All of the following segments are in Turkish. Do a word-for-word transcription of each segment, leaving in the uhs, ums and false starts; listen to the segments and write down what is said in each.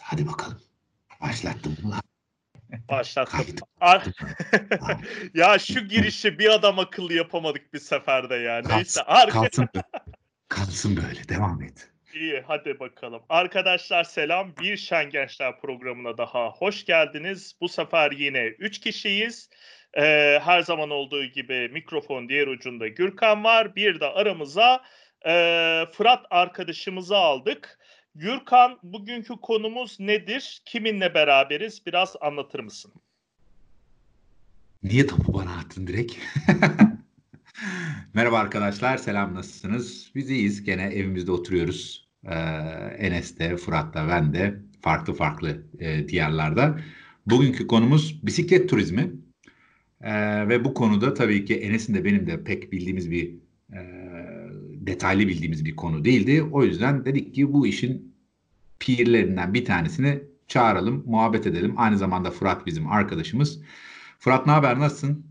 Hadi bakalım. Başlattım bunu. Başlattım. Ya şu girişi bir adam akıllı yapamadık bir seferde yani. Kalsın, neyse, kalsın, böyle. kalsın böyle. Devam et. İyi, hadi bakalım. Arkadaşlar selam. Bir Şengençler programına daha hoş geldiniz. Bu sefer yine üç kişiyiz. Ee, her zaman olduğu gibi mikrofon diğer ucunda Gürkan var. Bir de aramıza e, Fırat arkadaşımızı aldık. Gürkan, bugünkü konumuz nedir? Kiminle beraberiz? Biraz anlatır mısın? Niye topu bana attın direkt? Merhaba arkadaşlar, selam, nasılsınız? Biz iyiyiz, gene evimizde oturuyoruz. Ee, Enes de, Fırat da, ben de farklı farklı e, diyarlarda. Bugünkü konumuz bisiklet turizmi. Ee, ve bu konuda tabii ki Enes'in de benim de pek bildiğimiz bir e, detaylı bildiğimiz bir konu değildi. O yüzden dedik ki bu işin pirlerinden bir tanesini çağıralım, muhabbet edelim. Aynı zamanda Fırat bizim arkadaşımız. Fırat, ne haber, nasılsın?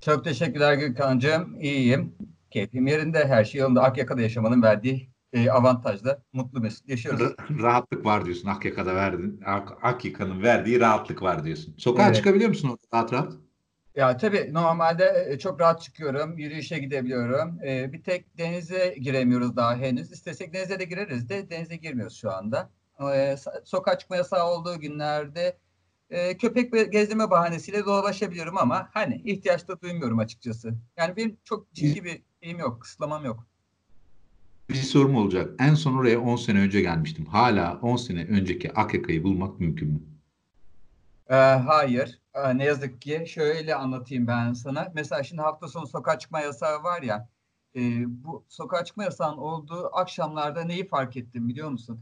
Çok teşekkürler Gürkan'cığım. İyiyim. Keyfim yerinde, her şey yolunda. Akyaka'da yaşamanın verdiği e, avantajla mutlu mesut yaşıyoruz. Rahatlık var diyorsun. Akyaka'da verdin. Akyaka'nın verdiği rahatlık var diyorsun. Sokağa evet. Çıkabiliyor musun orada rahat rahat? Ya tabii normalde çok rahat çıkıyorum, yürüyüşe gidebiliyorum. Ee, bir tek denize giremiyoruz daha henüz. İstesek denize de gireriz de denize girmiyoruz şu anda. Ee, sokağa çıkma yasağı olduğu günlerde e, köpek gezdirme bahanesiyle dolaşabiliyorum ama hani ihtiyaç da duymuyorum açıkçası. Yani benim çok ciddi bir şeyim yok, kısıtlamam yok. Bir sorum olacak. En son oraya on sene önce gelmiştim. Hala on sene önceki Akyaka'yı bulmak mümkün mü? Ee, hayır. Ne yazık ki şöyle anlatayım ben sana. Mesela şimdi hafta sonu sokağa çıkma yasağı var ya. E, bu sokağa çıkma yasağının olduğu akşamlarda neyi fark ettim biliyor musun?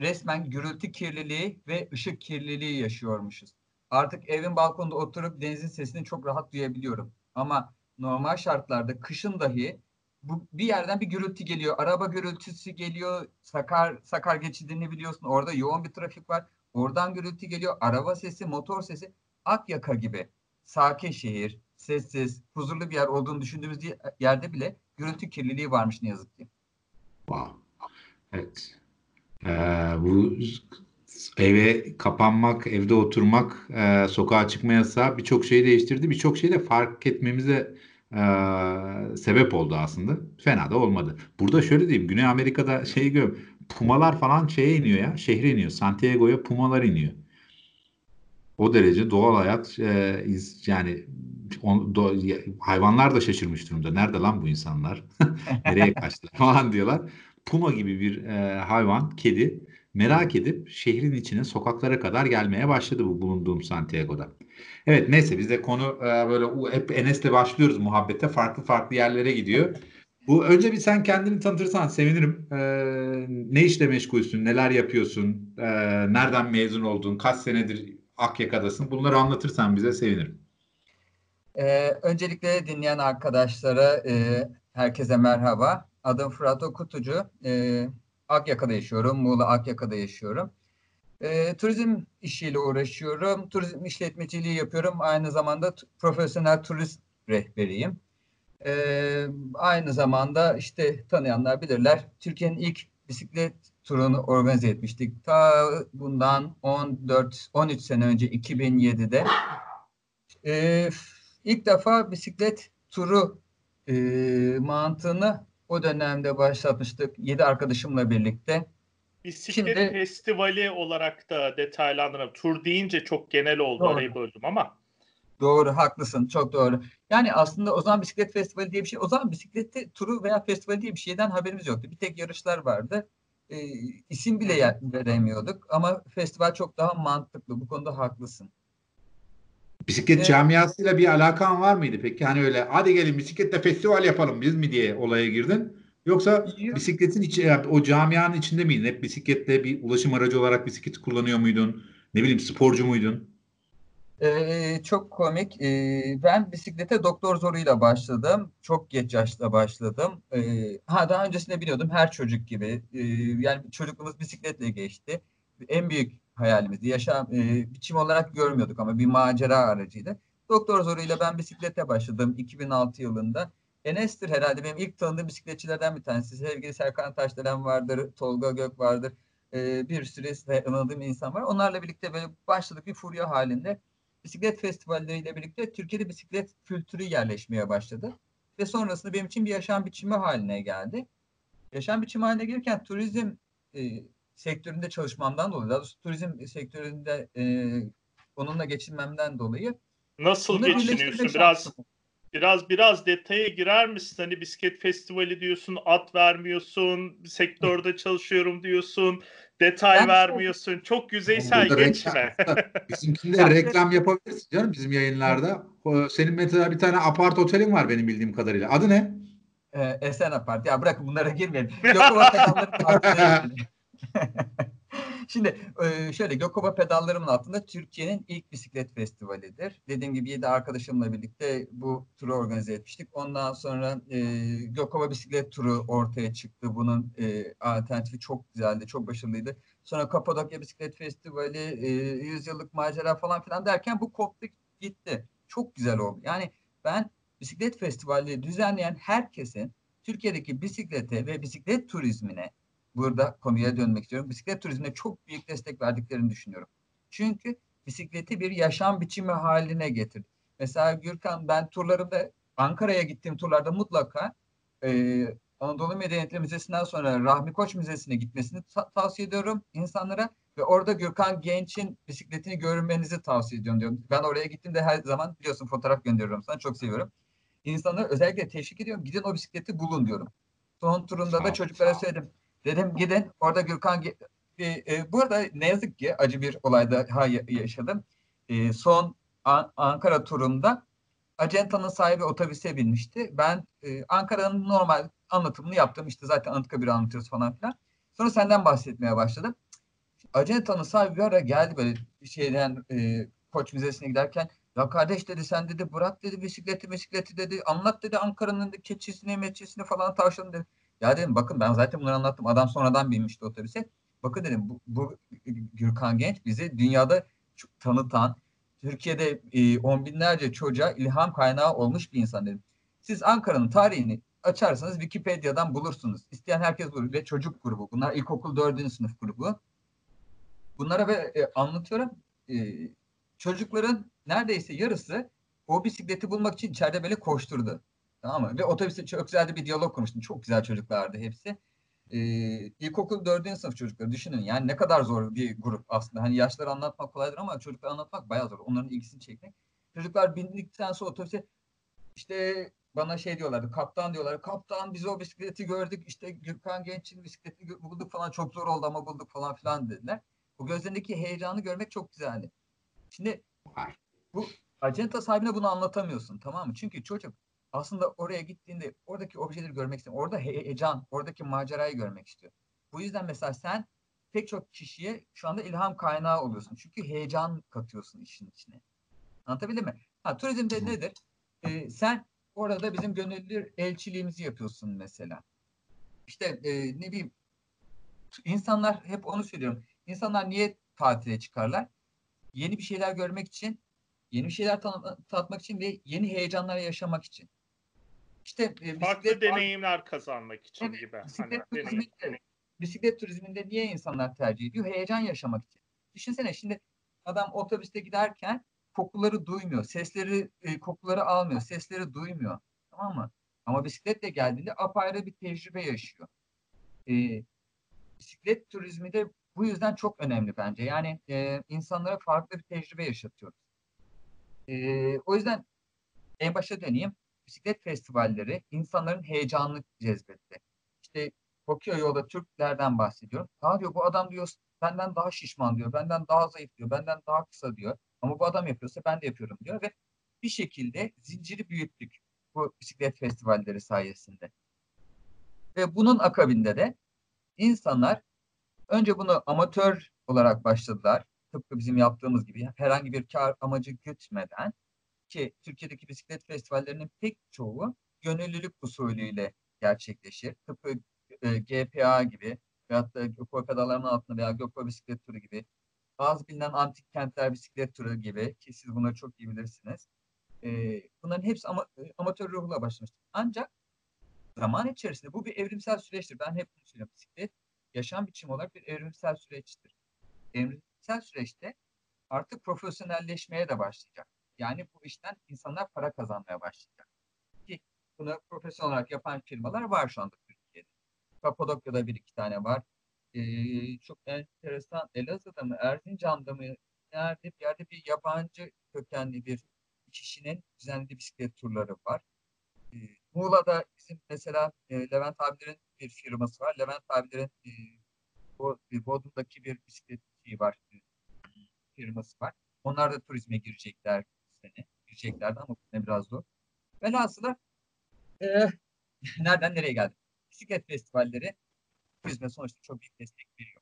Resmen gürültü kirliliği ve ışık kirliliği yaşıyormuşuz. Artık evin balkonunda oturup denizin sesini çok rahat duyabiliyorum. Ama normal şartlarda kışın dahi bu, bir yerden bir gürültü geliyor. Araba gürültüsü geliyor. Sakar, Sakar geçidini biliyorsun. Orada yoğun bir trafik var. Oradan gürültü geliyor. Araba sesi, motor sesi. Akyaka gibi sakin şehir, sessiz, huzurlu bir yer olduğunu düşündüğümüz yerde bile gürültü kirliliği varmış ne yazık ki. Wow. Evet. Ee, bu eve kapanmak, evde oturmak, e, sokağa çıkma yasağı birçok şeyi değiştirdi. Birçok şeyi de fark etmemize e, sebep oldu aslında. Fena da olmadı. Burada şöyle diyeyim, Güney Amerika'da şey gör, pumalar falan şeye iniyor ya, şehre iniyor. Santiago'ya pumalar iniyor. O derece doğal hayat e, iz, yani on, do, hayvanlar da şaşırmış durumda. Nerede lan bu insanlar? Nereye kaçtılar falan diyorlar. Puma gibi bir e, hayvan, kedi merak edip şehrin içine sokaklara kadar gelmeye başladı bu bulunduğum Santiago'da. Evet, neyse biz de konu e, böyle hep Enes'le başlıyoruz muhabbete. Farklı farklı yerlere gidiyor. Bu önce bir sen kendini tanıtırsan sevinirim. E, ne işle meşgulsün? Neler yapıyorsun? E, nereden mezun oldun? Kaç senedir Akyaka'dasın? Bunları anlatırsan bize sevinirim. Ee, öncelikle dinleyen arkadaşlara e, herkese merhaba. Adım Fırat Okutucu. E, Akyaka'da yaşıyorum. Muğla Akyaka'da yaşıyorum. E, turizm işiyle uğraşıyorum. Turizm işletmeciliği yapıyorum. Aynı zamanda profesyonel turist rehberiyim. E, aynı zamanda işte tanıyanlar bilirler. Türkiye'nin ilk bisiklet turunu organize etmiştik. Ta bundan on dört on üç sene önce iki bin yedide e, ilk defa bisiklet turu e, mantığını o dönemde başlatmıştık. yedi arkadaşımla birlikte. Bisiklet Şimdi, festivali olarak da detaylandıralım. Tur deyince çok genel oldu. Doğru. Orayı böldüm ama. Doğru, haklısın. Çok doğru. Yani aslında o zaman bisiklet festivali diye bir şey. O zaman bisiklet turu veya festivali diye bir şeyden haberimiz yoktu. Bir tek yarışlar vardı. E, isim bile veremiyorduk ama festival çok daha mantıklı. Bu konuda haklısın. Bisiklet evet. Camiasıyla bir alakan var mıydı peki? Hani öyle hadi gelin bisikletle festival yapalım biz mi diye olaya girdin? Yoksa Yok. bisikletin içi, o camianın içinde miydin? Hep bisikletle bir ulaşım aracı olarak bisikleti kullanıyor muydun? Ne bileyim, sporcu muydun? Ee, çok komik. Ee, ben bisiklete doktor zoruyla başladım. Çok geç yaşta başladım. Ee, ha daha öncesinde biliyordum her çocuk gibi. Ee, yani çocukluğumuz bisikletle geçti. En büyük hayalimizdi. Yaşam e, biçim olarak görmüyorduk ama bir macera aracıydı. Doktor zoruyla ben bisiklete başladım iki bin altı yılında. Enes'tir herhalde benim ilk tanıdığım bisikletçilerden bir tanesi. Sevgili Serkan Taşdelen vardır, Tolga Gök vardır. e, bir sürü tanıdığım insan var. Onlarla birlikte böyle başladık bir furya halinde. Bisiklet festivalleriyle birlikte Türkiye'de bisiklet kültürü yerleşmeye başladı. Ve sonrasında benim için bir yaşam biçimi haline geldi. Yaşam biçimi haline gelirken turizm e, sektöründe çalışmamdan dolayı, daha doğrusu turizm sektöründe e, onunla geçinmemden dolayı. Nasıl geçiniyorsun? Biraz biraz biraz detaya girer misin? Hani bisiklet festivali diyorsun, at vermiyorsun, sektörde çalışıyorum diyorsun, detay ben vermiyorsun. De... Çok yüzeysel geçme. Bizimkinde reklam yapabilirsin canım bizim yayınlarda. Senin mesela bir tane apart otelin var benim bildiğim kadarıyla. Adı ne? Ee, Esen Apart. Ya bırakın bunlara girmeyin. Gökova pedallarımın altında. Şimdi şöyle Gökova pedallarımın altında Türkiye'nin ilk bisiklet festivalidir. Dediğim gibi yedi arkadaşımla birlikte bu turu organize etmiştik. Ondan sonra e, Gökova Bisiklet Turu ortaya çıktı. Bunun e, alternatifi çok güzeldi, çok başarılıydı. Sonra Kapadokya Bisiklet Festivali, e, yüzyıllık macera falan filan derken bu koptu gitti. Çok güzel oldu. Yani ben bisiklet festivali düzenleyen herkesin Türkiye'deki bisiklete ve bisiklet turizmine, burada konuya dönmek istiyorum, bisiklet turizmine çok büyük destek verdiklerini düşünüyorum. Çünkü bisikleti bir yaşam biçimi haline getirdi. Mesela Gürkan, ben turlarımda, Ankara'ya gittiğim turlarda mutlaka e, Anadolu Medeniyetleri Müzesi'nden sonra Rahmi Koç Müzesi'ne gitmesini ta- tavsiye ediyorum insanlara. Ve orada Gürkan Genç'in bisikletini görmenizi tavsiye ediyorum diyorum. Ben oraya gittiğimde her zaman biliyorsun fotoğraf gönderiyorum sana, çok seviyorum. İnsanlara özellikle teşvik ediyorum, gidin o bisikleti bulun diyorum. Son turunda sağ da çocuklara sağ söyledim. Dedim gidin orada Gürkan Ge- e, e, bu arada ne yazık ki acı bir olayda yaşadım. E, son An- Ankara turumda acentanın sahibi otobüse binmişti. Ben e, Ankara'nın normal anlatımını yaptım. İşte zaten Anıtkabir'i anlatıyoruz falan filan. Sonra senden bahsetmeye başladım. Acentanın sahibi bir ara geldi böyle şeyden e, Koç Müzesi'ne giderken, ya kardeş dedi, sen dedi bırak dedi bisikleti bisikleti dedi, anlat dedi Ankara'nın keçisini meçesini falan tavşanı dedi. Ya dedim bakın ben zaten bunları anlattım. Adam sonradan binmişti otobüse. Bakın dedim bu, bu Gürkan Genç bizi dünyada tanıtan, Türkiye'de e, on binlerce çocuğa ilham kaynağı olmuş bir insan dedim. Siz Ankara'nın tarihini açarsanız Wikipedia'dan bulursunuz. İsteyen herkes bulur. Ve çocuk grubu. Bunlar ilkokul dördüncü sınıf grubu. Bunlara ben e, anlatıyorum. E, çocukların neredeyse yarısı o bisikleti bulmak için içeride böyle koşturdu. Tamam mı? Ve otobüste çok güzel bir diyalog konuştum. Çok güzel çocuklardı hepsi. Ee, ilkokul dördüncü sınıf çocukları düşünün. Yani ne kadar zor bir grup aslında. Hani yaşları anlatmak kolaydır ama çocukları anlatmak bayağı zor. Onların ilgisini çekmek. Çocuklar bindikten sonra otobüse işte bana şey diyorlardı. Kaptan diyorlar. Kaptan biz o bisikleti gördük. İşte Gürkan Genç'in bisikletini bulduk falan. Çok zor oldu ama bulduk falan filan dediler. O gözlerindeki heyecanı görmek çok güzeldi. Şimdi bu acenta sahibine bunu anlatamıyorsun, tamam mı? Çünkü çocuk aslında oraya gittiğinde oradaki objeleri görmek istiyor. Orada heyecan, oradaki macerayı görmek istiyor. Bu yüzden mesela sen pek çok kişiye şu anda ilham kaynağı oluyorsun. Çünkü heyecan katıyorsun işin içine. Anlatabildim mi? Ha, turizm de nedir? Ee, sen orada bizim gönüllü elçiliğimizi yapıyorsun mesela. İşte e, ne bileyim, insanlar hep onu söylüyorum. İnsanlar niye tatile çıkarlar? Yeni bir şeyler görmek için, yeni bir şeyler tan- tatmak için ve yeni heyecanlar yaşamak için. İşte e, farklı deneyimler var, kazanmak için evet, gibi. Bisiklet, hani, turizminde, deneyim. bisiklet turizminde niye insanlar tercih ediyor? Heyecan yaşamak için. Düşünsene şimdi adam otobüste giderken kokuları duymuyor, sesleri e, kokuları almıyor, sesleri duymuyor, tamam mı? Ama bisikletle geldiğinde apayrı bir tecrübe yaşıyor. E, bisiklet turizmi de bu yüzden çok önemli bence. Yani e, insanlara farklı bir tecrübe yaşatıyor. E, o yüzden en başa döneyim. Bisiklet festivalleri insanların heyecanını cezbetti. İşte Tokyo yolda Türklerden bahsediyorum. Ha diyor bu adam diyor benden daha şişman diyor, benden daha zayıf diyor, benden daha kısa diyor. Ama bu adam yapıyorsa ben de yapıyorum diyor ve bir şekilde zinciri büyüttük bu bisiklet festivalleri sayesinde. Ve bunun akabinde de insanlar önce bunu amatör olarak başladılar. Tıpkı bizim yaptığımız gibi herhangi bir kar amacı gütmeden, ki Türkiye'deki bisiklet festivallerinin pek çoğu gönüllülük usulüyle gerçekleşir. Tıpkı e, G P A gibi veyahut da Gökova pedallarının altında veya Gökova bisiklet turu gibi, bazı bilinen antik kentler bisiklet turu gibi, ki siz bunları çok iyi bilirsiniz. E, bunların hepsi ama, e, amatör ruhla başlamıştır. Ancak zaman içerisinde bu bir evrimsel süreçtir. Ben hep bunu söylüyorum. Bisiklet yaşam biçimi olarak bir evrimsel süreçtir. Evrimsel süreçte artık profesyonelleşmeye de başlayacak. Yani bu işten insanlar para kazanmaya başlayacak. Ki bunu profesyonel olarak yapan firmalar var şu anda Türkiye'de. Kapadokya'da bir iki tane var. Ee, çok enteresan, Elazığ'da mı, Erzincan'da mı, nerede bir yerde bir yabancı kökenli bir kişinin düzenli bisiklet turları var. Ee, Muğla'da bizim mesela e, Levent abilerin bir firması var. Levent abilerin e, Bodrum'daki bir bisiklet var, firması var. Onlar da turizme girecekler sene. Gireceklerdi ama bu biraz zor. Velhasıla e, nereden nereye geldi? Bisiklet festivalleri turizme sonuçta çok büyük destek veriyor.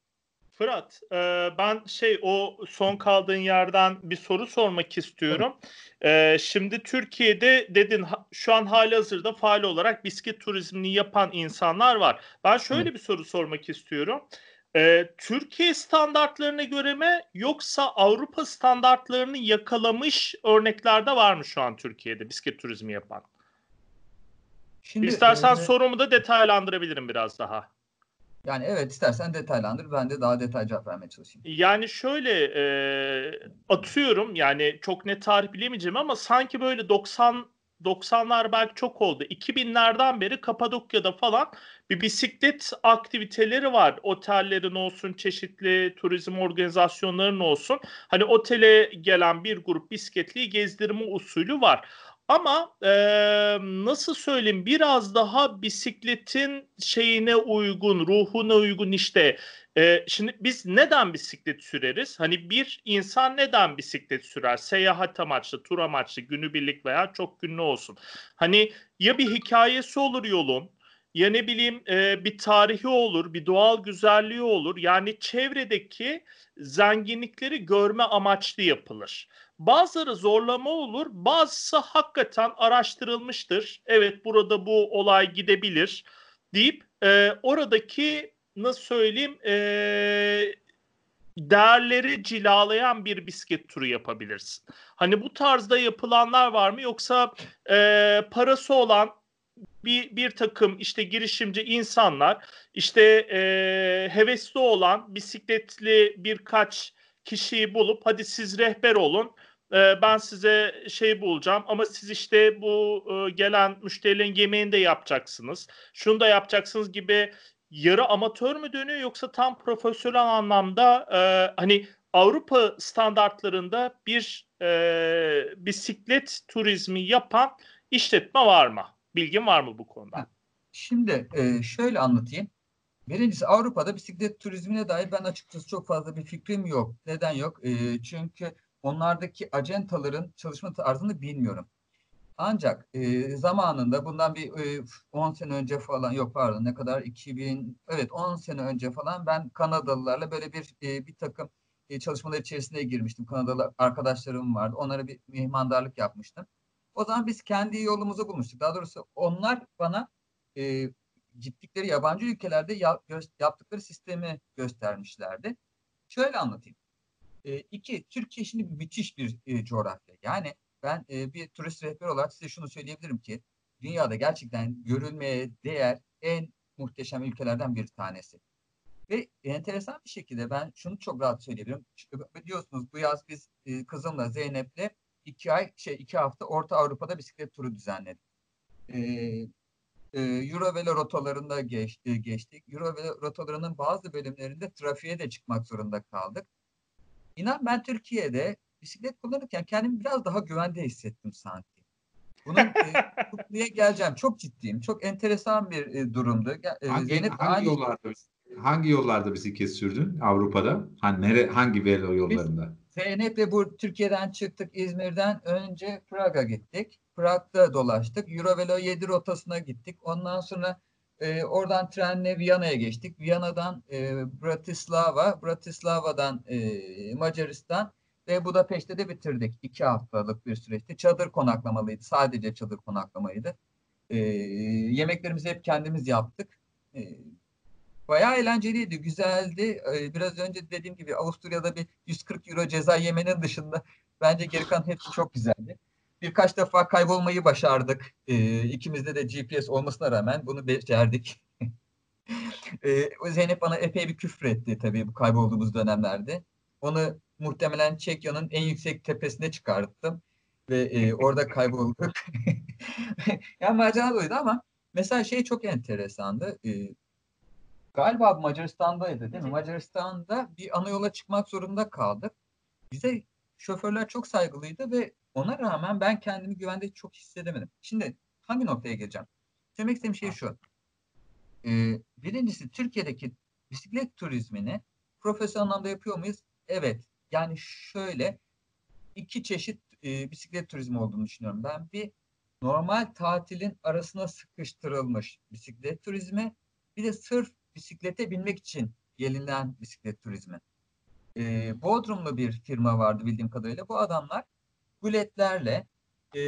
Fırat, e, ben şey o son kaldığın yerden bir soru sormak istiyorum. E, şimdi Türkiye'de dedin ha, şu an halihazırda faal olarak bisiklet turizmini yapan insanlar var. Ben şöyle Hı. bir soru sormak istiyorum. E, Türkiye standartlarına göre mi yoksa Avrupa standartlarını yakalamış örnekler de var mı şu an Türkiye'de bisiklet turizmi yapan? Şimdi, İstersen e, sorumu da detaylandırabilirim biraz daha. Yani evet, istersen detaylandır. Ben de daha detaylı cevap vermeye çalışayım. Yani şöyle e, atıyorum, yani çok net tarih bilemeyeceğim ama sanki böyle doksan doksanlar belki çok oldu. iki binlerden beri Kapadokya'da falan bir bisiklet aktiviteleri var. Otellerin olsun, çeşitli turizm organizasyonlarının olsun. Hani otele gelen bir grup bisikletliği gezdirme usulü var. Ama e, nasıl söyleyeyim, biraz daha bisikletin şeyine uygun, ruhuna uygun işte. E, şimdi biz neden bisiklet süreriz? Hani bir insan neden bisiklet sürer? Seyahat amaçlı, tur amaçlı, günübirlik veya çok günlü olsun. Hani ya bir hikayesi olur yolun, ya ne bileyim e, bir tarihi olur, bir doğal güzelliği olur. Yani çevredeki zenginlikleri görme amaçlı yapılır. Bazıları zorlama olur, bazısı hakikaten araştırılmıştır. Evet, burada bu olay gidebilir deyip e, oradaki nasıl söyleyeyim e, değerleri cilalayan bir bisiklet turu yapabilirsin. Hani bu tarzda yapılanlar var mı, yoksa e, parası olan bir, bir takım işte girişimci insanlar, işte e, hevesli olan bisikletli birkaç kişiyi bulup hadi siz rehber olun, ben size şey bulacağım ama siz işte bu gelen müşterilerin yemeğini de yapacaksınız, şunu da yapacaksınız gibi yarı amatör mü dönüyor, yoksa tam profesyonel anlamda hani Avrupa standartlarında bir bisiklet turizmi yapan işletme var mı? Bilgin var mı bu konuda? Şimdi şöyle anlatayım. Birincisi, Avrupa'da bisiklet turizmine dair ben açıkçası çok fazla bir fikrim yok. Neden yok? E, çünkü onlardaki acentaların çalışma tarzını bilmiyorum. Ancak e, zamanında bundan bir on e, sene önce falan, yok pardon ne kadar iki bin, evet on sene önce falan ben Kanadalılarla böyle bir e, bir takım e, çalışmalar içerisine girmiştim. Kanadalı arkadaşlarım vardı. Onlara bir mihmandarlık yapmıştım. O zaman biz kendi yolumuzu bulmuştuk. Daha doğrusu onlar bana e, gittikleri yabancı ülkelerde yaptıkları sistemi göstermişlerdi. Şöyle anlatayım. E, iki, Türkiye şimdi müthiş bir e, coğrafya. Yani ben e, bir turist rehber olarak size şunu söyleyebilirim ki dünyada gerçekten görülmeye değer en muhteşem ülkelerden bir tanesi. Ve enteresan bir şekilde ben şunu çok rahat söyleyebilirim. Biliyorsunuz bu yaz biz e, kızımla Zeynep'le iki ay, şey iki hafta Orta Avrupa'da bisiklet turu düzenledik. Evet. Eurovelo rotalarında geçti, geçtik. Eurovelo rotalarının bazı bölümlerinde trafiğe de çıkmak zorunda kaldık. İnan ben Türkiye'de bisiklet kullanırken kendimi biraz daha güvende hissettim sanki. Bunun e, tutluya geleceğim. Çok ciddiyim. Çok enteresan bir e, durumdu. E, hangi, Zeynep, hangi, hangi, yollarda, hangi yollarda bisiklet sürdün Avrupa'da? Hani nere, hangi velo yollarında? Zeynep'le bu Türkiye'den çıktık. İzmir'den önce Prag'a gittik. Prag'da dolaştık. Eurovelo yedi rotasına gittik. Ondan sonra e, oradan trenle Viyana'ya geçtik. Viyana'dan e, Bratislava, Bratislava'dan e, Macaristan ve Budapeşte de bitirdik. İki haftalık bir süreçti. Çadır konaklamalıydı. Sadece çadır konaklamaydı. E, yemeklerimizi hep kendimiz yaptık. E, bayağı eğlenceliydi, güzeldi. E, biraz önce dediğim gibi Avusturya'da bir yüz kırk euro ceza yemenin dışında bence geri kalan hepsi çok güzeldi. Birkaç defa kaybolmayı başardık. Ee, ikimizde de G P S olmasına rağmen bunu becerdik. e, Zeynep bana epey bir küfür etti tabii bu kaybolduğumuz dönemlerde. Onu muhtemelen Çekya'nın en yüksek tepesine çıkarttım. Ve e, orada kaybolduk. Yani macera doydu ama mesela şey çok enteresandı. E, galiba Macaristan'daydı değil mi? Macaristan'da bir ana yola çıkmak zorunda kaldık. Bize şoförler çok saygılıydı ve ona rağmen ben kendimi güvende çok hissedemedim. Şimdi hangi noktaya geleceğim? Söylemek istediğim şey şu. E, birincisi Türkiye'deki bisiklet turizmini profesyonel anlamda yapıyor muyuz? Evet. Yani şöyle iki çeşit E, bisiklet turizmi olduğunu düşünüyorum. Ben bir normal tatilin arasına sıkıştırılmış bisiklet turizmi, bir de sırf bisiklete binmek için gelinen bisiklet turizmi. E, Bodrumlu bir firma vardı bildiğim kadarıyla. Bu adamlar guletlerle e,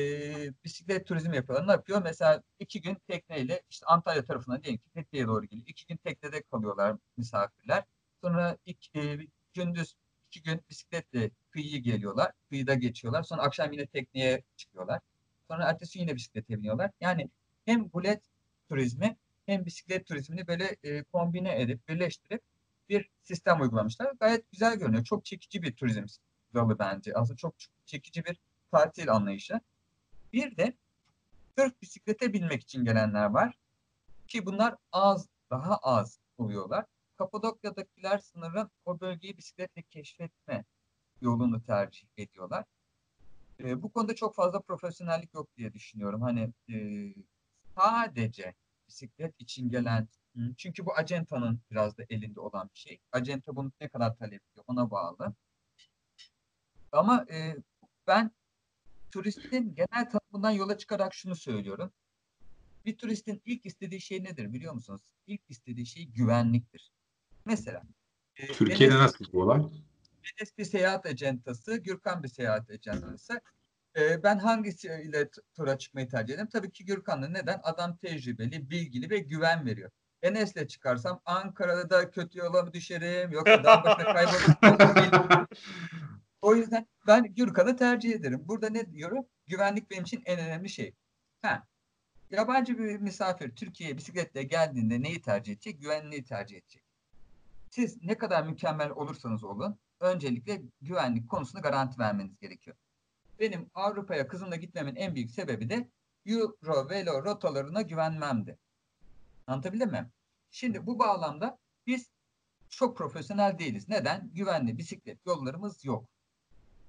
bisiklet turizmi yapıyorlar. Ne yapıyor? Mesela iki gün tekneyle işte Antalya tarafına diyelim ki Fethiye'ye doğru geliyor. İki gün teknede kalıyorlar misafirler. Sonra iki, e, gündüz İki gün bisikletle kıyıya geliyorlar. Kıyıda geçiyorlar. Sonra akşam yine tekneye çıkıyorlar. Sonra ertesi yine bisiklete biniyorlar. Yani hem gulet turizmi hem bisiklet turizmini böyle e, kombine edip birleştirip bir sistem uygulamışlar. Gayet güzel görünüyor. Çok çekici bir turizm dalı bence. Aslında çok çekici bir tatil anlayışı. Bir de sırf bisiklete binmek için gelenler var. Ki bunlar az, daha az oluyorlar. Kapadokya'dakiler sınırın o bölgeyi bisikletle keşfetme yolunu tercih ediyorlar. E, bu konuda çok fazla profesyonellik yok diye düşünüyorum. Hani e, sadece bisiklet için gelen, çünkü bu acentanın biraz da elinde olan bir şey. Acenta bunu ne kadar talep ediyor ona bağlı. Ama e, ben turistin genel tanımından yola çıkarak şunu söylüyorum. Bir turistin ilk istediği şey nedir biliyor musunuz? İlk istediği şey güvenliktir. Mesela Türkiye'de nasıl bu olay? Enes bir seyahat acentası, Gürkan bir seyahat acentası. Ee, ben hangisiyle tura çıkmayı tercih ederim? Tabii ki Gürkan'la. Neden? Adam tecrübeli, bilgili ve güven veriyor. Enes'le çıkarsam Ankara'da kötü yola mı düşerim? Yoksa daha başına kaybolup o yüzden ben Gürkan'ı tercih ederim. Burada ne diyorum? Güvenlik benim için en önemli şey. Ha. Yabancı bir misafir Türkiye'ye bisikletle geldiğinde neyi tercih edecek? Güvenliği tercih edecek. Siz ne kadar mükemmel olursanız olun, öncelikle güvenlik konusunda garanti vermeniz gerekiyor. Benim Avrupa'ya kızımla gitmemin en büyük sebebi de Eurovelo rotalarına güvenmemdi. Anlatabildim mi? Şimdi bu bağlamda biz çok profesyonel değiliz. Neden? Güvenli bisiklet yollarımız yok.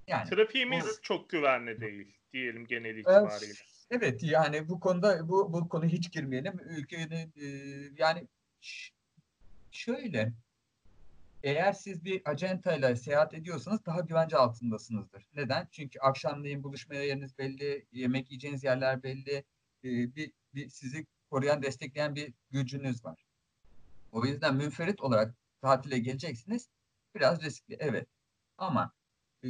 Yani trafiğimiz o... çok güvenli değil diyelim genel itibariyle. Öf. Evet yani bu konuda bu bu konu hiç girmeyelim. Ülkenin e, yani ş- şöyle eğer siz bir acentayla seyahat ediyorsanız daha güvence altındasınızdır. Neden? Çünkü akşamleyin buluşmaya yeriniz belli, yemek yiyeceğiniz yerler belli. E, bir, bir sizi koruyan, destekleyen bir gücünüz var. O yüzden münferit olarak tatile geleceksiniz. Biraz riskli evet. Ama e,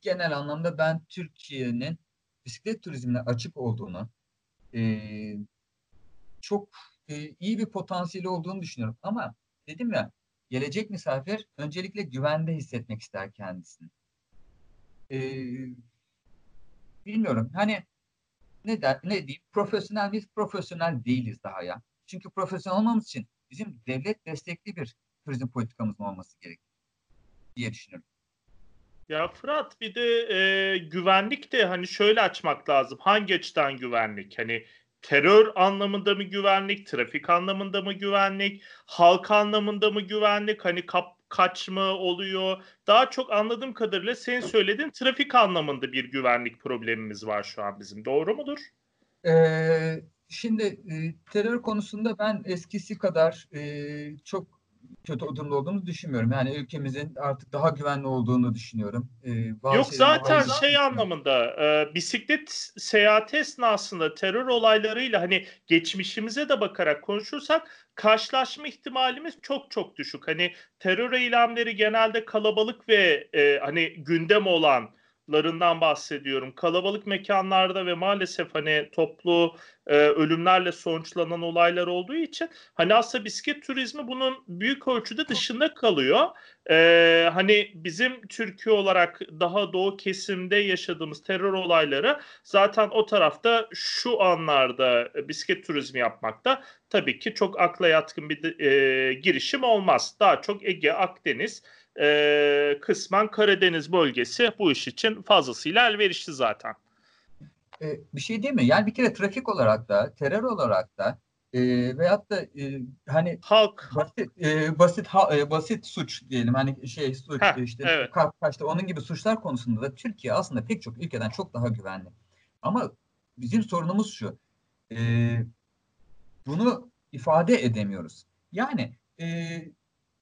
genel anlamda ben Türkiye'nin bisiklet turizmine açık olduğunu, e, çok e, iyi bir potansiyeli olduğunu düşünüyorum. Ama dedim ya, gelecek misafir öncelikle güvende hissetmek ister kendisini. E, bilmiyorum. Hani ne, der, ne diyeyim? Profesyonel miyiz? Profesyonel değiliz daha ya. Çünkü profesyonel olmamız için bizim devlet destekli bir turizm politikamızın olması gerekir diye düşünüyorum. Ya Fırat bir de e, güvenlik de hani şöyle açmak lazım. Hangi açıdan güvenlik? Hani terör anlamında mı güvenlik? Trafik anlamında mı güvenlik? Halk anlamında mı güvenlik? Hani kap, kaç mı oluyor? Daha çok anladığım kadarıyla sen söyledin trafik anlamında bir güvenlik problemimiz var şu an bizim. Doğru mudur? Ee, şimdi e, terör konusunda ben eskisi kadar e, çok... kötü durumda olduğunu düşünmüyorum. Yani ülkemizin artık daha güvenli olduğunu düşünüyorum. Ee, Yok zaten şey anlamında e, bisiklet seyahati esnasında terör olaylarıyla hani geçmişimize de bakarak konuşursak karşılaşma ihtimalimiz çok çok düşük. Hani terör eylemleri genelde kalabalık ve e, hani gündem olan larından bahsediyorum. Kalabalık mekanlarda ve maalesef hani toplu e, ölümlerle sonuçlanan olaylar olduğu için hani aslında bisiklet turizmi bunun büyük ölçüde dışında kalıyor. E, hani bizim Türkiye olarak daha doğu kesimde yaşadığımız terör olayları zaten o tarafta şu anlarda bisiklet turizmi yapmakta tabii ki çok akla yatkın bir e, girişim olmaz. Daha çok Ege, Akdeniz, Ee, kısmen Karadeniz bölgesi bu iş için fazlasıyla elverişli zaten. Ee, bir şey değil mi? Yani bir kere trafik olarak da, terör olarak da e, veyahut da e, hani halk basit e, basit, ha, e, basit suç diyelim. Hani şey suç Heh, işte evet. ka, kaçta onun gibi suçlar konusunda da Türkiye aslında pek çok ülkeden çok daha güvenli. Ama bizim sorunumuz şu. E, bunu ifade edemiyoruz. Yani eee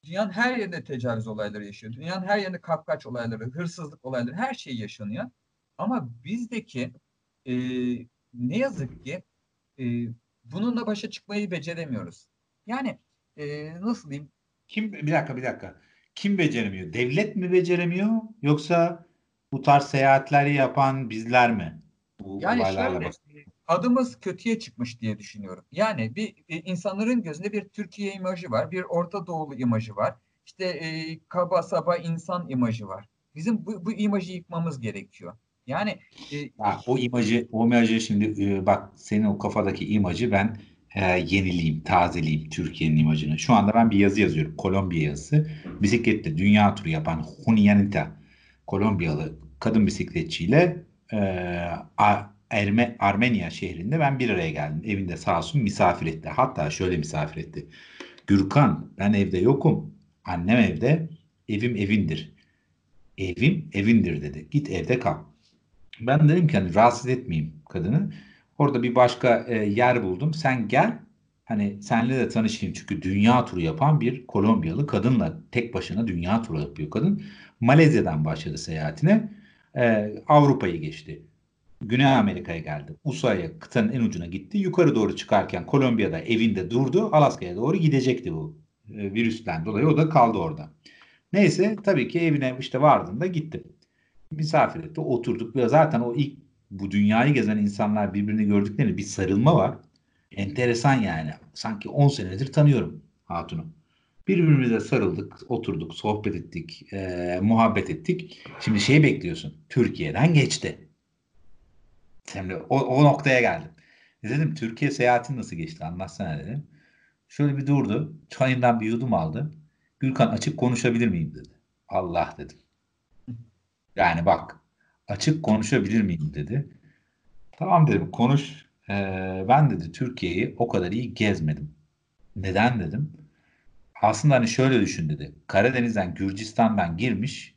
dünyanın her yerinde tecavüz olayları yaşıyor. Dünyanın her yerinde kapkaç olayları, hırsızlık olayları, her şey yaşanıyor. Ama bizdeki e, ne yazık ki e, bununla başa çıkmayı beceremiyoruz. Yani e, nasıl diyeyim? Kim bir dakika bir dakika. Kim beceremiyor? Devlet mi beceremiyor? Yoksa bu tarz seyahatleri yapan bizler mi? Bu yani şöyle, adımız kötüye çıkmış diye düşünüyorum. Yani bir insanların gözünde bir Türkiye imajı var, bir Orta Doğulu imajı var, işte e, kaba saba insan imajı var. Bizim bu, bu imajı yıkmamız gerekiyor. Yani e, bak, o imajı, o imajı şimdi e, bak senin o kafadaki imajı ben e, yenileyim, tazeleyim Türkiye'nin imajını. Şu anda ben bir yazı yazıyorum, Kolombiya yazısı. Bisikletle dünya turu yapan Julianita, Kolombiyalı kadın bisikletçiyle e, a, Erme, Armenya şehrinde ben bir araya geldim. Evinde sağ olsun misafir etti. Hatta şöyle misafir etti. Gürkan, ben evde yokum. Annem evde. Evim evindir. Evim evindir dedi. Git evde kal. Ben dedim ki hani rahatsız etmeyeyim kadını. Orada bir başka e, yer buldum. Sen gel. Hani seninle de tanışayım. Çünkü dünya turu yapan bir Kolombiyalı kadınla tek başına dünya turu yapıyor kadın. Malezya'dan başladı seyahatine. E, Avrupa'yı geçti. Güney Amerika'ya geldi. U S A'ya, kıtanın en ucuna gitti. Yukarı doğru çıkarken Kolombiya'da evinde durdu. Alaska'ya doğru gidecekti bu e, virüsten dolayı. O da kaldı orada. Neyse tabii ki evine işte vardığında gitti. Misafir etti. Oturduk. Ve zaten o ilk bu dünyayı gezen insanlar birbirini gördüklerinde bir sarılma var. Enteresan yani. Sanki on senedir tanıyorum hatunu. Birbirimize sarıldık, oturduk, sohbet ettik, e, muhabbet ettik. Şimdi şey bekliyorsun. Türkiye'den geçti. Şimdi o, o noktaya geldim. Dedim Türkiye seyahatin nasıl geçti anlatsana dedim. Şöyle bir durdu. Çayından bir yudum aldı. Gürkan açık konuşabilir miyim dedi. Allah dedim. Yani bak açık konuşabilir miyim dedi. Tamam dedim konuş. Ee, ben dedi Türkiye'yi o kadar iyi gezmedim. Neden dedim. Aslında hani şöyle düşün dedi. Karadeniz'den Gürcistan'dan girmiş.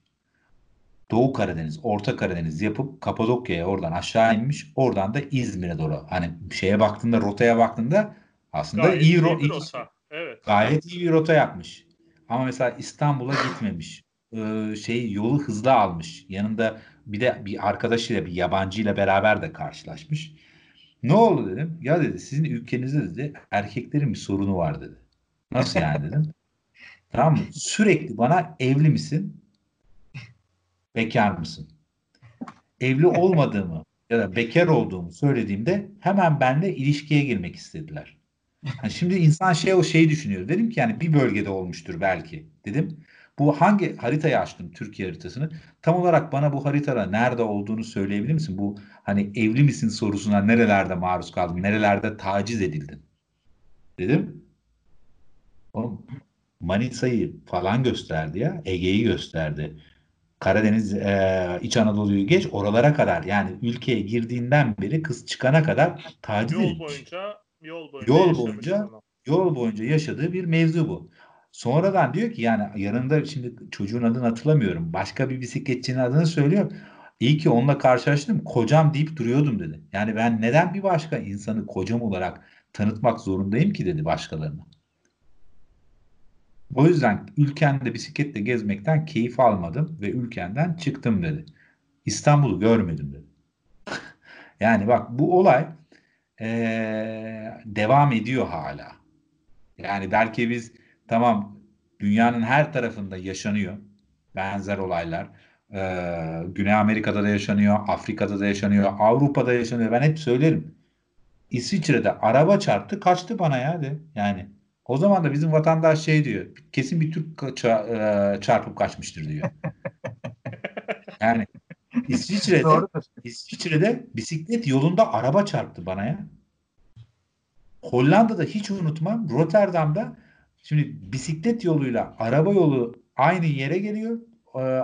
Doğu Karadeniz, Orta Karadeniz yapıp Kapadokya'ya oradan aşağı inmiş. Oradan da İzmir'e doğru. Hani şeye baktığında, rotaya baktığında aslında gayet iyi, ro- iyi rota. Evet. Gayet iyi bir rota yapmış. Ama mesela İstanbul'a gitmemiş. Ee, şey yolu hızlı almış. Yanında bir de bir arkadaşıyla, bir yabancıyla beraber de karşılaşmış. Ne oldu dedim. Ya dedi sizin ülkenizde dedi erkeklerin bir sorunu var dedi. Nasıl yani dedim. Tamam mı? Sürekli bana evli misin? Bekar mısın? Evli olmadığımı ya da bekar olduğumu söylediğimde hemen benimle ilişkiye girmek istediler. Yani şimdi insan şey o şeyi düşünüyor. Dedim ki yani bir bölgede olmuştur belki dedim. Bu hangi haritayı açtım Türkiye haritasını? Tam olarak bana bu haritada nerede olduğunu söyleyebilir misin? Bu hani evli misin sorusuna nerelerde maruz kaldım? Nerelerde taciz edildim? Dedim. Oğlum Manisa'yı falan gösterdi ya. Ege'yi gösterdi. Karadeniz, e, İç Anadolu'yu geç oralara kadar yani ülkeye girdiğinden beri kız çıkana kadar taciz edilmiş. Yol boyunca, yol boyunca, yol boyunca, yol boyunca yaşadığı bir mevzu bu. Sonradan diyor ki yani yanında şimdi çocuğun adını hatırlamıyorum. Başka bir bisikletçinin adını söylüyor. İyi ki onunla karşılaştım. Kocam deyip duruyordum dedi. Yani ben neden bir başka insanı kocam olarak tanıtmak zorundayım ki dedi başkalarına. O yüzden ülkende bisikletle gezmekten keyif almadım ve ülkenden çıktım dedi. İstanbul'u görmedim dedi. Yani bak bu olay ee, devam ediyor hala. Yani belki biz tamam dünyanın her tarafında yaşanıyor benzer olaylar. Ee, Güney Amerika'da da yaşanıyor, Afrika'da da yaşanıyor, Avrupa'da yaşanıyor. Ben hep söylerim. İsviçre'de araba çarptı, kaçtı bana ya de. Yani o zaman da bizim vatandaş şey diyor, kesin bir Türk ça- çarpıp kaçmıştır diyor. Yani İsviçre'de, İsviçre'de bisiklet yolunda araba çarptı bana ya. Hollanda'da hiç unutmam, Rotterdam'da şimdi bisiklet yoluyla araba yolu aynı yere geliyor,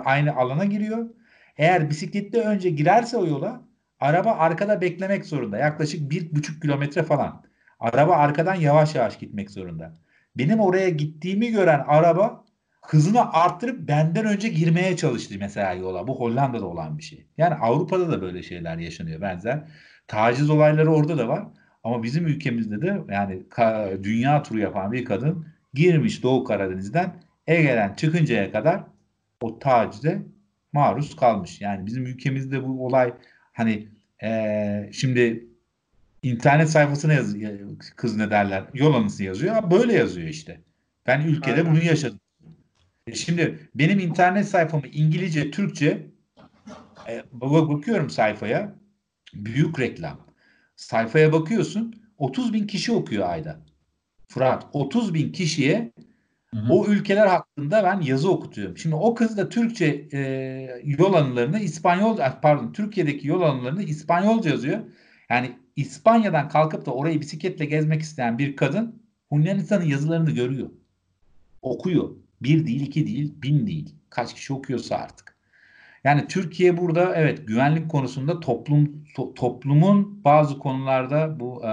aynı alana giriyor. Eğer bisikletle önce girerse o yola, araba arkada beklemek zorunda. Yaklaşık bir buçuk kilometre falan. Araba arkadan yavaş yavaş gitmek zorunda. Benim oraya gittiğimi gören araba hızını arttırıp benden önce girmeye çalıştı mesela yola. Bu Hollanda'da olan bir şey. Yani Avrupa'da da böyle şeyler yaşanıyor benzer. Taciz olayları orada da var. Ama bizim ülkemizde de yani dünya turu yapan bir kadın girmiş Doğu Karadeniz'den Ege'den çıkıncaya kadar o tacize maruz kalmış. Yani bizim ülkemizde bu olay hani ee, şimdi internet sayfasına yaz, kız ne derler yol anısı yazıyor. Böyle yazıyor işte. Ben ülkede aynen bunu yaşadım. Şimdi benim internet sayfamı İngilizce, Türkçe e, bakıyorum sayfaya. Büyük reklam. Sayfaya bakıyorsun otuz bin kişi okuyor ayda. Fırat otuz bin kişiye hı hı. o ülkeler hakkında ben yazı okutuyorum. Şimdi o kız da Türkçe e, yol anılarını İspanyol pardon Türkiye'deki yol anılarını İspanyolca yazıyor. Yani İspanya'dan kalkıp da orayı bisikletle gezmek isteyen bir kadın Yunanistan'ın yazılarını görüyor. Okuyor. Bir değil, iki değil, bin değil. Kaç kişi okuyorsa artık. Yani Türkiye burada evet güvenlik konusunda toplum to, toplumun bazı konularda bu e,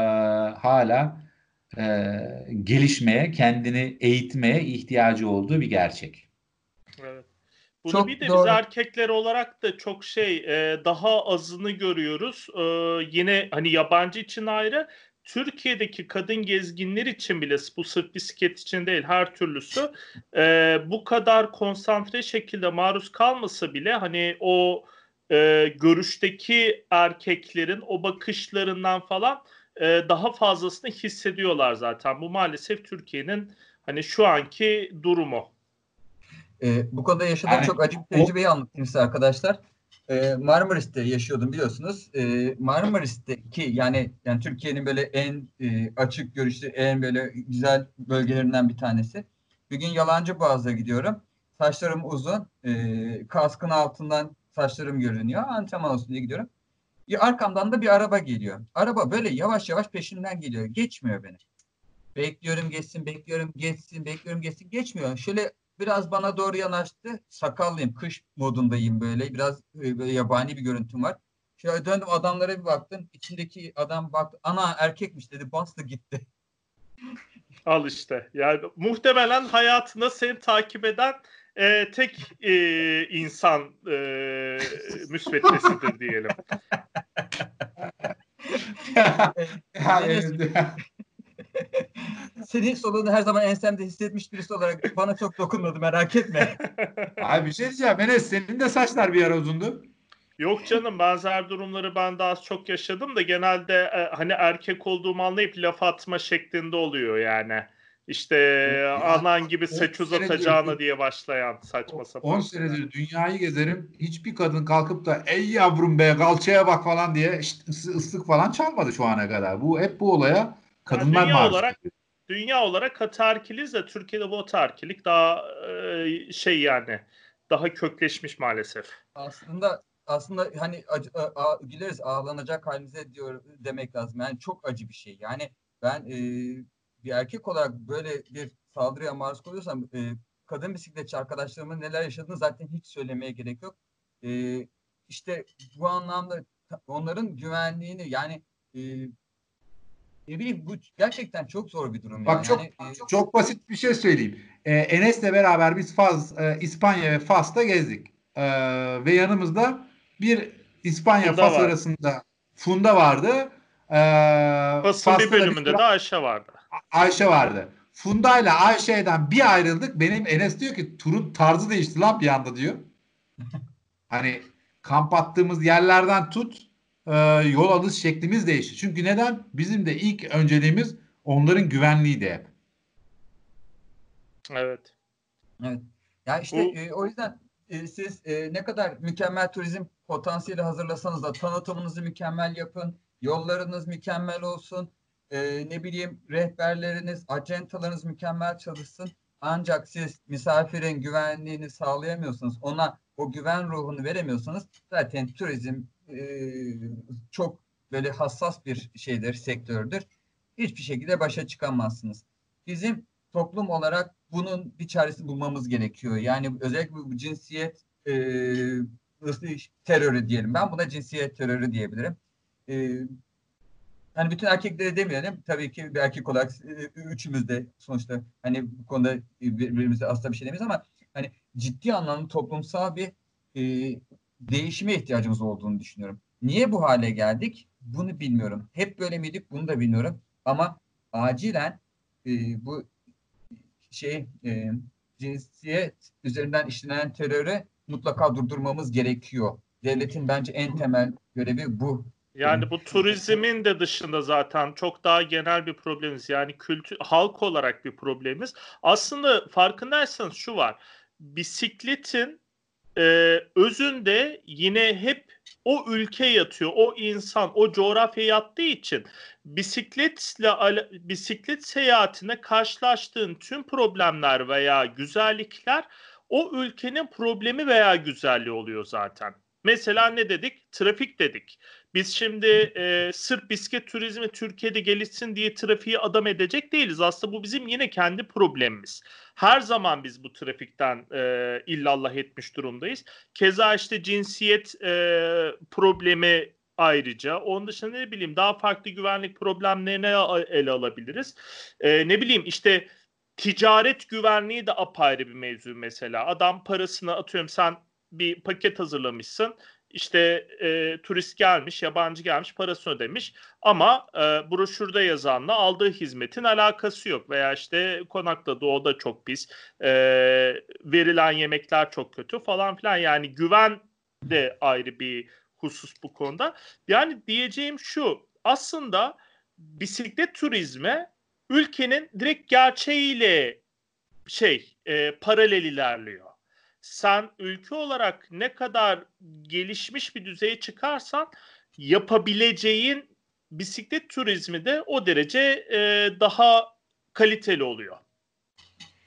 hala e, gelişmeye, kendini eğitmeye ihtiyacı olduğu bir gerçek. Evet. Bunu çok bir de doğru. Biz erkekler olarak da çok şey e, daha azını görüyoruz. E, yine hani yabancı için ayrı. Türkiye'deki kadın gezginler için bile bu sırf bisiklet için değil her türlüsü e, bu kadar konsantre şekilde maruz kalmasa bile hani o e, görüşteki erkeklerin o bakışlarından falan e, daha fazlasını hissediyorlar zaten. Bu maalesef Türkiye'nin hani şu anki durumu. E, bu konuda yaşadığım yani, çok acı bir tecrübeyi o... anlatayım size arkadaşlar. Marmaris'te yaşıyordum biliyorsunuz. Marmaris'teki yani yani Türkiye'nin böyle en açık görüşlü, en böyle güzel bölgelerinden bir tanesi. Bir gün Yalancıboğaz'a gidiyorum. Saçlarım uzun. Kaskın altından saçlarım görünüyor. Antrenman olsun diye gidiyorum. Arkamdan da bir araba geliyor. Araba böyle yavaş yavaş peşimden geliyor. Geçmiyor beni. Bekliyorum geçsin, bekliyorum geçsin, bekliyorum geçsin. Geçmiyor. Şöyle biraz bana doğru yanaştı. Sakallıyım. Kış modundayım böyle. Biraz böyle yabani bir görüntüm var. Şöyle döndüm adamlara bir baktım. İçindeki adam baktı. Ana erkekmiş dedi. Bastı gitti. Al işte. Yani muhtemelen hayatında seni takip eden e, tek e, insan e, müsveddesidir diyelim. Senin soluğunu her zaman ensemde hissetmiş birisi olarak bana çok dokunmadı merak etme. Abi bir şey diyeceğim Enes senin de saçlar bir ara uzundu. Yok canım benzer durumları ben daha çok yaşadım da genelde e, hani erkek olduğumu anlayıp laf atma şeklinde oluyor yani. İşte ya, anan gibi saç uzatacağına diye başlayan saçma sapan. on senedir yani. Dünyayı gezerim hiçbir kadın kalkıp da ey yavrum be kalçaya bak falan diye işte, ıslık falan çalmadı şu ana kadar. Bu hep bu olaya kadınlar yani dünya olarak ediyor. Dünya olarak ataerkiliz de Türkiye'de bu ataerkilik daha e, şey yani daha kökleşmiş maalesef. Aslında aslında hani acı, a, a, güleriz ağlanacak halimize diyor demek lazım. Yani çok acı bir şey. Yani ben e, bir erkek olarak böyle bir saldırıya maruz koyuyorsam e, kadın bisikletçi arkadaşlarımın neler yaşadığını zaten hiç söylemeye gerek yok. E, işte bu anlamda onların güvenliğini yani e, ne bileyim bu gerçekten çok zor bir durum. Bak yani. Çok, yani, çok çok basit bir şey söyleyeyim. Ee, Enes'le beraber biz Fas, e, İspanya ve Fas'ta gezdik. Ee, ve yanımızda bir İspanya-Fas arasında Funda vardı. Ee, Fas'ın bir bölümünde bir... de Ayşe vardı. Ayşe vardı. Funda'yla Ayşe'den bir ayrıldık. Benim Enes diyor ki turun tarzı değişti lan bir anda diyor. Hani kamp attığımız yerlerden tut. Ee, yol alış şeklimiz değişti. Çünkü neden? Bizim de ilk önceliğimiz onların güvenliğiydi hep. Evet. Evet. Ya işte e, o yüzden e, siz e, ne kadar mükemmel turizm potansiyeli hazırlasanız da tanıtımınızı mükemmel yapın, yollarınız mükemmel olsun, e, ne bileyim rehberleriniz, acentalarınız mükemmel çalışsın. Ancak siz misafirin güvenliğini sağlayamıyorsanız, ona o güven ruhunu veremiyorsanız zaten turizm e, çok böyle hassas bir şeydir, sektördür. Hiçbir şekilde başa çıkamazsınız. Bizim toplum olarak bunun bir çaresini bulmamız gerekiyor. Yani özellikle bu cinsiyet e, terörü diyelim. Ben buna cinsiyet terörü diyebilirim. E, hani bütün erkeklere demeyelim. Tabii ki bir erkek olarak e, üçümüz de sonuçta hani bu konuda birbirimize asla bir şey demeyiz ama hani ciddi anlamda toplumsal bir e, değişime ihtiyacımız olduğunu düşünüyorum. Niye bu hale geldik? Bunu bilmiyorum. Hep böyle miydik? Bunu da bilmiyorum. Ama acilen e, bu şey e, cinsiyet üzerinden işlenen terörü mutlaka durdurmamız gerekiyor. Devletin bence en temel görevi bu. Yani bu turizmin de dışında zaten çok daha genel bir problemimiz. Yani kültür, halk olarak bir problemimiz. Aslında farkındaysanız şu var. Bisikletin e, özünde yine hep o ülke yatıyor, o insan, o coğrafya yattığı için bisikletle bisiklet seyahatine karşılaştığın tüm problemler veya güzellikler o ülkenin problemi veya güzelliği oluyor zaten. Mesela ne dedik? Trafik dedik. Biz şimdi e, sırf bisiklet turizmi Türkiye'de gelişsin diye trafiği adam edecek değiliz. Aslında bu bizim yine kendi problemimiz. Her zaman biz bu trafikten e, illallah etmiş durumdayız. Keza işte cinsiyet e, problemi ayrıca. Onun dışında ne bileyim daha farklı güvenlik problemlerine ele alabiliriz. E, ne bileyim işte ticaret güvenliği de apayrı bir mevzu mesela. Adam parasını atıyorum sen bir paket hazırlamışsın. İşte e, turist gelmiş, yabancı gelmiş, parasını ödemiş ama e, broşürde yazanla aldığı hizmetin alakası yok. Veya işte konakladığı oda çok pis, e, verilen yemekler çok kötü falan filan. Yani güven de ayrı bir husus bu konuda. Yani diyeceğim şu, aslında bisiklet turizme ülkenin direkt gerçeğiyle şey e, paralel ilerliyor. Sen ülke olarak ne kadar gelişmiş bir düzeye çıkarsan yapabileceğin bisiklet turizmi de o derece e, daha kaliteli oluyor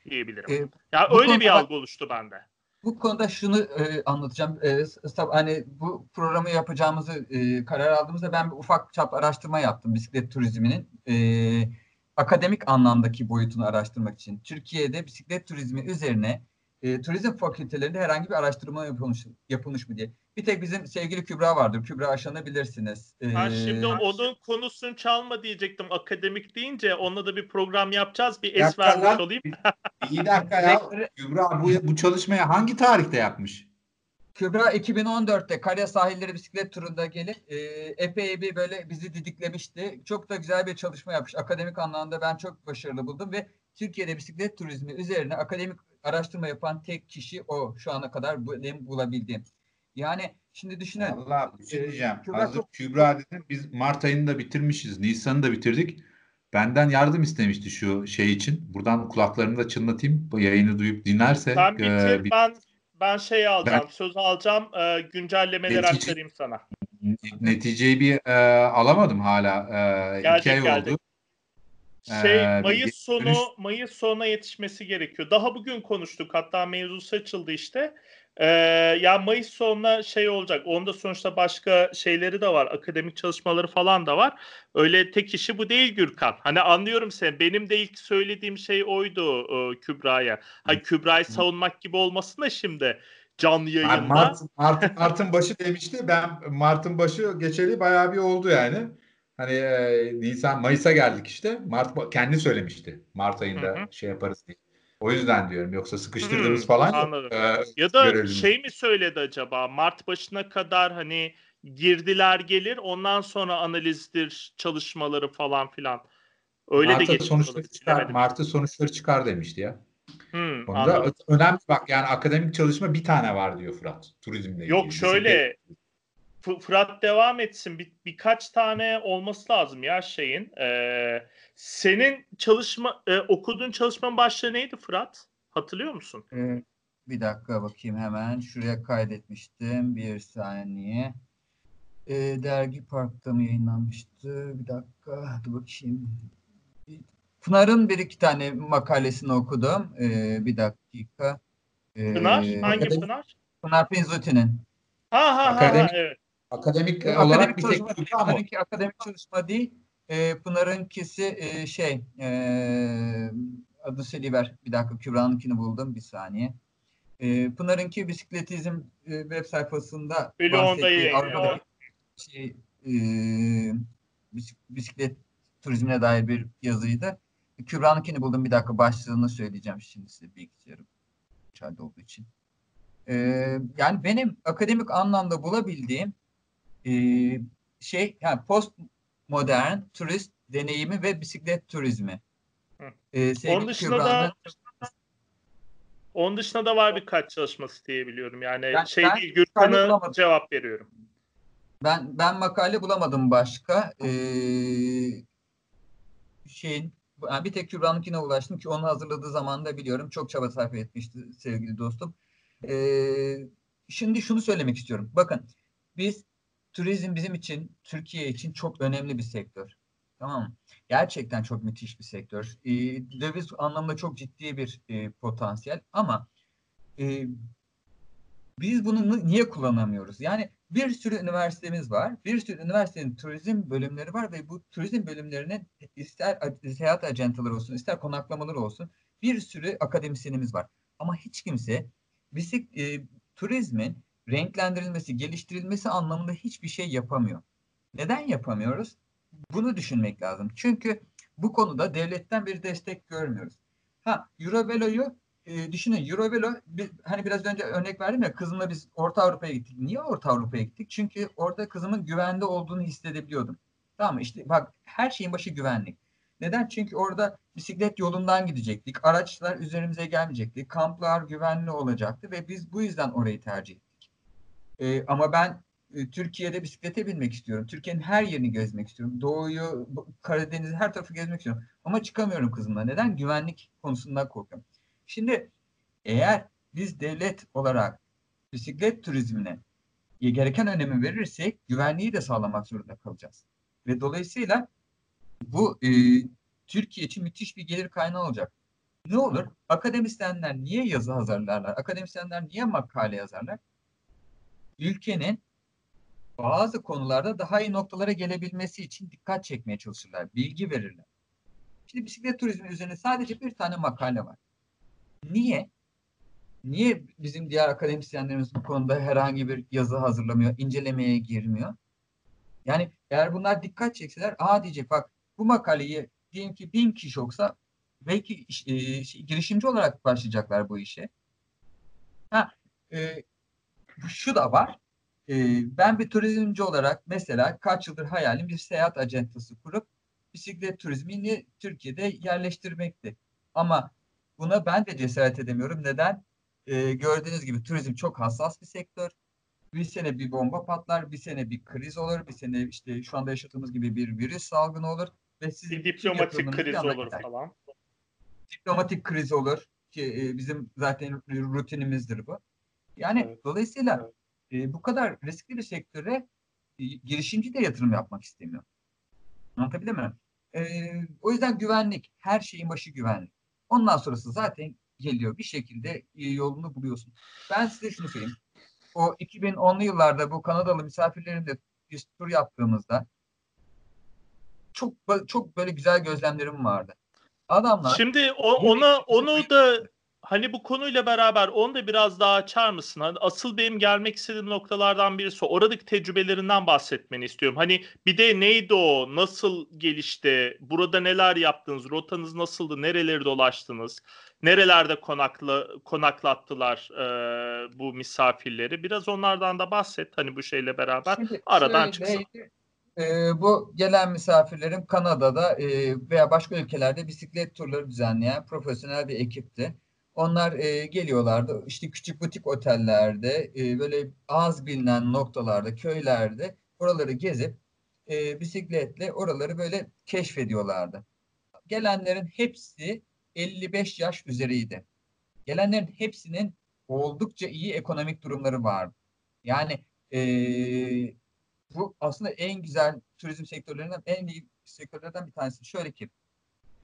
diyebilirim. Ee, yani öyle konuda, bir algı oluştu bende. Bu konuda şunu e, anlatacağım. E, hani bu programı yapacağımızı e, karar aldığımızda ben bir ufak çaplı araştırma yaptım bisiklet turizminin. E, akademik anlamdaki boyutunu araştırmak için. Türkiye'de bisiklet turizmi üzerine E, turizm fakültelerinde herhangi bir araştırma yapılmış, yapılmış mı diye. Bir tek bizim sevgili Kübra vardır. Kübra Aşan'ı bilirsiniz. Ee, ben şimdi onun konusunu çalma diyecektim. Akademik deyince onunla da bir program yapacağız. Bir es vermiş lan. Olayım. İyi dakika ya. Kübra bu, bu çalışmaya hangi tarihte yapmış? Kübra iki bin on dörtte Karya Sahilleri Bisiklet Turu'nda gelip e, epey bir böyle bizi didiklemişti. Çok da güzel bir çalışma yapmış. Akademik anlamda ben çok başarılı buldum ve Türkiye'de bisiklet turizmi üzerine akademik araştırma yapan tek kişi o şu ana kadar benim bulabildiğim. Yani şimdi düşünün. Vallahi bir şey diyeceğim. Kübra Hazır çok... Kübra dedim. Biz Mart ayını da bitirmişiz. Nisan'ı da bitirdik. Benden yardım istemişti şu şey için. Buradan kulaklarını da çınlatayım. Yayını duyup dinlerse. Sen bitir. E, bir... Ben, ben şey alacağım. Ben... Söz alacağım. E, güncellemeleri Netice... aktarayım sana. Neticeyi bir e, alamadım hala. E, gelecek, iki ay gelecek. Oldu. Şey ee, Mayıs sonu dönüş... Mayıs sonuna yetişmesi gerekiyor. Daha bugün konuştuk. Hatta mevzusu açıldı işte. Ee, ya yani Mayıs sonuna şey olacak. Onda sonuçta başka şeyleri de var. Akademik çalışmaları falan da var. Öyle tek işi bu değil Gürkan. Hani anlıyorum seni. Benim de ilk söylediğim şey oydu e, Kübra'ya. Hani Kübra'yı savunmak gibi olmasın da şimdi canlı yayında. Yani Mart, Mart, Mart'ın başı demişti. Ben Mart'ın başı geçeli bayağı bir oldu yani. Hani e, Nisan, Mayıs'a geldik işte. Mart kendi söylemişti. Mart ayında hı hı. şey yaparız diye. O yüzden diyorum. Yoksa sıkıştırdığımız hı, falan. Anladım. E, ya da görelim. Şey mi söyledi acaba? Mart başına kadar hani girdiler gelir. Ondan sonra analizdir, çalışmaları falan filan. Öyle Mart'ta de sonuçları çıkar. Mart'ta sonuçları çıkar demişti ya. Hı, onda önemli bak yani akademik çalışma bir tane var diyor Fırat. Turizmle ilgili. Yok şöyle... Fırat devam etsin. Bir, birkaç tane olması lazım ya şeyin. Ee, senin çalışma e, okuduğun çalışmanın başlığı neydi Fırat? Hatırlıyor musun? Bir dakika bakayım hemen. Şuraya kaydetmiştim. Bir saniye. E, dergi Park'ta mı yayınlanmıştı? Bir dakika. Dur bakayım. Pınar'ın bir iki tane makalesini okudum. E, bir dakika. E, Pınar? Hangi Akademik, Pınar? Pınar Pinzuti'nin. Ha ha Akademik, ha evet. Akademik, akademik olarak bir tek akademik, akademik çalışma değil. E, Pınar'ınkisi e, şey e, adı Seliver. Bir dakika Kübra'nınkini buldum. Bir saniye. E, Pınar'ınki bisikletizm e, web sayfasında bahsettiği Avrupa'da şey, e, bisiklet turizmine dair bir yazıydı. Kübra'nınkini buldum. Bir dakika başlığını söyleyeceğim şimdi size bilgisayarım içeride olduğu için. E, yani benim akademik anlamda bulabildiğim e, şey yani postmodern turist deneyimi ve bisiklet turizmi. E, Onun dışında da Onun dışında da var birkaç çalışması diye biliyorum. Yani ben, şey ben değil, Gürkan'a cevap veriyorum. Ben ben makale bulamadım başka. Ee, şeyin, yani bir tek Kübra'nınkine ulaştım ki onu hazırladığı zaman da biliyorum. Çok çaba sarf etmişti sevgili dostum. Ee, şimdi şunu söylemek istiyorum. Bakın biz turizm bizim için, Türkiye için çok önemli bir sektör. Tamam mı? Gerçekten çok müthiş bir sektör. E, döviz anlamında çok ciddi bir e, potansiyel ama e, biz bunu niye kullanamıyoruz? Yani bir sürü üniversitemiz var. Bir sürü üniversitenin turizm bölümleri var ve bu turizm bölümlerine ister seyahat ajantaları olsun, ister konaklamalar olsun bir sürü akademisyenimiz var. Ama hiç kimse bisik, e, turizmin renklendirilmesi, geliştirilmesi anlamında hiçbir şey yapamıyor. Neden yapamıyoruz? Bunu düşünmek lazım. Çünkü bu konuda devletten bir destek görmüyoruz. Ha, Eurovelo'yu e, düşünün. Eurovelo, bir, hani biraz önce örnek verdim ya, kızımla biz Orta Avrupa'ya gittik. Niye Orta Avrupa'ya gittik? Çünkü orada kızımın güvende olduğunu hissedebiliyordum. Tamam mı? İşte bak, her şeyin başı güvenlik. Neden? Çünkü orada bisiklet yolundan gidecektik. Araçlar üzerimize gelmeyecekti. Kamplar güvenli olacaktı ve biz bu yüzden orayı tercih ettik. E, ama ben Türkiye'de bisiklete binmek istiyorum. Türkiye'nin her yerini gezmek istiyorum. Doğuyu, Karadeniz'i, her tarafı gezmek istiyorum. Ama çıkamıyorum kızımla. Neden? Güvenlik konusundan korkuyorum. Şimdi eğer biz devlet olarak bisiklet turizmine gereken önemi verirsek güvenliği de sağlamak zorunda kalacağız. Ve dolayısıyla bu e, Türkiye için müthiş bir gelir kaynağı olacak. Ne olur? Akademisyenler niye yazı hazırlarlar? Akademisyenler niye makale yazarlar? Ülkenin bazı konularda daha iyi noktalara gelebilmesi için dikkat çekmeye çalışırlar, bilgi verirler. Şimdi bisiklet turizmi üzerine sadece bir tane makale var. Niye? Niye bizim diğer akademisyenlerimiz bu konuda herhangi bir yazı hazırlamıyor, incelemeye girmiyor? Yani eğer bunlar dikkat çekseler, aa diyecek bak bu makaleyi diyelim ki bin kişi yoksa belki e, şey, girişimci olarak başlayacaklar bu işe. Ha, e, şu da var. Ben bir turizmci olarak mesela kaç yıldır hayalim bir seyahat acentası kurup bisiklet turizmini Türkiye'de yerleştirmekti. Ama buna ben de cesaret edemiyorum. Neden? Ee, gördüğünüz gibi turizm çok hassas bir sektör. Bir sene bir bomba patlar, bir sene bir kriz olur, bir sene işte şu anda yaşadığımız gibi bir virüs salgını olur ve sizin bir diplomatik kriz olur gider. Falan. Diplomatik kriz olur ki bizim zaten rutinimizdir bu. Yani evet. Dolayısıyla evet. E, bu kadar riskli bir sektöre e, girişimci de yatırım yapmak istemiyor. Anlatabildim mi? E, o yüzden güvenlik. Her şeyin başı güvenlik. Ondan sonrası zaten geliyor. Bir şekilde e, yolunu buluyorsun. Ben size şunu söyleyeyim. O iki bin onlu yıllarda bu Kanadalı misafirlerimle bir tur yaptığımızda çok çok böyle güzel gözlemlerim vardı. Adamlar... Şimdi o, ona onu da hani bu konuyla beraber onu da biraz daha açar mısın? Hani asıl benim gelmek istediğim noktalardan birisi oradaki tecrübelerinden bahsetmeni istiyorum. Hani bir de neydi o? Nasıl gelişti? Burada neler yaptınız? Rotanız nasıldı? Nereleri dolaştınız? Nerelerde konakla, konaklattılar e, bu misafirleri? Biraz onlardan da bahset. Hani bu şeyle beraber şimdi aradan çıksın. E, bu gelen misafirlerim Kanada'da e, veya başka ülkelerde bisiklet turları düzenleyen profesyonel bir ekipti. Onlar e, geliyorlardı işte küçük butik otellerde e, böyle az bilinen noktalarda köylerde oraları gezip e, bisikletle oraları böyle keşfediyorlardı. Gelenlerin hepsi elli beş yaş üzeriydi. Gelenlerin hepsinin oldukça iyi ekonomik durumları vardı. Yani ee, bu aslında en güzel turizm sektörlerinden, en iyi sektörlerden bir tanesi. Şöyle ki,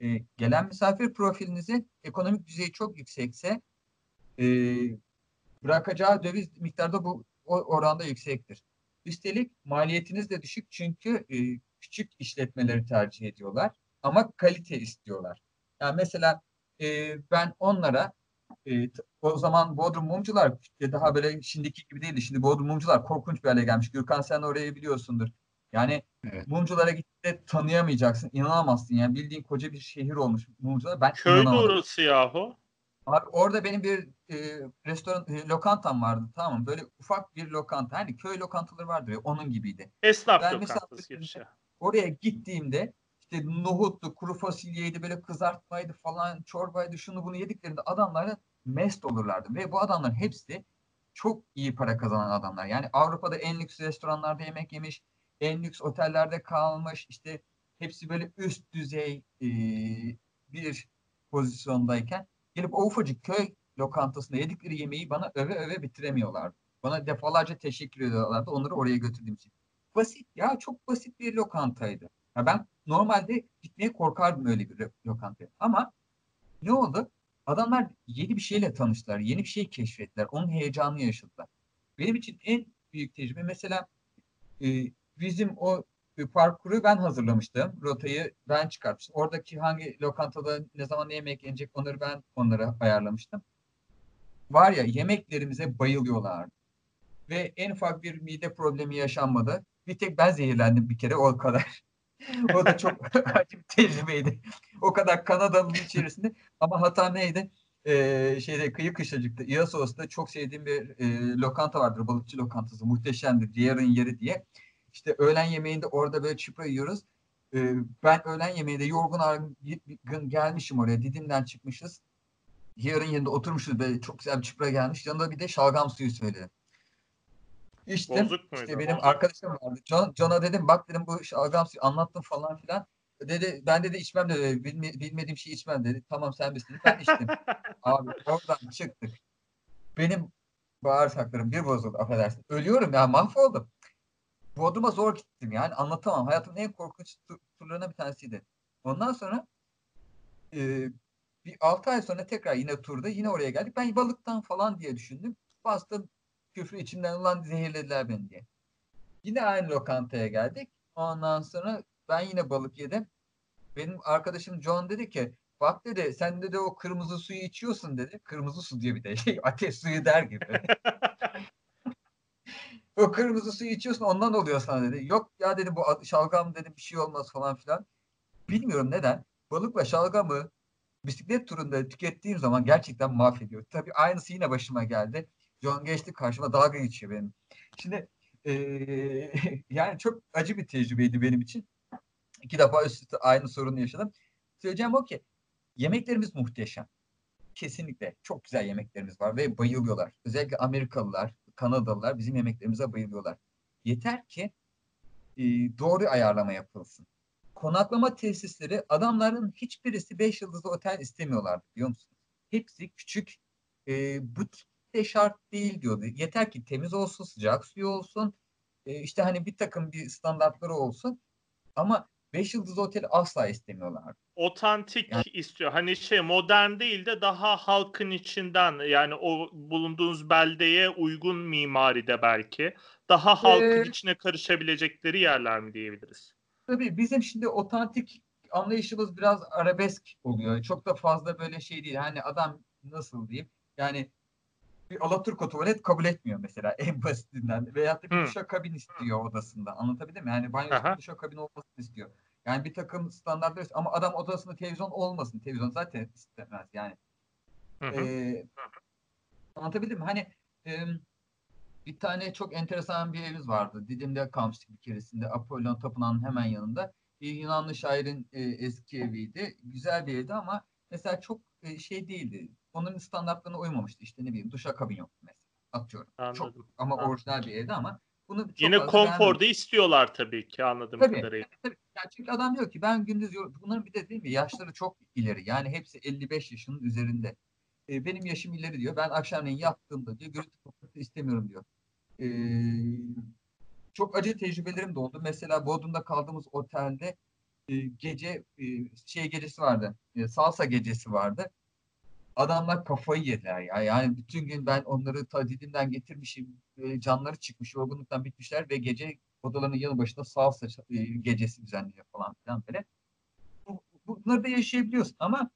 e, gelen misafir profilinizi ekonomik düzeyi çok yüksekse e, bırakacağı döviz miktarda bu oranda yüksektir. Üstelik maliyetiniz de düşük çünkü e, küçük işletmeleri tercih ediyorlar ama kalite istiyorlar. Yani mesela e, ben onlara e, o zaman Bodrum Mumcular daha böyle şimdiki gibi değildi. Şimdi Bodrum Mumcular korkunç bir hale gelmiş. Gürkan sen orayı biliyorsundur. Yani evet. Mumculara gittiğinde tanıyamayacaksın. İnanamazsın yani. Bildiğin koca bir şehir olmuş Mumcular. Ben köy doğrusu yahu. Abi orada benim bir e, restoran e, lokantam vardı, tamam mı? Böyle ufak bir lokanta. Hani köy lokantaları vardır ya, onun gibiydi. Esnaf ben lokantası gibi şey. Oraya gittiğimde işte nohutlu, kuru fasulyeydi, böyle kızartmaydı falan, çorbaydı, şunu bunu yediklerinde adamlarla mest olurlardı. Ve bu adamların hepsi çok iyi para kazanan adamlar. Yani Avrupa'da en lüks restoranlarda yemek yemiş, en lüks otellerde kalmış, işte hepsi böyle üst düzey e, bir pozisyondayken gelip o ufacık köy lokantasında yedikleri yemeği bana öve öve bitiremiyorlardı. Bana defalarca teşekkür ediyorlardı onları oraya götürdüğüm için. Basit ya, çok basit bir lokantaydı. Ya ben normalde gitmeye korkardım öyle bir lokantaya. Ama ne oldu? Adamlar yeni bir şeyle tanıştılar, yeni bir şey keşfettiler, onun heyecanını yaşadılar. Benim için en büyük tecrübe mesela e, bizim o parkuru ben hazırlamıştım. Rotayı ben çıkartmıştım. Oradaki hangi lokantada ne zaman ne yemek yenecek onları ben onlara ayarlamıştım. Var ya, yemeklerimize bayılıyorlardı. Ve en ufak bir mide problemi yaşanmadı. Bir tek ben zehirlendim bir kere, o kadar. O da çok acı bir tecrübeydi. O kadar Kanada'nın içerisinde. Ama hata neydi? Ee, şeyde, kıyı kışlacıkta, İyasos'ta çok sevdiğim bir e, lokanta vardır. Balıkçı lokantası. Muhteşemdir. Diğerin yeri diye. İşte öğlen yemeğinde orada böyle çıpra yiyoruz. Ee, ben öğlen yemeğinde yorgun argın gelmişim oraya. Didim'den çıkmışız. Yarın yerinde oturmuşuz, böyle çok güzel bir çıpra gelmiş. Yanında bir de şalgam suyu söyledi. İçtim. İşte benim arkadaşım vardı. John, John'a dedim bak dedim bu şalgam suyu anlattım falan filan. Dedi ben dedi içmem dedi. Bilme, bilmediğim şey içmem dedi. Tamam sen misin? Ben içtim. Abi oradan çıktık. Benim bağırsaklarım bir bozuldu, affedersin. Ölüyorum ya, mahvoldum. Bodrum'a zor gittim yani, anlatamam. Hayatımın en korkunç tur- turlarına bir tanesiydi. Ondan sonra e, bir altı ay sonra tekrar yine turda yine oraya geldik. Ben balıktan falan diye düşündüm. Bastım küfrü içimden, ulan zehirlediler beni diye. Yine aynı lokantaya geldik. Ondan sonra ben yine balık yedim. Benim arkadaşım John dedi ki bak dedi sen de o kırmızı suyu içiyorsun dedi. Kırmızı su diye bir de şey, ateş suyu der gibi. O kırmızı suyu içiyorsun ondan oluyor sana dedi. Yok ya dedi bu şalgam dedi bir şey olmaz falan filan. Bilmiyorum neden. Balıkla şalgamı bisiklet turunda tükettiğim zaman gerçekten mahvediyor. Tabii aynısı yine başıma geldi. John geçti karşıma, dalga geçiyor benim. Şimdi ee, yani çok acı bir tecrübeydi benim için. İki defa üst üste aynı sorunu yaşadım. Söyleyeceğim o ki yemeklerimiz muhteşem. Kesinlikle çok güzel yemeklerimiz var ve bayılıyorlar. Özellikle Amerikalılar, Kanadalılar bizim yemeklerimize bayılıyorlar. Yeter ki e, doğru ayarlama yapılsın. Konaklama tesisleri, adamların hiçbirisi beş yıldızlı otel istemiyorlardı biliyor musun? Hepsi küçük, e, butik de şart değil diyordu. Yeter ki temiz olsun, sıcak suyu olsun, e, işte hani bir takım bir standartları olsun. Ama beş yıldızlı oteli asla istemiyorlardı. Otantik yani, istiyor. Hani şey modern değil de daha halkın içinden, yani o bulunduğunuz beldeye uygun mimaride belki. Daha halkın e, içine karışabilecekleri yerler mi diyebiliriz? Tabii bizim şimdi otantik anlayışımız biraz arabesk oluyor. Çok da fazla böyle şey değil. Hani adam nasıl diyeyim? Yani bir Alaturka tuvalet kabul etmiyor mesela en basitinden. Veyahut da bir duşakabin istiyor odasında. Anlatabildim mi? Yani banyosunda duşakabin olmasını istiyor. Yani bir takım standartlar ama adam odasında televizyon olmasın. Televizyon zaten istemez yani. Ee, anlatabildim mi? Hani e, bir tane çok enteresan bir evimiz vardı. Didim'de kalmıştık bir keresinde. Apollon Tapınağı'nın hemen yanında. Bir Yunanlı şairin e, eski eviydi. Güzel bir evdi ama mesela çok e, şey değildi. Onların standartlarına uymamıştı. İşte ne bileyim duşakabin yoktu mesela. Atıyorum. Çok, ama anladım. Orijinal bir evdi ama bunu yine konforda istiyorlar tabii ki anladığım tabii, kadarıyla. Tabii. Yani çünkü adam diyor ki ben gündüz bunların bir de değil mi yaşları çok ileri. Yani hepsi elli beş yaşının üzerinde. E, benim yaşım ileri diyor. Ben akşamleyin yattığımda diyor gürültü kopması istemiyorum diyor. E, çok acı tecrübelerim de oldu. Mesela Bodrum'da kaldığımız otelde e, gece e, şey gecesi vardı. E, salsa gecesi vardı. Adamlar kafayı yediler ya. Yani bütün gün ben onları tadilinden getirmişim. E, canları çıkmış, yorgunluktan bitmişler ve gece odalarının yanı başında salsa e, gecesi düzenliyor falan filan böyle. Bunları da yaşayabiliyorsun ama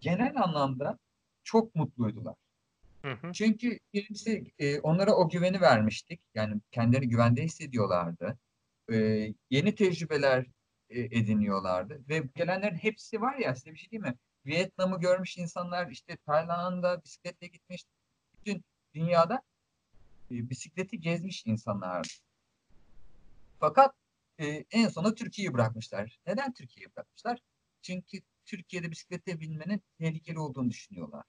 genel anlamda çok mutluydular. Hı hı. Çünkü birincisi e, onlara o güveni vermiştik. Yani kendilerini güvende hissediyorlardı. E, yeni tecrübeler e, ediniyorlardı. Ve gelenlerin hepsi var ya, size bir şey değil mi? Vietnam'ı görmüş insanlar, işte Tayland'a bisikletle gitmiş. Bütün dünyada e, bisikleti gezmiş insanlardı. Fakat e, en sona Türkiye'yi bırakmışlar. Neden Türkiye'yi bırakmışlar? Çünkü Türkiye'de bisiklete binmenin tehlikeli olduğunu düşünüyorlar.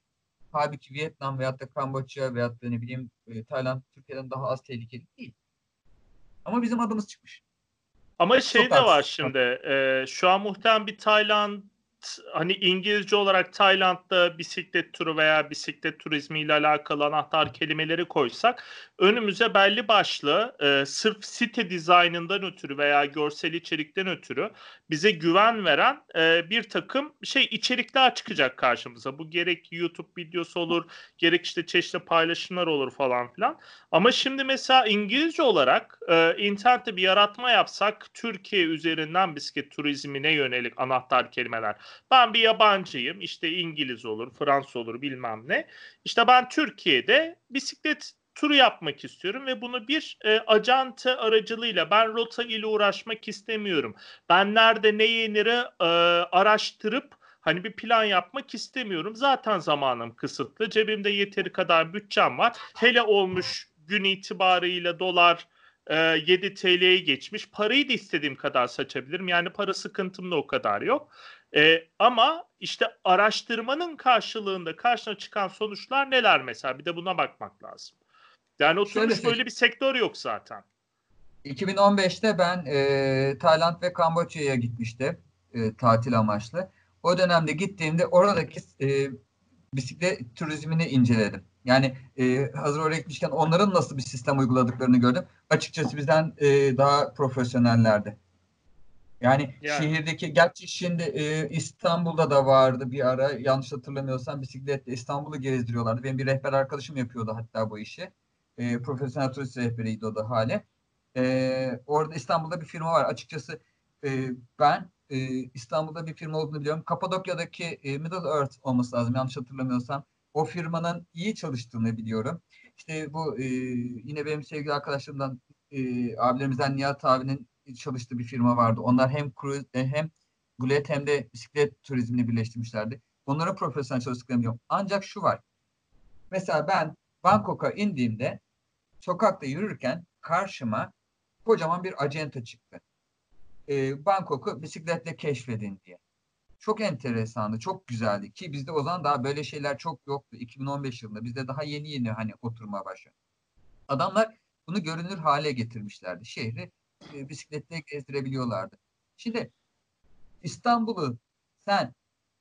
Halbuki Vietnam veyahut da Kamboçya veyahut da ne bileyim e, Tayland Türkiye'den daha az tehlikeli değil. Ama bizim adımız çıkmış. Ama şey çok de var şimdi. E, şu an muhtemelen bir Tayland, hani İngilizce olarak Tayland'da bisiklet turu veya bisiklet turizmi ile alakalı anahtar kelimeleri koysak önümüze belli başlı e, sırf site dizaynından ötürü veya görsel içerikten ötürü bize güven veren e, bir takım şey içerikler çıkacak karşımıza. Bu gerek YouTube videosu olur, gerek işte çeşitli paylaşımlar olur falan filan. Ama şimdi mesela İngilizce olarak e, internette bir yaratma yapsak Türkiye üzerinden bisiklet turizmine yönelik anahtar kelimeler. Ben bir yabancıyım, işte İngiliz olur, Fransız olur, bilmem ne. İşte ben Türkiye'de bisiklet turu yapmak istiyorum ve bunu bir e, acanta aracılığıyla, ben rota ile uğraşmak istemiyorum. Ben nerede ne yeniri e, araştırıp hani bir plan yapmak istemiyorum. Zaten zamanım kısıtlı, cebimde yeteri kadar bütçem var. Hele olmuş gün itibarıyla dolar yedi T L'ye geçmiş. Parayı da istediğim kadar saçabilirim. Yani para sıkıntım da o kadar yok. Ee, ama işte araştırmanın karşılığında karşına çıkan sonuçlar neler mesela? Bir de buna bakmak lazım. Yani oturmuş şöyle, böyle bir sektör yok zaten. iki bin on beşte ben e, Tayland ve Kamboçya'ya gitmiştim. E, tatil amaçlı. O dönemde gittiğimde oradaki e, bisiklet turizmini inceledim. Yani e, hazır oraya gitmişken onların nasıl bir sistem uyguladıklarını gördüm. Açıkçası bizden e, daha profesyonellerdi. Yani, yani şehirdeki, gerçi şimdi e, İstanbul'da da vardı bir ara, yanlış hatırlamıyorsam bisikletle İstanbul'u gezdiriyorlardı. Benim bir rehber arkadaşım yapıyordu hatta bu işi. E, profesyonel turist rehberiydi o da hali. E, orada İstanbul'da bir firma var. Açıkçası e, ben e, İstanbul'da bir firma olduğunu biliyorum. Kapadokya'daki e, Middle Earth olması lazım yanlış hatırlamıyorsam. O firmanın iyi çalıştığını biliyorum. İşte bu e, yine benim sevgili arkadaşlarımdan, e, abilerimizden Nihat abinin çalıştığı bir firma vardı. Onlar hem cruise, hem gulet hem de bisiklet turizmini birleştirmişlerdi. Onlara profesyonel çalıştıklarını biliyorum. Ancak şu var. Mesela ben Bangkok'a indiğimde sokakta yürürken karşıma kocaman bir acenta çıktı. E, Bangkok'u bisikletle keşfedin diye. Çok enteresandı, çok güzeldi ki bizde o zaman daha böyle şeyler çok yoktu. iki bin on beş yılında bizde daha yeni yeni hani oturmaya başladı. Adamlar bunu görünür hale getirmişlerdi. Şehri e, bisikletle gezdirebiliyorlardı. Şimdi İstanbul'u sen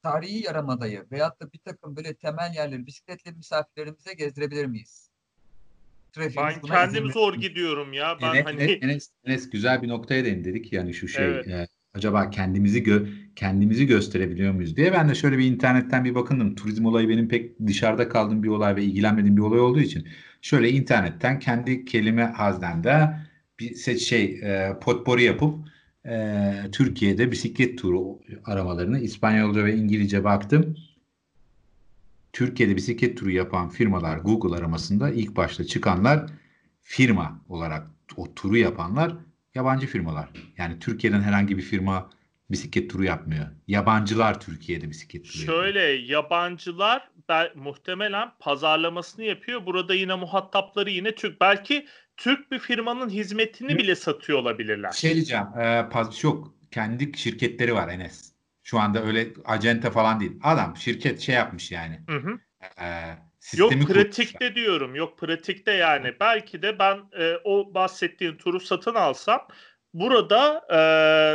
tarihi Yarımada'yı veyahut da bir takım böyle temel yerleri bisikletle misafirlerimize gezdirebilir miyiz? Trafiğimiz ben kendim zor gidiyorum ya. Ben Enes, hani... Enes, Enes güzel bir noktaya değin dedik yani şu şey... Evet. E, acaba kendimizi gö- kendimizi gösterebiliyor muyuz diye ben de şöyle bir internetten bir bakındım. Turizm olayı benim pek dışarıda kaldığım bir olay ve ilgilenmediğim bir olay olduğu için şöyle internetten kendi kelime haznemde bir seç şey e, potpori yapıp e, Türkiye'de bisiklet turu aramalarını İspanyolca ve İngilizce baktım. Türkiye'de bisiklet turu yapan firmalar Google aramasında ilk başta çıkanlar firma olarak, o turu yapanlar yabancı firmalar. Yani Türkiye'den herhangi bir firma bisiklet turu yapmıyor. Yabancılar Türkiye'de bisiklet turu yapıyor. Şöyle yabancılar ben, muhtemelen pazarlamasını yapıyor. Burada yine muhatapları yine Türk. Belki Türk bir firmanın hizmetini evet. bile satıyor olabilirler. Şey diyeceğim. E, paz- yok. Kendi şirketleri var Enes. Şu anda öyle acente falan değil. Adam şirket şey yapmış yani. Hı hı. E, Yok pratikte kurmuşlar. diyorum. Yok pratikte yani. Hı. Belki de ben e, o bahsettiğin turu satın alsam burada e,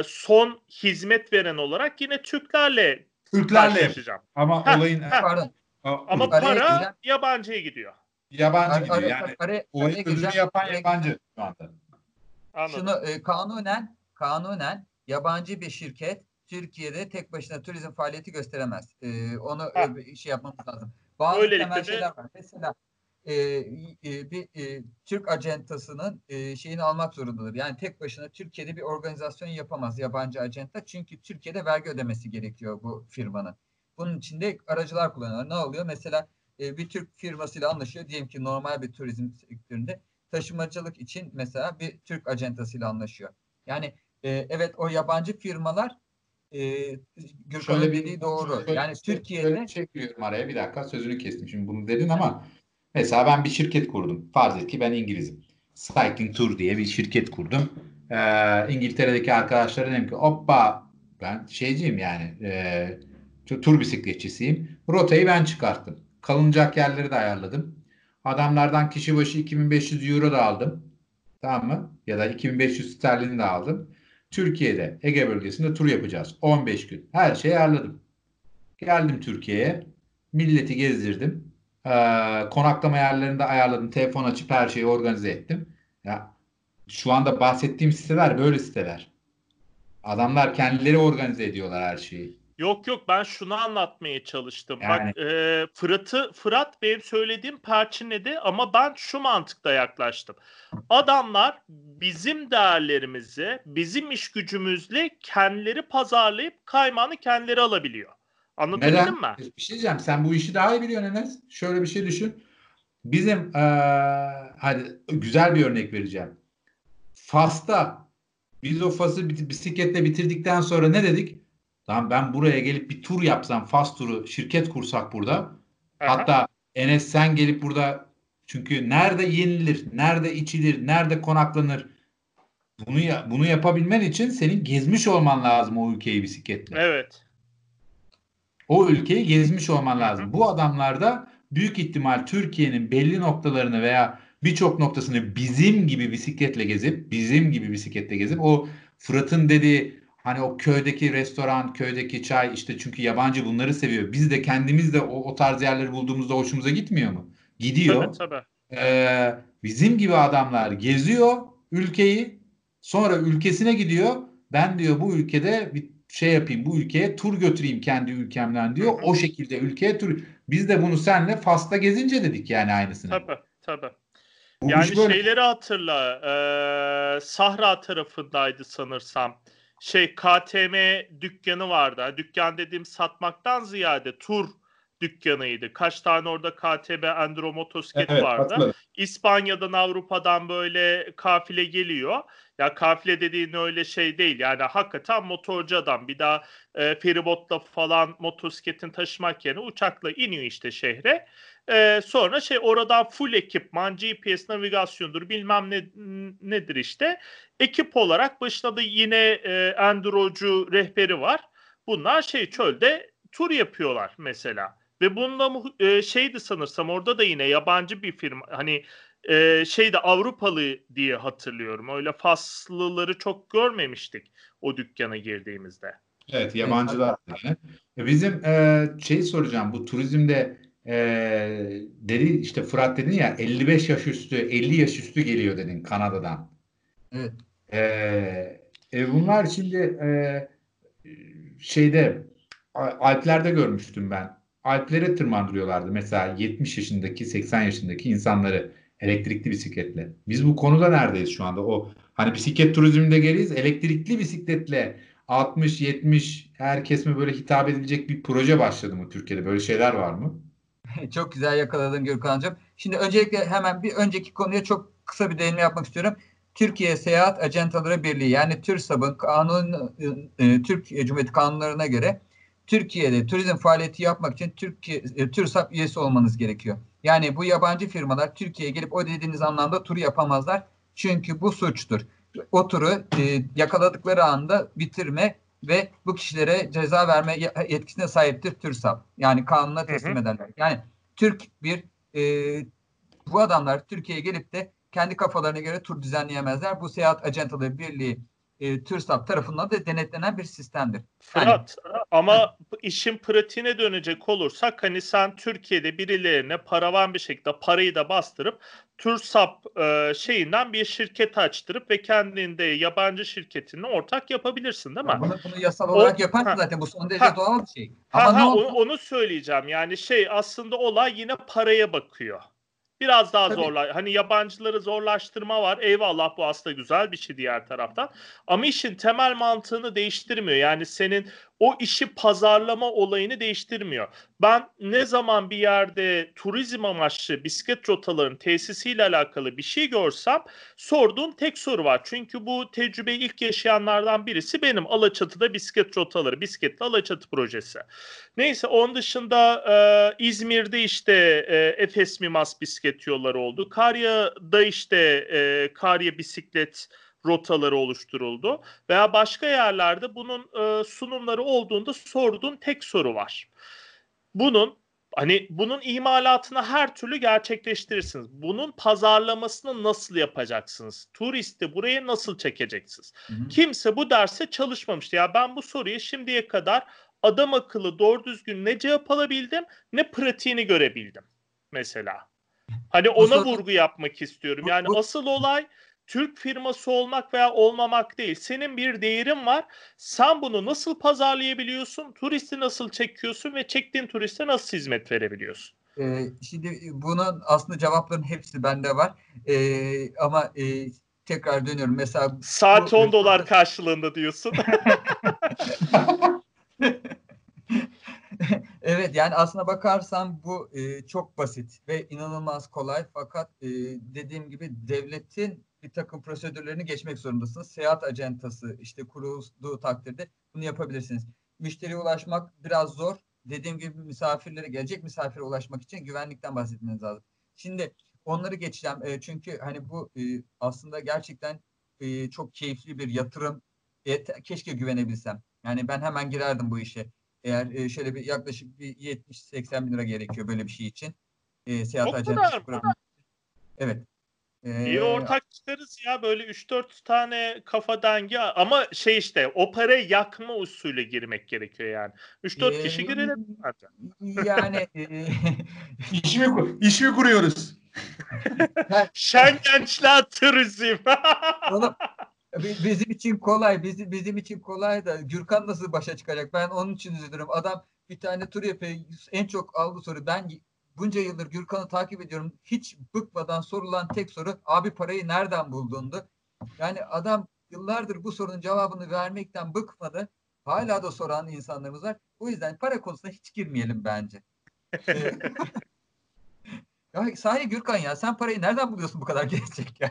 son hizmet veren olarak yine Türklerle Türklerle. Ama heh, olayın heh. Pardon. Ama para, para yabancıya gidiyor. Yabancı gidiyor. Yani para, para, o ödülü yapan para, yabancı şu anda. Anladım. Şunu e, kanunen kanunen yabancı bir şirket Türkiye'de tek başına turizm faaliyeti gösteremez. E, onu e, şey yapmamız lazım. Bazı Öyle temel şeyler var. Mesela e, e, bir e, Türk acentasının e, şeyini almak zorundadır. Yani tek başına Türkiye'de bir organizasyon yapamaz yabancı acenta. Çünkü Türkiye'de vergi ödemesi gerekiyor bu firmanın. Bunun için de aracılar kullanıyorlar. Ne oluyor? Mesela e, bir Türk firmasıyla anlaşıyor. Diyelim ki normal bir turizm sektöründe taşımacılık için mesela bir Türk acentasıyla anlaşıyor. Yani e, evet o yabancı firmalar e, Gürkan'ın dediği doğru. Şöyle, yani işte, Türkiye'de... Çekiyorum araya bir dakika sözünü kestim. Şimdi bunu dedin ama mesela ben bir şirket kurdum. Farz et ki ben İngilizim. Cycling Tour diye bir şirket kurdum. Ee, İngiltere'deki arkadaşlara dedim ki hoppa ben şeyciyim yani... E, tur bisikletçisiyim. Rotayı ben çıkarttım. Kalınacak yerleri de ayarladım. Adamlardan kişi başı iki bin beş yüz euro da aldım. Tamam mı? Ya da iki bin beş yüz sterlin de aldım. Türkiye'de Ege bölgesinde tur yapacağız. on beş gün. Her şeyi ayarladım. Geldim Türkiye'ye. Milleti gezdirdim. Ee, konaklama yerlerini de ayarladım. Telefon açıp her şeyi organize ettim. Ya, şu anda bahsettiğim siteler böyle siteler. Adamlar kendileri organize ediyorlar her şeyi. Yok yok ben şunu anlatmaya çalıştım. Yani. Bak e, Fırat'ı Fırat benim söylediğim perçinledi ama ben şu mantıkla yaklaştım. Adamlar bizim değerlerimizi, bizim iş gücümüzle kendileri pazarlayıp kaymağını kendileri alabiliyor. Anlatabildim mi? Bir şey diyeceğim. Sen bu işi daha iyi biliyorsun Enes. Şöyle bir şey düşün. Bizim ee, hadi güzel bir örnek vereceğim. Fas'ta biz o Fas'ı bisikletle bitirdikten sonra ne dedik? Lan ben buraya gelip bir tur yapsam, Fas turu, şirket kursak burada. Aha. Hatta Enes sen gelip burada, çünkü nerede yenilir, nerede içilir, nerede konaklanır, bunu bunu yapabilmen için senin gezmiş olman lazım o ülkeyi bisikletle. Evet. O ülkeyi gezmiş olman lazım. Hı-hı. Bu adamlar da büyük ihtimal Türkiye'nin belli noktalarını veya birçok noktasını bizim gibi bisikletle gezip, bizim gibi bisikletle gezip o Fırat'ın dediği hani o köydeki restoran, köydeki çay işte çünkü yabancı bunları seviyor. Biz de kendimiz de o, o tarz yerleri bulduğumuzda hoşumuza gitmiyor mu? Gidiyor. Tabii, tabii. Ee, bizim gibi adamlar geziyor ülkeyi, sonra ülkesine gidiyor. Ben diyor bu ülkede bir şey yapayım, bu ülkeye tur götüreyim kendi ülkemden diyor. Hı-hı. O şekilde ülkeye tur. Biz de bunu senle Fas'ta gezince dedik yani aynısını. Tabii, tabii. Bu yani şeyleri hatırla. Ee, Sahra tarafındaydı sanırsam. Şey K T M dükkanı vardı. Yani dükkan dediğim satmaktan ziyade tur dükkanıydı. Kaç tane orada K T M Enduro motosiklet evet, vardı. Atladım. İspanya'dan Avrupa'dan böyle kafile geliyor. Ya kafile dediğin öyle şey değil. Yani hakikaten motorcu adam. Bir daha e, feribotla falan motosikletin taşımak yerine uçakla iniyor işte şehre. E, sonra şey oradan full ekipman, G P S navigasyondur bilmem ne nedir işte. Ekip olarak başına da yine e, endurocu rehberi var. Bunlar şey çölde tur yapıyorlar mesela. Ve bununla e, şeydi sanırsam orada da yine yabancı bir firma hani e, şeyde Avrupalı diye hatırlıyorum. Öyle Faslıları çok görmemiştik o dükkana girdiğimizde. Evet yabancılar. Yani. Bizim e, şey soracağım bu turizmde e, dedi işte Fırat dedin ya elli beş yaş üstü elli yaş üstü geliyor dedin Kanada'dan. Evet. E, e, bunlar şimdi e, şeyde Alplerde görmüştüm ben. Alplere tırmandırıyorlardı. Mesela yetmiş yaşındaki, seksen yaşındaki insanları elektrikli bisikletle. Biz bu konuda neredeyiz şu anda? O hani bisiklet turizminde geriyiz. Elektrikli bisikletle altmış yetmiş her kesime böyle hitap edilecek bir proje başladı mı Türkiye'de? Böyle şeyler var mı? Çok güzel yakaladın Gürkan'cığım. Şimdi öncelikle hemen bir önceki konuya çok kısa bir değinme yapmak istiyorum. Türkiye Seyahat Acentaları Birliği yani TÜRSAB'ın kanun e, Türk Cumhuriyeti kanunlarına göre Türkiye'de turizm faaliyeti yapmak için Türkiye e, TÜRSAB üyesi olmanız gerekiyor. Yani bu yabancı firmalar Türkiye'ye gelip o dediğiniz anlamda turu yapamazlar. Çünkü bu suçtur. O turu e, yakaladıkları anda bitirme ve bu kişilere ceza verme yetkisine sahiptir TÜRSAB. Yani kanuna teslim hı hı. ederler. Yani Türk bir e, bu adamlar Türkiye'ye gelip de kendi kafalarına göre tur düzenleyemezler. Bu Seyahat Acentaları Birliği e, TÜRSAP tarafından da denetlenen bir sistemdir. Fırat, yani, ama hı. işin pratiğine dönecek olursak, hani sen Türkiye'de birilerine paravan bir şekilde parayı da bastırıp TÜRSAP e, şeyinden bir şirket açtırıp ve kendinde yabancı şirketinle ortak yapabilirsin değil mi? Ya bunu, bunu yasal olarak yaparsın zaten, bu son derece ha, doğal bir şey. Ha, ama ha, onu, onu söyleyeceğim yani şey aslında olay yine paraya bakıyor. Biraz daha zorla, hani yabancıları zorlaştırma var. Eyvallah, bu aslında güzel bir şey diğer taraftan. Ama işin temel mantığını değiştirmiyor. Yani senin o işi pazarlama olayını değiştirmiyor. Ben ne zaman bir yerde turizm amaçlı bisiklet rotalarının tesisiyle alakalı bir şey görsem sorduğum tek soru var. Çünkü bu tecrübeyi ilk yaşayanlardan birisi benim. Alaçatı'da bisiklet rotaları, bisikletli Alaçatı projesi. Neyse, onun dışında e, İzmir'de işte e, Efes Mimas bisiklet yolları oldu. Karya'da işte e, Karya bisiklet rotaları oluşturuldu veya başka yerlerde bunun e, sunumları olduğunda sorduğun tek soru var. Bunun hani bunun imalatını her türlü gerçekleştirirsiniz. Bunun pazarlamasını nasıl yapacaksınız? Turisti buraya nasıl çekeceksiniz? Hı hı. Kimse bu derse çalışmamıştı. Ya ben bu soruya şimdiye kadar adam akıllı doğru düzgün ne cevap alabildim ne pratiğini görebildim mesela. Hani ona bu, vurgu yapmak istiyorum. Yani bu, bu. asıl olay Türk firması olmak veya olmamak değil. Senin bir değerin var. Sen bunu nasıl pazarlayabiliyorsun? Turisti nasıl çekiyorsun ve çektiğin turiste nasıl hizmet verebiliyorsun? Ee, şimdi bunun aslında cevapların hepsi bende var. Ee, ama e, tekrar dönüyorum. Mesela saat on bu, dolar karşılığında diyorsun. Evet, yani aslına bakarsan bu e, çok basit ve inanılmaz kolay. Fakat e, dediğim gibi devletin bir takım prosedürlerini geçmek zorundasınız. Seyahat acentası işte kurulduğu takdirde bunu yapabilirsiniz. Müşteriye ulaşmak biraz zor. Dediğim gibi misafirlere, gelecek misafire ulaşmak için güvenlikten bahsetmeniz lazım. Şimdi onları geçeceğim. E, çünkü hani bu e, aslında gerçekten e, çok keyifli bir yatırım. E, keşke güvenebilsem. Yani ben hemen girerdim bu işe. Eğer e, şöyle bir yaklaşık bir yetmiş seksen bin lira gerekiyor böyle bir şey için. E, seyahat acentası kurabilirsiniz. Evet. İyi ee, ortak çıkarız ya böyle üç dört tane kafa dengi ama şey işte o parayı yakma usulü girmek gerekiyor yani. üç dört ee, kişi girelim zaten. Yani e, iş, mi, iş mi kuruyoruz? Şengençler turizm. Oğlum, bizim için kolay, bizim, bizim için kolay da Gürkan nasıl başa çıkacak? Ben onun için üzülürüm. Adam bir tane tur yapıyor. En çok aldığı soru ben... Bunca yıldır Gürkan'ı takip ediyorum. Hiç bıkmadan sorulan tek soru abi parayı nereden buldundu? Yani adam yıllardır bu sorunun cevabını vermekten bıkmadı. Hala da soran insanlarımız var. O yüzden para konusuna hiç girmeyelim bence. Ya sahi Gürkan ya sen parayı nereden buluyorsun bu kadar gelecek ya?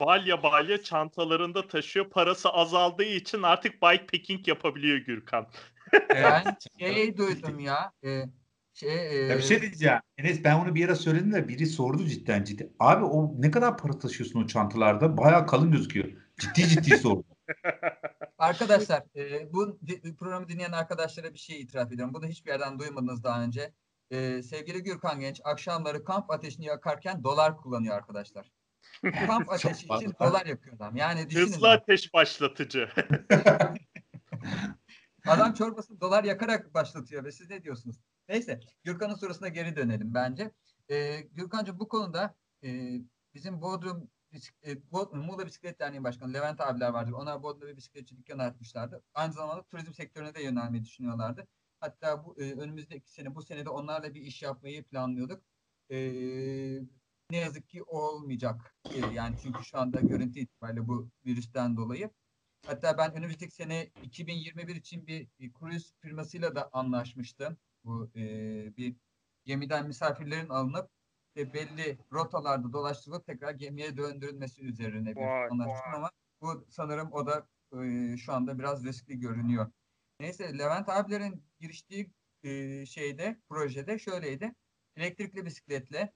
Balya balya çantalarında taşıyor. Parası azaldığı için artık bikepacking yapabiliyor Gürkan. Ben şey duydum ya. E, Şey, e... bir şey diyeceğim. Enes ben onu bir yere söyledim de biri sordu cidden ciddi. Abi o ne kadar para taşıyorsun o çantalarda? Bayağı kalın gözüküyor. Ciddi ciddi sordu. Arkadaşlar e, bu programı dinleyen arkadaşlara bir şey itiraf ediyorum. Bunu hiçbir yerden duymadınız daha önce. E, sevgili Gürkan Genç akşamları kamp ateşini yakarken dolar kullanıyor arkadaşlar. Kamp ateşi için dolar yakıyor adam. Yani hızlı ateş başlatıcı. Adam çorbasını dolar yakarak başlatıyor ve siz ne diyorsunuz? Neyse Gürkan'ın sorusuna geri dönelim bence. Ee, Gürkan'cığım bu konuda e, bizim Bodrum, e, Bodrum Muğla Bisiklet Derneği Başkanı Levent abiler vardır. Onlar Bodrum'da bir bisikletçi dükkanı açmışlardı. Aynı zamanda turizm sektörüne de yönelmeyi düşünüyorlardı. Hatta bu e, önümüzdeki sene bu senede onlarla bir iş yapmayı planlıyorduk. E, ne yazık ki olmayacak. E, yani çünkü şu anda görüntü itibariyle bu virüsten dolayı. Hatta ben önümüzdeki sene iki bin yirmi bir için bir kruz firmasıyla da anlaşmıştım. Bu e, bir gemiden misafirlerin alınıp işte belli rotalarda dolaştırılıp tekrar gemiye döndürülmesi üzerine bir vay, anlaştım vay. Ama bu sanırım o da e, şu anda biraz riskli görünüyor. Neyse Levent abilerin giriştiği e, şeyde projede şöyleydi. Elektrikli bisikletle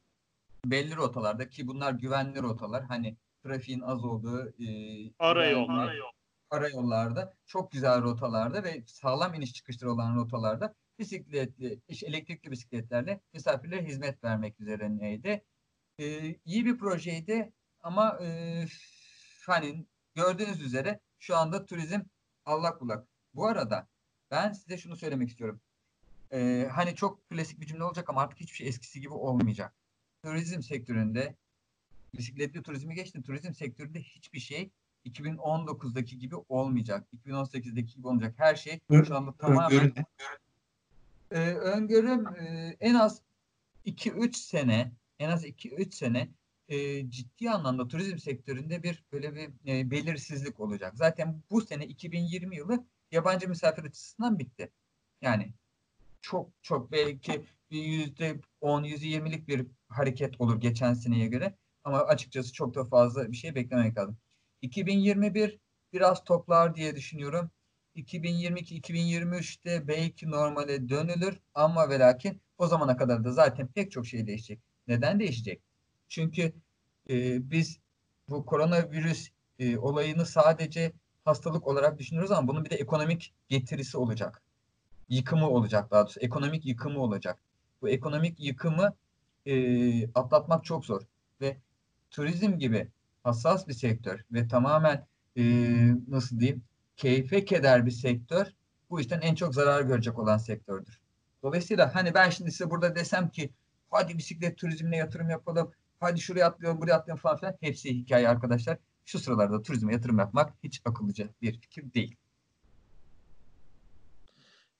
belli rotalarda ki bunlar güvenli rotalar hani trafiğin az olduğu e, arayollar arayollarda çok güzel rotalarda ve sağlam iniş çıkışları olan rotalarda bisikletli, elektrikli bisikletlerle misafirlere hizmet vermek üzerineydi. Ee, iyi bir projeydi ama e, hani gördüğünüz üzere Şu anda turizm allak bullak. Bu arada ben size şunu söylemek istiyorum. Ee, hani çok klasik bir cümle olacak ama artık hiçbir şey eskisi gibi olmayacak. Turizm sektöründe, bisikletli turizmi geçtim, turizm sektöründe hiçbir şey iki bin on dokuzdaki gibi olmayacak. iki bin on sekizdeki gibi olmayacak. Her şey şu anda tamamen... Ee, öngörüm e, en az iki üç sene, en az iki üç sene e, ciddi anlamda turizm sektöründe bir böyle bir e, belirsizlik olacak. Zaten bu sene iki bin yirmi yılı yabancı misafir açısından bitti. Yani çok çok belki yüzde on, yüzde yirmilik bir hareket olur geçen seneye göre. Ama açıkçası çok da fazla bir şey beklemek lazım. iki bin yirmi bir biraz toplar diye düşünüyorum. iki bin yirmi iki, iki bin yirmi üçte belki normale dönülür ama ve lakin o zamana kadar da zaten pek çok şey değişecek. Neden değişecek? Çünkü e, biz bu koronavirüs e, olayını sadece hastalık olarak düşünüyoruz ama bunun bir de ekonomik getirisi olacak. Yıkımı olacak daha doğrusu. Ekonomik yıkımı olacak. Bu ekonomik yıkımı e, atlatmak çok zor. Ve turizm gibi hassas bir sektör ve tamamen e, nasıl diyeyim, keyfe keder bir sektör bu işten en çok zarar görecek olan sektördür. Dolayısıyla hani ben şimdi size burada desem ki hadi bisiklet turizmine yatırım yapalım, hadi şuraya atlayalım, buraya atlayalım falan filan, hepsi hikaye arkadaşlar. Şu sıralarda turizme yatırım yapmak hiç akıllıca bir fikir değil.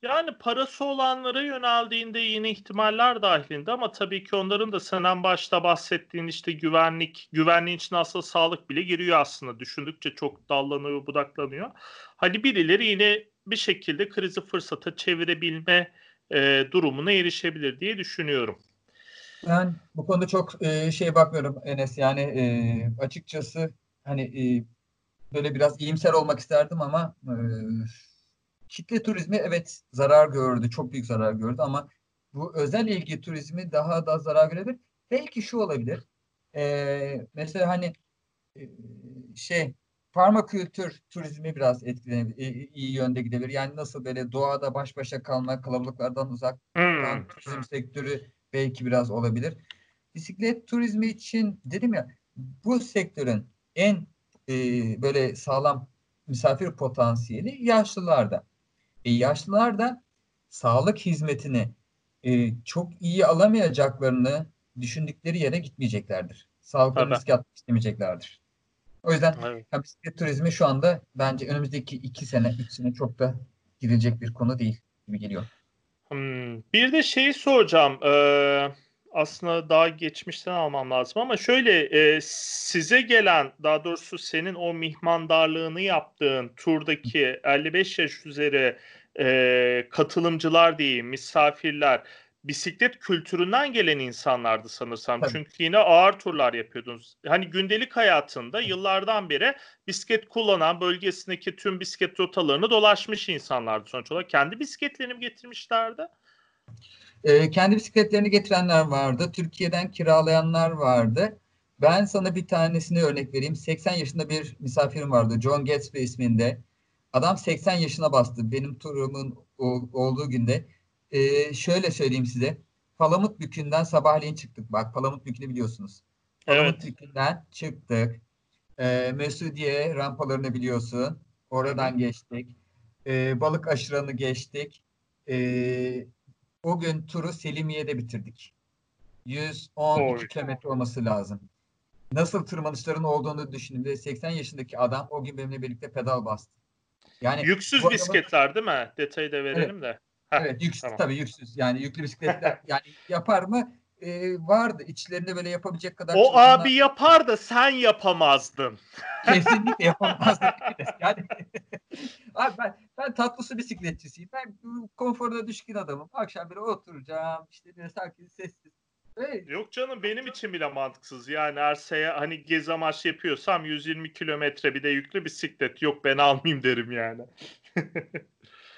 Yani parası olanlara yöneldiğinde yeni ihtimaller dahilinde ama tabii ki onların da senin başta bahsettiğin işte güvenlik, güvenliğin için aslında sağlık bile giriyor aslında. Düşündükçe çok dallanıyor, budaklanıyor. Hani birileri yine bir şekilde krizi fırsata çevirebilme e, durumuna erişebilir diye düşünüyorum. Ben bu konuda çok e, şey bakmıyorum Enes, yani e, açıkçası hani e, böyle biraz iyimser olmak isterdim ama... E, kitle turizmi evet zarar gördü. Çok büyük zarar gördü ama bu özel ilgi turizmi daha da zarar görebilir. Belki şu olabilir. Ee, mesela hani şey permakültür turizmi biraz etkilenir. İyi yönde gidebilir. Yani nasıl böyle doğada baş başa kalmak, kalabalıklardan uzak hmm. turizm sektörü belki biraz olabilir. Bisiklet turizmi için dedim ya, bu sektörün en e, böyle sağlam misafir potansiyeli yaşlılarda. E yaşlılar da sağlık hizmetini e, çok iyi alamayacaklarını düşündükleri yere gitmeyeceklerdir. Sağlıkları evet. riske atmak istemeyeceklerdir. O yüzden evet. ya, bisiklet turizmi şu anda bence önümüzdeki iki sene, üç sene çok da gidilecek bir konu değil gibi geliyor. Hmm, bir de şeyi soracağım. Ee, aslında daha geçmişten almam lazım ama şöyle e, size gelen, daha doğrusu senin o mihmandarlığını yaptığın turdaki elli beş yaş üzeri e, katılımcılar diyeyim, misafirler bisiklet kültüründen gelen insanlardı sanırsam. Tabii. Çünkü yine ağır turlar yapıyordunuz. Hani gündelik hayatında yıllardan beri bisiklet kullanan, bölgesindeki tüm bisiklet rotalarını dolaşmış insanlardı sonuç olarak. Kendi bisikletlerini getirmişlerdi. E, kendi bisikletlerini getirenler vardı. Türkiye'den kiralayanlar vardı. Ben sana bir tanesini örnek vereyim. seksen yaşında bir misafirim vardı. John Gatsby isminde. Adam seksen yaşına bastı. Benim turumun o, olduğu günde. E, şöyle söyleyeyim size. Palamutbükü'nden sabahleyin çıktık. Bak Palamutbükü'nü biliyorsunuz. Palamutbükü'nden evet. çıktık. E, Mesudiye rampalarını biliyorsun. Oradan geçtik. E, Balık Aşıran'ı geçtik. Eee O gün turu Selimiye'de bitirdik. yüz on iki kilometre olması lazım. Nasıl tırmanışların olduğunu düşündüğümde seksen yaşındaki adam o gün benimle birlikte pedal bastı. Yani yüksüz bisikletler adamın... değil mi? Detayı da verelim evet. de. Heh, evet, yüksüz tamam. tabii yüksüz. Yani yüklü bisikletler yani yapar mı? Ee, vardı. İçlerinde böyle yapabilecek kadar. O çözümler... abi yapar da sen yapamazdın. Kesinlikle yapamazdın. Yani abi ben, ben tatlısı bisikletçisiyim. Ben konforuna düşkün adamım. Akşam böyle oturacağım. İşte böyle sakin, sessiz. Evet. Yok canım, benim için bile mantıksız. Yani Erse'ye hani gez amaçlı yapıyorsam yüz yirmi kilometre bir de yüklü bisiklet. Yok ben almayayım derim yani.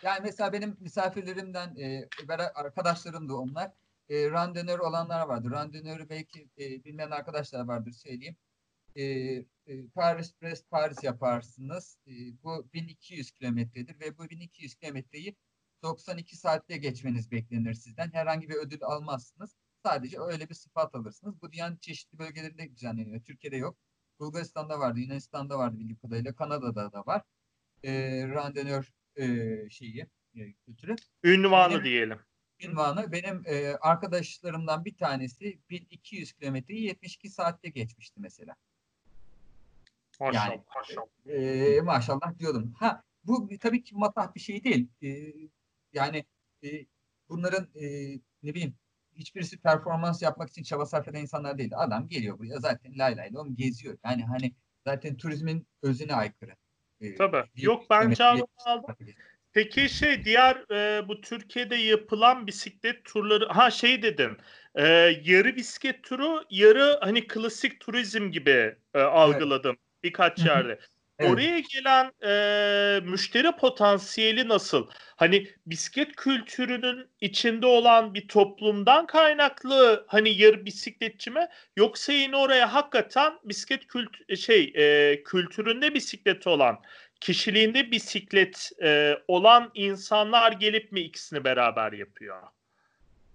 Yani mesela benim misafirlerimden e, arkadaşlarım da onlar. E, randonör olanlar vardır. Randonörü belki e, bilmeyen arkadaşlar vardır söyleyeyim. E, e, Paris Brest Paris yaparsınız. E, bu bin iki yüz kilometredir ve bu bin iki yüz kilometreyi doksan iki saatte geçmeniz beklenir sizden. Herhangi bir ödül almazsınız. Sadece öyle bir sıfat alırsınız. Bu dünyanın çeşitli bölgelerinde düzenleniyor. Türkiye'de yok. Bulgaristan'da vardı, Yunanistan'da vardı bildiğim kadarıyla. Kanada'da da var. e, randonör e, şeyi, e, kültürü. Ünvanı benim, diyelim. Ünvanı. Benim e, arkadaşlarımdan bir tanesi bin iki yüz kilometreyi yetmiş iki saatte geçmişti mesela. Maşallah. Yani, maşallah. E, maşallah diyordum. Ha, bu tabii ki matah bir şey değil. E, yani e, bunların e, ne bileyim hiçbirisi performans yapmak için çaba sarf eden insanlar değil. Adam geliyor buraya zaten lay lay lom geziyor. Yani hani zaten turizmin özüne aykırı. E, tabii. Yok ben çağrımı aldım. Peki şey diğer e, bu Türkiye'de yapılan bisiklet turları, ha şey dedin e, yarı bisiklet turu, yarı hani klasik turizm gibi e, algıladım evet. Birkaç yerde. Evet. Oraya gelen e, müşteri potansiyeli nasıl? Hani bisiklet kültürünün içinde olan bir toplumdan kaynaklı hani yarı bisikletçi mi? Yoksa yine oraya hakikaten bisiklet kült şey e, kültüründe bisikleti olan, kişiliğinde bisiklet e, olan insanlar gelip mi ikisini beraber yapıyor?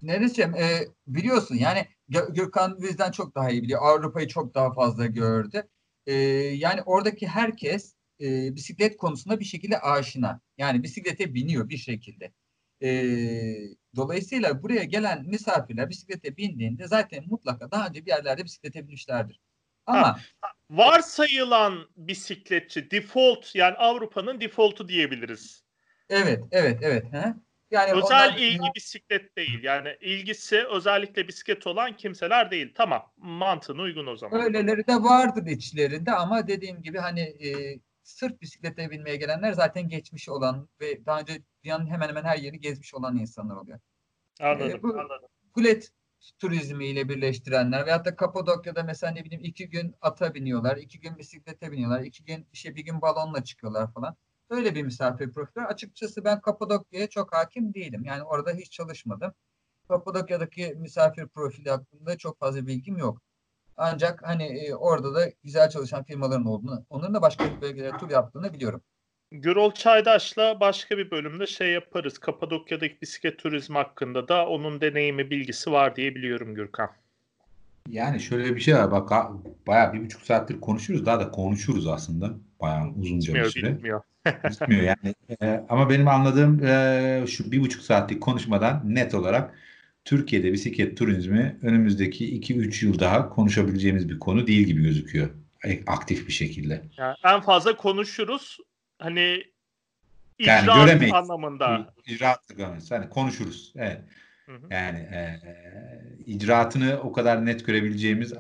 Neresiyim? E, biliyorsun yani Gürkan bizden çok daha iyi biliyor. Avrupa'yı çok daha fazla gördü. E, yani oradaki herkes e, bisiklet konusunda bir şekilde aşina. Yani bisiklete biniyor bir şekilde. E, dolayısıyla buraya gelen misafirler bisiklete bindiğinde zaten mutlaka daha önce bir yerlerde bisiklete binmişlerdir. Ama ha, varsayılan bisikletçi default yani Avrupa'nın default'u diyebiliriz. Evet, evet, evet. He? Yani özel ondan... ilgi bisiklet değil. Yani ilgisi özellikle bisiklet olan kimseler değil. Tamam. Mantığına uygun o zaman. Öyleleri de vardır içlerinde ama dediğim gibi hani e, sırf bisiklete binmeye gelenler zaten geçmiş olan ve daha önce dünyanın hemen hemen her yeri gezmiş olan insanlar oluyor. Anladım, e, bu, anladım. Kulet turizmiyle birleştirenler veyahut da Kapadokya'da mesela ne bileyim iki gün ata biniyorlar, iki gün bisiklete biniyorlar, iki gün işte bir gün balonla çıkıyorlar falan. Böyle bir misafir profili. Açıkçası ben Kapadokya'ya çok hakim değilim. Yani orada hiç çalışmadım. Kapadokya'daki misafir profili hakkında çok fazla bilgim yok. Ancak hani orada da güzel çalışan firmaların olduğunu, onların da başka bölgelere tur yaptığını biliyorum. Gürol Çaydaş'la başka bir bölümde şey yaparız. Kapadokya'daki bisiklet turizmi hakkında da onun deneyimi bilgisi var diye biliyorum Gürkan. Yani şöyle bir şey var. Bak bayağı bir buçuk saattir konuşuyoruz. Daha da konuşuruz aslında. Bayağı uzunca bitmiyor, bir süre. Bitmiyor. Bitmiyor yani. E, ama benim anladığım e, şu bir buçuk saatlik konuşmadan net olarak Türkiye'de bisiklet turizmi önümüzdeki iki üç yıl daha konuşabileceğimiz bir konu değil gibi gözüküyor. Aktif bir şekilde. Yani en fazla konuşuruz. Hani icra yani anlamında. İcraatı görmeyiz. Hani konuşuruz. Evet. Hı hı. Yani e, icraatını o kadar net görebileceğimiz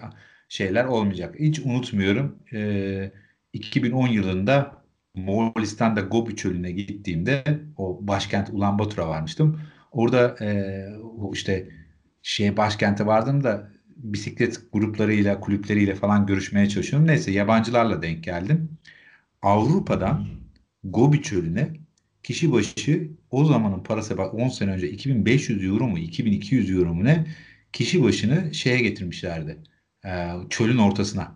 şeyler olmayacak. Hiç unutmuyorum. E, iki bin on yılında Moğolistan'da Gobi Çölü'ne gittiğimde o başkent Ulanbator'a varmıştım. Orada e, o işte şey başkente vardım da bisiklet gruplarıyla, kulüpleriyle falan görüşmeye çalışıyorum. Neyse yabancılarla denk geldim. Avrupa'dan Gobi Çölü'ne kişi başı o zamanın parası bak on sene önce iki bin beş yüz euro mu iki bin iki yüz euro mu ne kişi başını şeye getirmişlerdi. Ee, çölün ortasına.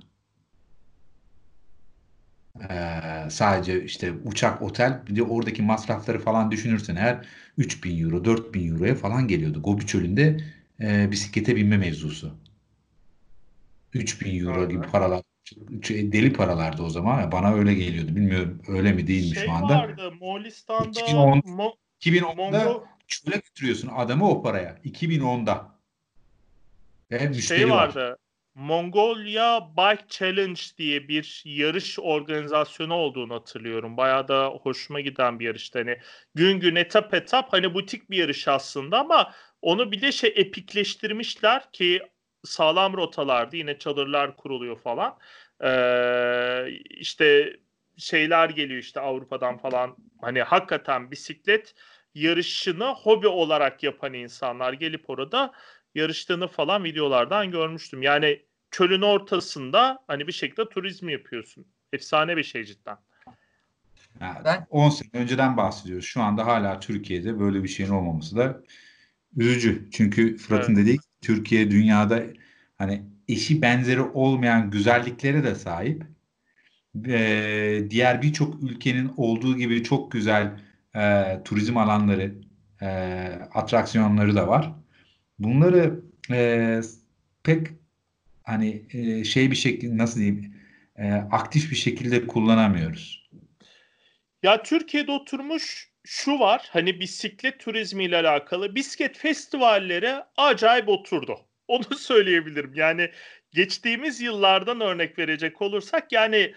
Ee, sadece işte uçak, otel bir de oradaki masrafları falan düşünürsen eğer üç bin euro dört bin euroya falan geliyordu. Gobi Çölü'nde e, bisiklete binme mevzusu. üç bin euro gibi paralar. Deli paralardı o zaman. Bana öyle geliyordu. Bilmiyorum öyle mi değil mi şey şu anda. Şey vardı Moğolistan'da iki bin on, Mo- iki bin onda Mongo... çöle götürüyorsun adamı o paraya. iki bin onda. Ve şey vardı. Var. Mongolia Bike Challenge diye bir yarış organizasyonu olduğunu hatırlıyorum. Bayağı da hoşuma giden bir yarıştı. Hani gün gün etap etap hani butik bir yarış aslında ama onu bir de şey epikleştirmişler ki sağlam rotalarda yine çadırlar kuruluyor falan. Ee, işte şeyler geliyor işte Avrupa'dan falan. Hani hakikaten bisiklet yarışını hobi olarak yapan insanlar gelip orada yarıştığını falan videolardan görmüştüm. Yani çölün ortasında hani bir şekilde turizm yapıyorsun. Efsane bir şey cidden. Yani on sene önceden bahsediyoruz. Şu anda hala Türkiye'de böyle bir şeyin olmaması da üzücü. Çünkü Fırat'ın evet. dediği Türkiye dünyada hani eşi benzeri olmayan güzelliklere de sahip. Ee, diğer birçok ülkenin olduğu gibi çok güzel e, turizm alanları, e, atraksiyonları da var. Bunları e, pek hani e, şey bir şekilde nasıl diyeyim e, aktif bir şekilde kullanamıyoruz. Ya Türkiye'de oturmuş şu var, hani bisiklet turizmiyle alakalı bisiklet festivallere acayip oturdu. Onu söyleyebilirim. Yani geçtiğimiz yıllardan örnek verecek olursak, yani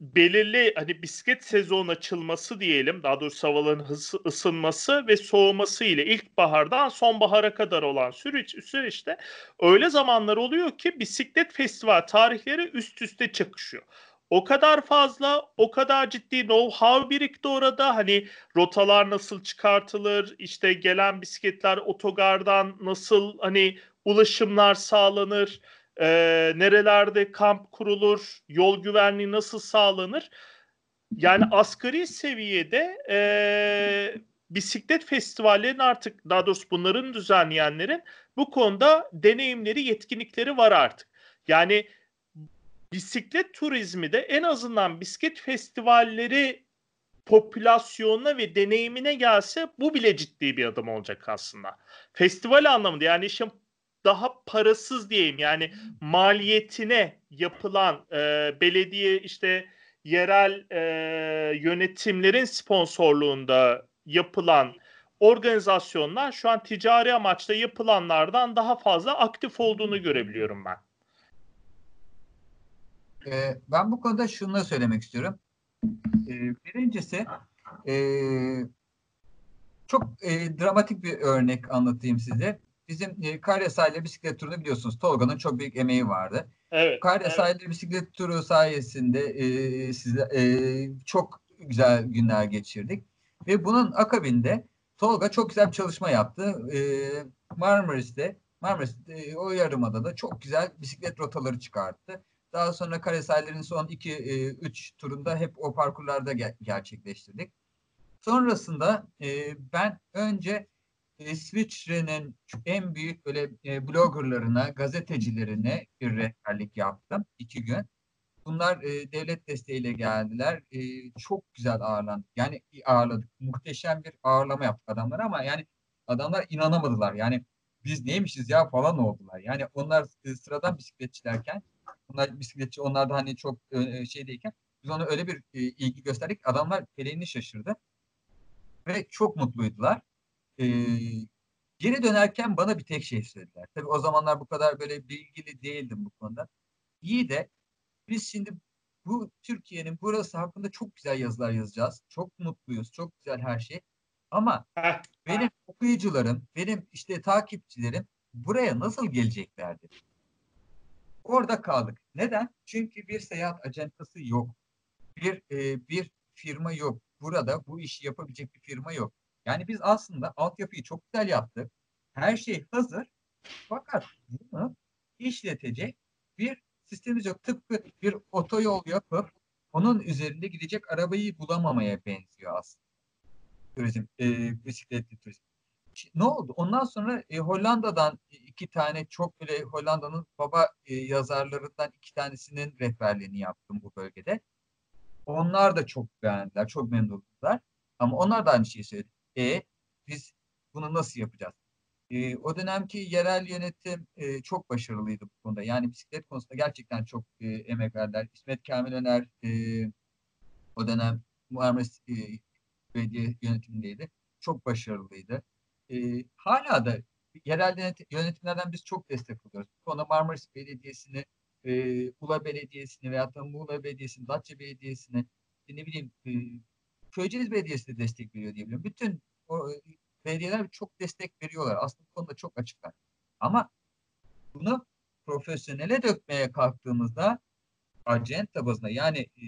belirli hani bisiklet sezon açılması diyelim, daha doğrusu havaların ısınması ve soğuması ile ilkbahardan sonbahara kadar olan süreç, süreçte öyle zamanlar oluyor ki bisiklet festival tarihleri üst üste çakışıyor. O kadar fazla, o kadar ciddi know-how birikti orada. Hani rotalar nasıl çıkartılır, işte gelen bisikletler otogardan nasıl hani ulaşımlar sağlanır, e, nerelerde kamp kurulur, yol güvenliği nasıl sağlanır. Yani asgari seviyede e, bisiklet festivallerinin artık, daha doğrusu bunların düzenleyenlerin bu konuda deneyimleri, yetkinlikleri var artık. Yani bisiklet turizmi de en azından bisiklet festivalleri popülasyonuna ve deneyimine gelse bu bile ciddi bir adım olacak aslında. Festival anlamında, yani işin daha parasız diyeyim, yani maliyetine yapılan e, belediye, işte yerel e, yönetimlerin sponsorluğunda yapılan organizasyonlar şu an ticari amaçla yapılanlardan daha fazla aktif olduğunu görebiliyorum ben. Ben bu konuda şunu söylemek istiyorum. Birincisi, çok dramatik bir örnek anlatayım size. Bizim Karya sahilde bisiklet turunu biliyorsunuz. Tolga'nın çok büyük emeği vardı. Evet, Karya evet. sahilde bisiklet turu sayesinde size çok güzel günler geçirdik. Ve bunun akabinde Tolga çok güzel bir çalışma yaptı. Marmaris'te, Marmaris o yarımadada çok güzel bisiklet rotaları çıkarttı. Daha sonra Karya sahillerinin son iki üç e, turunda hep o parkurlarda ger- gerçekleştirdik. Sonrasında e, ben önce İsviçre'nin en büyük böyle e, bloggerlarına, gazetecilerine bir rehberlik yaptım. iki gün. Bunlar e, devlet desteğiyle geldiler. E, çok güzel ağırlandık. Yani ağırladık. Muhteşem bir ağırlama yaptık adamlara, ama yani adamlar inanamadılar. Yani biz neymişiz ya falan oldular. Yani onlar e, sıradan bisikletçilerken, onlar bisikletçi, onlar da hani çok şeydeyken biz ona öyle bir e, ilgi gösterdik. Adamlar feleğini şaşırdı. Ve çok mutluydular. E, geri dönerken bana bir tek şey söylediler. Tabii o zamanlar bu kadar böyle bilgili değildim bu konuda. İyi de biz şimdi bu Türkiye'nin burası hakkında çok güzel yazılar yazacağız. Çok mutluyuz. Çok güzel her şey. Ama benim okuyucularım, benim işte takipçilerim buraya nasıl gelecekler dedi. Orada kaldık. Neden? Çünkü bir seyahat acentası yok. Bir e, bir firma yok. Burada bu işi yapabilecek bir firma yok. Yani biz aslında altyapıyı çok güzel yaptık. Her şey hazır. Fakat bunu işletecek bir sistemimiz yok. Tıpkı bir otoyol yapıp onun üzerinde gidecek arabayı bulamamaya benziyor aslında. Turizm, e, bisikletli turizm. Ne oldu? Ondan sonra e, Hollanda'dan iki tane çok böyle Hollanda'nın baba e, yazarlarından iki tanesinin rehberliğini yaptım bu bölgede. Onlar da çok beğendiler, çok memnun oldular. Ama onlar da aynı şeyi söyledi. E biz bunu nasıl yapacağız? E, o dönemki yerel yönetim e, çok başarılıydı bu konuda. Yani bisiklet konusunda gerçekten çok e, emek verdiler. İsmet Kamil Öner e, o dönem Marmaris e, Belediye yönetimindeydi. Çok başarılıydı. E, hala da yerel yönetimlerden biz çok destek alıyoruz. Bu konuda Marmaris Belediyesi'ni, e, Ula Belediyesi'ni veyahut da Muğla Belediyesi'ni, Datça Belediyesi'ni, ne bileyim e, Köyceğiz Belediyesi'ni destek veriyor diyebiliyorum. Bütün o, e, belediyeler çok destek veriyorlar. Aslında bu konuda çok açıklar. Ama bunu profesyonele dökmeye kalktığımızda acenta bazında, yani e,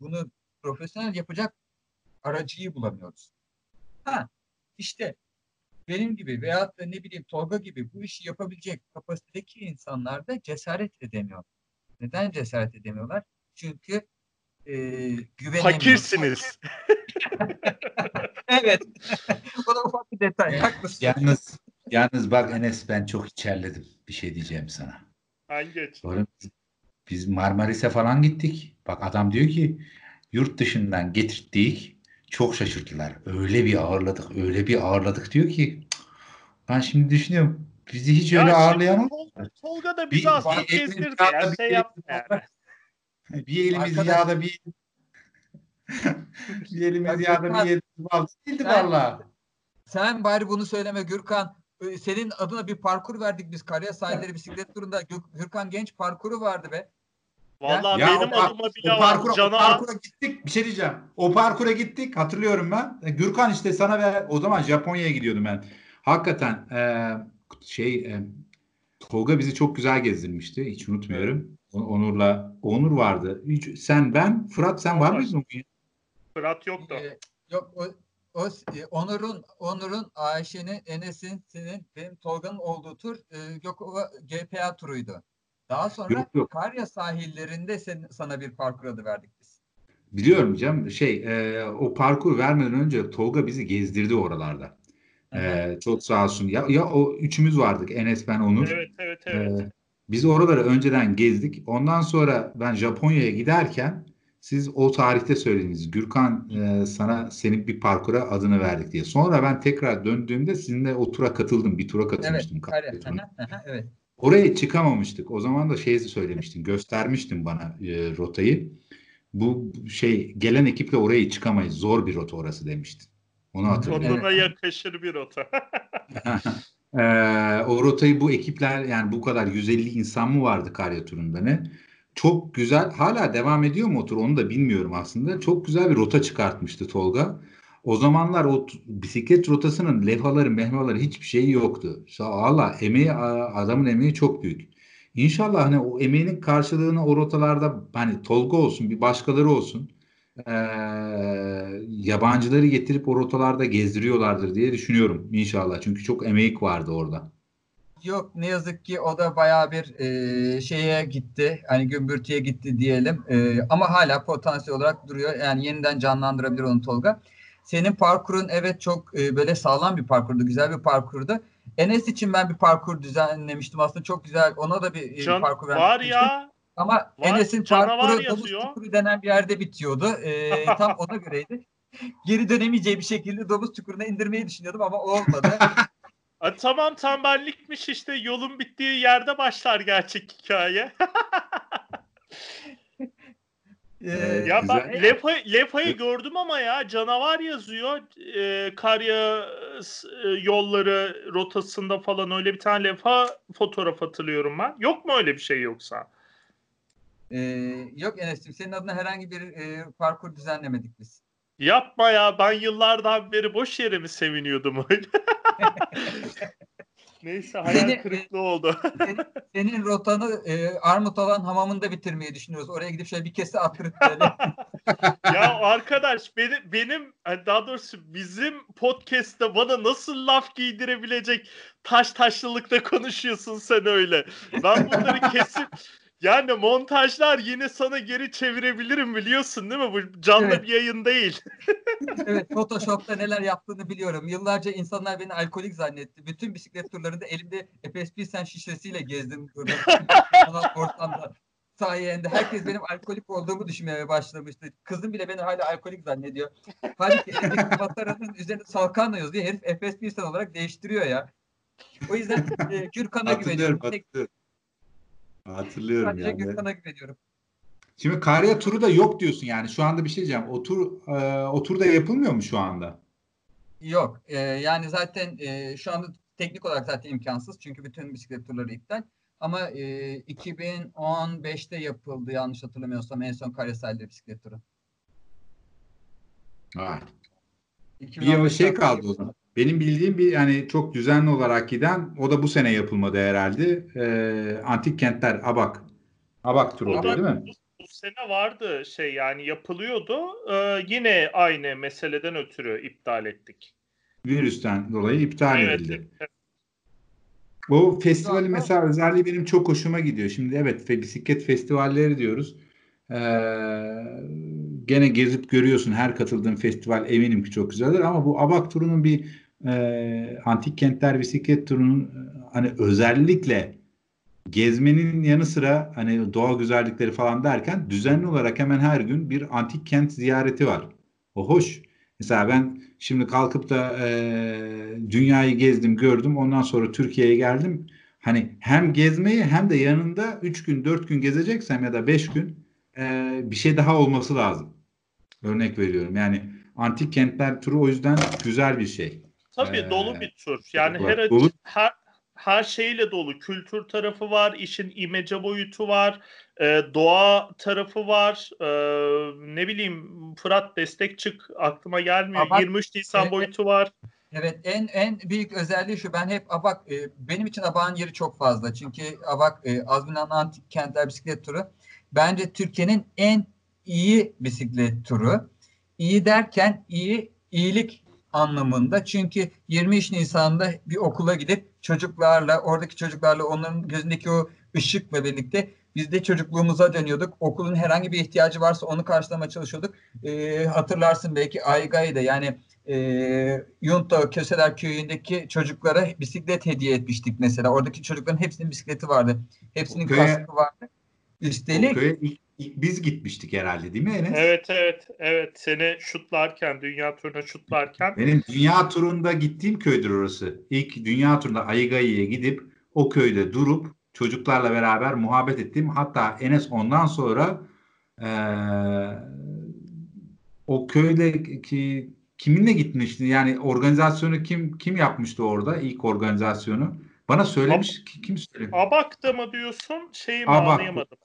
bunu profesyonel yapacak aracıyı bulamıyoruz. Ha, işte benim gibi veyahut da ne bileyim Tolga gibi bu işi yapabilecek kapasitedeki insanlar da cesaret edemiyor. Neden cesaret edemiyorlar? Çünkü e, güvenemiyorlar. Fakirsiniz. Evet. Bu da ufak bir detay. Haklısın. Yalnız, yalnız bak Enes, ben çok içerledim. Bir şey diyeceğim sana. Hangi? Sonra biz, biz Marmaris'e falan gittik. Bak adam diyor ki yurt dışından getirttik. Çok şaşırdılar. Öyle bir ağırladık, öyle bir ağırladık diyor ki, ben şimdi düşünüyorum, bizi hiç ya öyle ağırlayan Tol- Tolga da bizi aslında gezdirdi. Bir, bir elimiz yağda bir Bir elimiz yağda bir elimiz bal değildi valla. Sen bari bunu söyleme Gürkan. Senin adına bir parkur verdik biz Karya Sahilleri Bisiklet Turu'nda. Gürkan Genç parkuru vardı be. Vallahi ya benim o, adıma bile parkura, cana... parkura gittik. Bir şey diyeceğim. O parkura gittik. Hatırlıyorum ben. Gürkan işte sana ve o zaman Japonya'ya gidiyordum ben. Hakikaten e, şey e, Tolga bizi çok güzel gezdirmişti. Hiç unutmuyorum. Onur'la. Onur vardı. Hiç, sen ben. Fırat sen var mıydın? Fırat yoktu. Ee, yok o... O Onur'un, Onur'un, Ayşe'nin, Enes'in, senin, benim Tolga'nın olduğu tur e, Gökova G P A turuydu. Daha sonra yok, yok. Karya sahillerinde sen, sana bir parkur adı verdik biz. Biliyorum canım. Şey, e, o parkur vermeden önce Tolga bizi gezdirdi oralarda. E, çok sağ olsun. Ya, ya o üçümüz vardık. Enes, ben, Onur. Evet, evet, evet. E, biz oraları önceden gezdik. Ondan sonra ben Japonya'ya giderken siz o tarihte söylediniz. Gürkan e, sana senin bir parkura adını verdik diye. Sonra ben tekrar döndüğümde sizinle o tura katıldım. Bir tura katılmıştım. Evet. Evet. Oraya çıkamamıştık. O zaman da şeyi söylemiştin. Göstermiştin bana e, rotayı. Bu şey gelen ekiple oraya çıkamayız. Zor bir rota orası demiştin. Onu hatırlıyorum. Rotana yakışır bir rota. e, o rotayı bu ekipler yani bu kadar yüz elli insan mı vardı Karya turunda ne? Çok güzel, hala devam ediyor mu o tur onu da bilmiyorum aslında. Çok güzel bir rota çıkartmıştı Tolga. O zamanlar o bisiklet rotasının levhaları, mehvaları hiçbir şeyi yoktu. Allah emeği, adamın emeği çok büyük. İnşallah hani o emeğinin karşılığını o rotalarda hani Tolga olsun, bir başkaları olsun ee, yabancıları getirip o rotalarda gezdiriyorlardır diye düşünüyorum inşallah. Çünkü çok emek vardı orada. Yok ne yazık ki o da bayağı bir e, şeye gitti. Hani gümbürtüye gitti diyelim. E, ama hala potansiyel olarak duruyor. Yani yeniden canlandırabilir onu Tolga. Senin parkurun evet çok e, böyle sağlam bir parkurdu. Güzel bir parkurdu. Enes için ben bir parkur düzenlemiştim. Aslında çok güzel. Ona da bir Can, e, parkur var ya. Ama Enes'in parkuru Domuz Çukuru denen bir yerde bitiyordu. E, tam ona göreydi. Geri dönemeyeceği bir şekilde Domuz Çukuru'na indirmeyi düşünüyordum ama olmadı. A, tamam tembellikmiş işte yolun bittiği yerde başlar gerçek hikaye. ee, ya ben levhayı gördüm ama ya canavar yazıyor. E, Karya e, yolları rotasında falan öyle bir tane levha fotoğraf hatırlıyorum ben. Yok mu öyle bir şey yoksa? Ee, yok Enes'cim senin adına herhangi bir e, parkur düzenlemedik biz. Yapma ya ben yıllardan beri boş yere mi seviniyordum öyle? Neyse hayal senin, kırıklığı oldu. senin, senin rotanı e, armut olan hamamında bitirmeyi düşünüyoruz. Oraya gidip şöyle bir kese atırıp böyle. Ya arkadaş benim, benim daha doğrusu bizim podcast'ta bana nasıl laf giydirebilecek taş taşlılıkta konuşuyorsun sen öyle. Ben bunları kesip yani montajlar yine sana geri çevirebilirim biliyorsun değil mi? Bu canlı evet. Bir yayın değil. Evet, Photoshop'ta neler yaptığını biliyorum. Yıllarca insanlar beni alkolik zannetti. Bütün bisiklet turlarında elimde Epespisen şişesiyle gezdim. Ortamda. Sayende herkes benim alkolik olduğumu düşünmeye başlamıştı. Kızım bile beni hala alkolik zannediyor. Halbuki elimdeki mataranın üzerinde salkanla yazıyor. Herif Epespisen olarak değiştiriyor ya. O yüzden e, Gürkan'a güveniyorum. Hatırlıyorum sadece yani. Gürkan'a güveniyorum. Şimdi Karya turu da yok diyorsun yani. Şu anda bir şey diyeceğim. O tur, e, o tur da yapılmıyor mu şu anda? Yok. E, yani zaten e, şu anda teknik olarak zaten imkansız. Çünkü bütün bisiklet turları iptal. Ama e, iki bin on beşte yapıldı yanlış hatırlamıyorsam en son Karya sahilleri bisiklet turu. Ha. Bir şey kaldı o zaman. Benim bildiğim bir yani çok düzenli olarak giden o da bu sene yapılmadı herhalde. Ee, Antik Kentler Abak. Abak turu o da, değil mi? Bu, bu sene vardı şey yani yapılıyordu. Ee, yine aynı meseleden ötürü iptal ettik. Virüsten dolayı iptal evet, edildi. Evet. O festivali mesela özelliği benim çok hoşuma gidiyor. Şimdi evet bisiklet festivalleri diyoruz. Ee, gene gezip görüyorsun her katıldığın festival eminim ki çok güzeldir ama bu Abak turunun bir e, Antik Kentler bisiklet turunun e, hani özellikle gezmenin yanı sıra hani doğal güzellikleri falan derken düzenli olarak hemen her gün bir antik kent ziyareti var. O hoş. Mesela ben şimdi kalkıp da e, dünyayı gezdim gördüm ondan sonra Türkiye'ye geldim. Hani hem gezmeyi hem de yanında üç gün dört gün gezeceksem ya da beş gün Ee, bir şey daha olması lazım. Örnek veriyorum. Yani antik kentler turu o yüzden güzel bir şey. Tabii ee, dolu bir tur. Yani her, her her şeyle dolu. Kültür tarafı var, işin imece boyutu var, e, doğa tarafı var. E, ne bileyim Fırat destek çık aklıma gelmiyor. Abak, yirmi üç Nisan evet, boyutu var. Evet, en en büyük özelliği şu. Ben hep Abak, e, benim için Abak'ın yeri çok fazla. Çünkü Abak e, Azminan Antik Kentler Bisiklet Turu bence Türkiye'nin en iyi bisiklet turu. İyi derken iyi, iyilik anlamında. Çünkü yirmi üç Nisan'da bir okula gidip çocuklarla, oradaki çocuklarla onların gözündeki o ışıkla birlikte biz de çocukluğumuza dönüyorduk. Okulun herhangi bir ihtiyacı varsa onu karşılamaya çalışıyorduk. Ee, hatırlarsın belki Ayga'yı da yani e, Yunta Köseler Köyü'ndeki çocuklara bisiklet hediye etmiştik mesela. Oradaki çocukların hepsinin bisikleti vardı. Hepsinin okay. kaskı vardı. Üstelik okay. biz gitmiştik herhalde değil mi Enes? Evet evet evet seni şutlarken dünya turuna şutlarken. Benim dünya turunda gittiğim köydür orası. İlk dünya turunda Aygayı'ya gidip o köyde durup çocuklarla beraber muhabbet ettim. Hatta Enes ondan sonra ee, o köyle ki kiminle gitmişti? Yani organizasyonu kim kim yapmıştı orada ilk organizasyonu? Bana söylemiş Ab- kim söylemiş? Abak'ta mı diyorsun? Şeyi anlayamadım.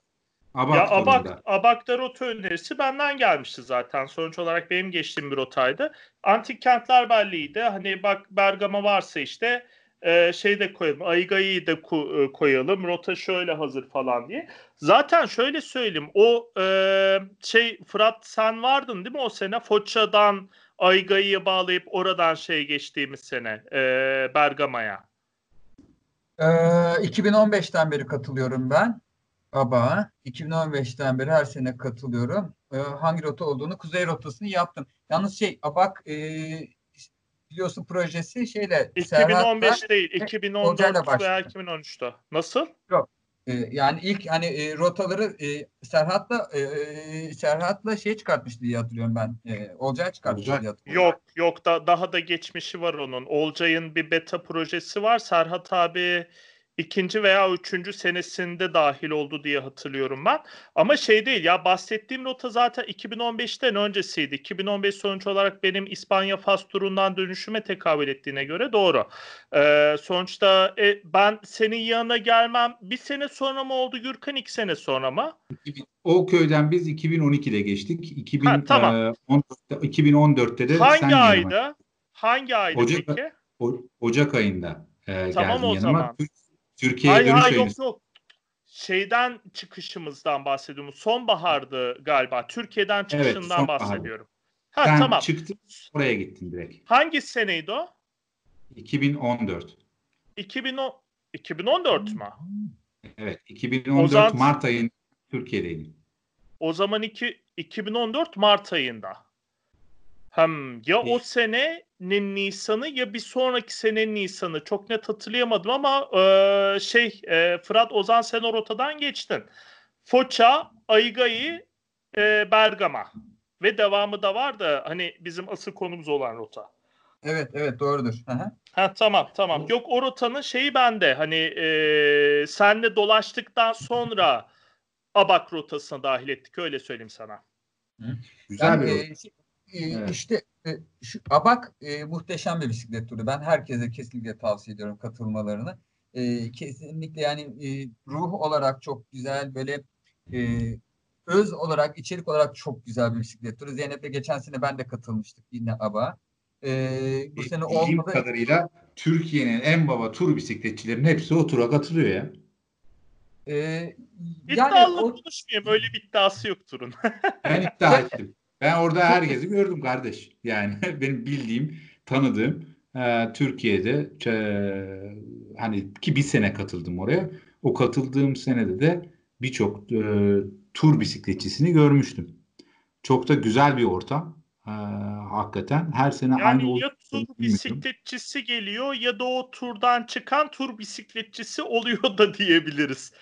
Abak ya Abak, Abak'ta rota önerisi benden gelmişti zaten. Sonuç olarak benim geçtiğim bir rotaydı. Antik Kentler Birliği'ydi. Hani bak Bergama varsa işte e, şey de koyalım. Aygayı'yı da ku, e, koyalım. Rota şöyle hazır falan diye. Zaten şöyle söyleyeyim. O e, şey Fırat sen vardın değil mi o sene? Foça'dan Aygayı'ya bağlayıp oradan şey geçtiğimiz sene e, Bergama'ya. Ee, iki bin on beşten beri katılıyorum ben. Aba iki bin on beşten beri her sene katılıyorum. Ee, hangi rota olduğunu, Kuzey rotasını yaptım. Yalnız şey Abak e, biliyorsun projesi şeyle iki bin on beş Serhat'la, değil, iki bin on dört veya iki bin on üçte. Nasıl? Yok. Ee, yani ilk hani e, rotaları e, Serhat'la e, Serhat'la şey çıkartmıştı diye hatırlıyorum ben. E, Olcay çıkartmıştı Olcay. diye hatırlıyorum. Yok, yok da daha da geçmişi var onun. Olcay'ın bir beta projesi var. Serhat abi İkinci veya üçüncü senesinde dahil oldu diye hatırlıyorum ben. Ama şey değil ya bahsettiğim rota zaten iki bin on beşten öncesiydi. iki bin on beş sonuç olarak benim İspanya Fas turundan dönüşüme tekabül ettiğine göre doğru. Ee, sonuçta e, ben senin yanına gelmem bir sene sonra mı oldu Gürkan iki sene sonra mı? O köyden biz iki bin on ikide geçtik. iki bin, ha, tamam. e, iki bin on dörtte de hangi sen ayda? Yanıma. Hangi ayda Ocak, peki? O, Ocak ayında e, tamam, geldim o yanıma. Tamam o zaman. Türkiye'ye dönüş hayır, yok yok. Şeyden çıkışımızdan bahsediyorum. Sonbahardı galiba. Türkiye'den çıkışından evet, bahsediyorum. Ha, sen tamam. çıktın oraya gittin direkt. Hangi seneydi o? iki bin on dört. iki bin on, iki bin on dört mü? Evet. iki bin on dört zaman, Mart ayında Türkiye'deydim. O zaman iki, iki bin on dört Mart ayında. Hem ya o senenin Nisan'ı ya bir sonraki senenin Nisan'ı çok net hatırlayamadım ama e, şey e, Fırat Ozan sen o rotadan geçtin. Foça, Aygayı, e, Bergama ve devamı da var da hani bizim asıl konumuz olan rota. Evet evet doğrudur. Aha. Ha tamam tamam. Yok o rotanın şeyi bende hani e, senle dolaştıktan sonra Abak rotasına dahil ettik öyle söyleyeyim sana. Hı. Güzel yani, bir rota. Ee, evet. İşte e, şu Abak e, muhteşem bir bisiklet turu. Ben herkese kesinlikle tavsiye ediyorum katılmalarını. E, kesinlikle yani e, ruh olarak çok güzel böyle e, öz olarak içerik olarak çok güzel bir bisiklet turu. Zeynep'le geçen sene ben de katılmıştık yine Abak'a. E, bu e, sene olmadı. Kadarıyla Türkiye'nin en baba tur bisikletçilerinin hepsi o tura katılıyor ya. E, yani İddialı o... konuşmayayım. Böyle bir iddiası yok turun. Ben iddia ettim. Ben orada herkesi gördüm kardeş. Yani benim bildiğim, tanıdığım e, Türkiye'de e, hani ki bir sene katıldım oraya. O katıldığım senede de birçok e, tur bisikletçisini görmüştüm. Çok da güzel bir ortam. E, hakikaten her sene yani aynı oluyor. Yani ya tur bisikletçisi geliyor ya da o turdan çıkan tur bisikletçisi oluyor da diyebiliriz.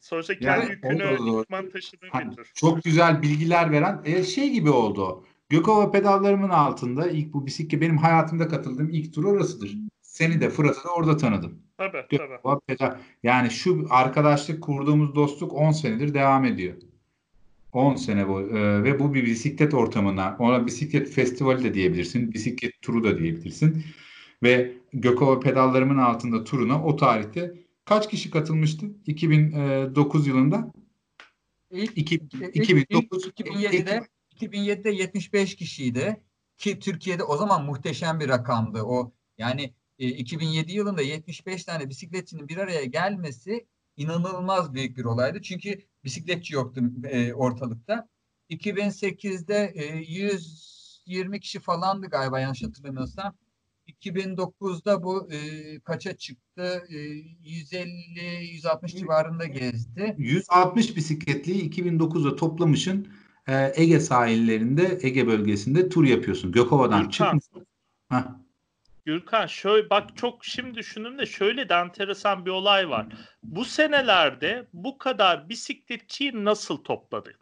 Sonuçta kendi yani, yükünü ekipman taşıdığı hani, bir tur. Çok güzel bilgiler veren e, şey gibi oldu. Gökova pedallarımın altında ilk bu bisiklet benim hayatımda katıldığım ilk tur orasıdır. Seni de Fırat'ı da orada tanıdım. Tabii Gökova tabii. Pedal, yani şu arkadaşlık kurduğumuz dostluk on senedir devam ediyor. on sene boyu e, ve bu bir bisiklet ortamına, ona bisiklet festivali de diyebilirsin, bisiklet turu da diyebilirsin. Ve Gökova pedallarımın altında turuna o tarihte kaç kişi katılmıştı? iki bin dokuz yılında? İlk, İki, ilk, iki bin dokuz, ilk iki bin yedide, iki bin yedide yetmiş beş kişiydi ki Türkiye'de o zaman muhteşem bir rakamdı. O yani e, iki bin yedi yılında yetmiş beş tane bisikletçinin bir araya gelmesi inanılmaz büyük bir olaydı. Çünkü bisikletçi yoktu e, ortalıkta. iki bin sekizde e, yüz yirmi kişi falandı galiba, yanlış hatırlamıyorsam. iki bin dokuzda bu e, kaça çıktı? E, yüz elli yüz altmış civarında gezdi. yüz altmış bisikletliyi iki bin dokuzda toplamışın e, Ege sahillerinde, Ege bölgesinde tur yapıyorsun. Gökova'dan çıkmışsın. Gürkan, şöyle bak, çok şimdi düşündüm de şöyle de enteresan bir olay var. Bu senelerde bu kadar bisikletçiyi nasıl topladın?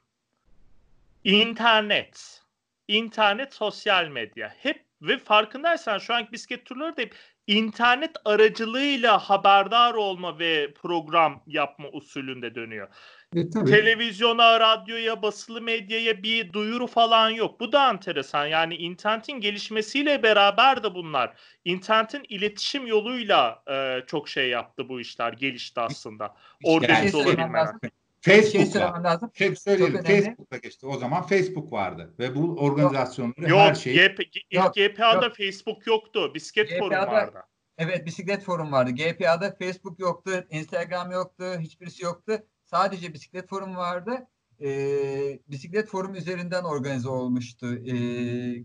İnternet, internet, sosyal medya hep. Ve farkındaysan şu anki bisiklet turları da hep internet aracılığıyla haberdar olma ve program yapma usulünde dönüyor. E, tabii. Televizyona, radyoya, basılı medyaya bir duyuru falan yok. Bu da enteresan. Yani internetin gelişmesiyle beraber de bunlar, internetin iletişim yoluyla e, çok şey yaptı bu işler. Gelişti aslında. Organize olabilmek. Facebook'la. Şey Hep söyleyelim. Facebook'la geçti. O zaman Facebook vardı. Ve bu organizasyonları yok, her şeyi... G P, yok, G P A'da yok. Facebook yoktu. Bisiklet G P A'da, forum vardı. Evet, bisiklet forum vardı. G P A'da Facebook yoktu. Instagram yoktu. Hiçbirisi yoktu. Sadece bisiklet forum vardı. Ee, bisiklet forum üzerinden organize olmuştu ee,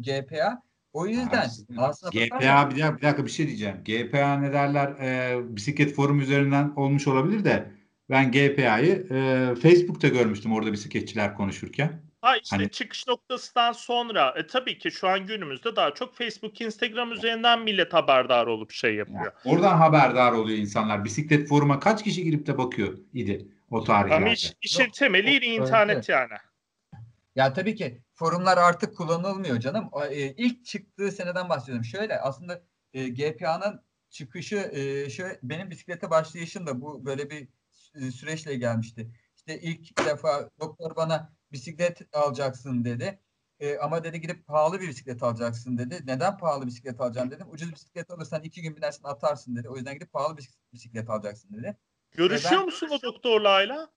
G P A. O yüzden aslında, aslında G P A, bir dakika bir şey diyeceğim. G P A ne derler? Ee, bisiklet forum üzerinden olmuş olabilir de ben G P A'yı e, Facebook'ta görmüştüm orada bisikletçiler konuşurken. Ha işte hani... çıkış noktasından sonra e, tabii ki şu an günümüzde daha çok Facebook, Instagram üzerinden millet haberdar olup şey yapıyor. Ya, oradan haberdar oluyor insanlar. Bisiklet foruma kaç kişi girip de bakıyor idi o tarihlerde. Ama iş, işin temeli yok, internet evet. Yani. Ya tabii ki forumlar artık kullanılmıyor canım. O, e, ilk çıktığı seneden bahsediyorum. Şöyle aslında e, G P A'nın çıkışı e, şöyle, benim bisiklete başlayışım da bu böyle bir süreçle gelmişti. İşte ilk defa doktor bana bisiklet alacaksın dedi. E, ama dedi gidip pahalı bir bisiklet alacaksın dedi. Neden pahalı bisiklet alacağım dedim. Ucuz bisiklet alırsan iki gün binersin atarsın dedi. O yüzden gidip pahalı bisiklet alacaksın dedi. Görüşüyor ben... musun o doktorla hala?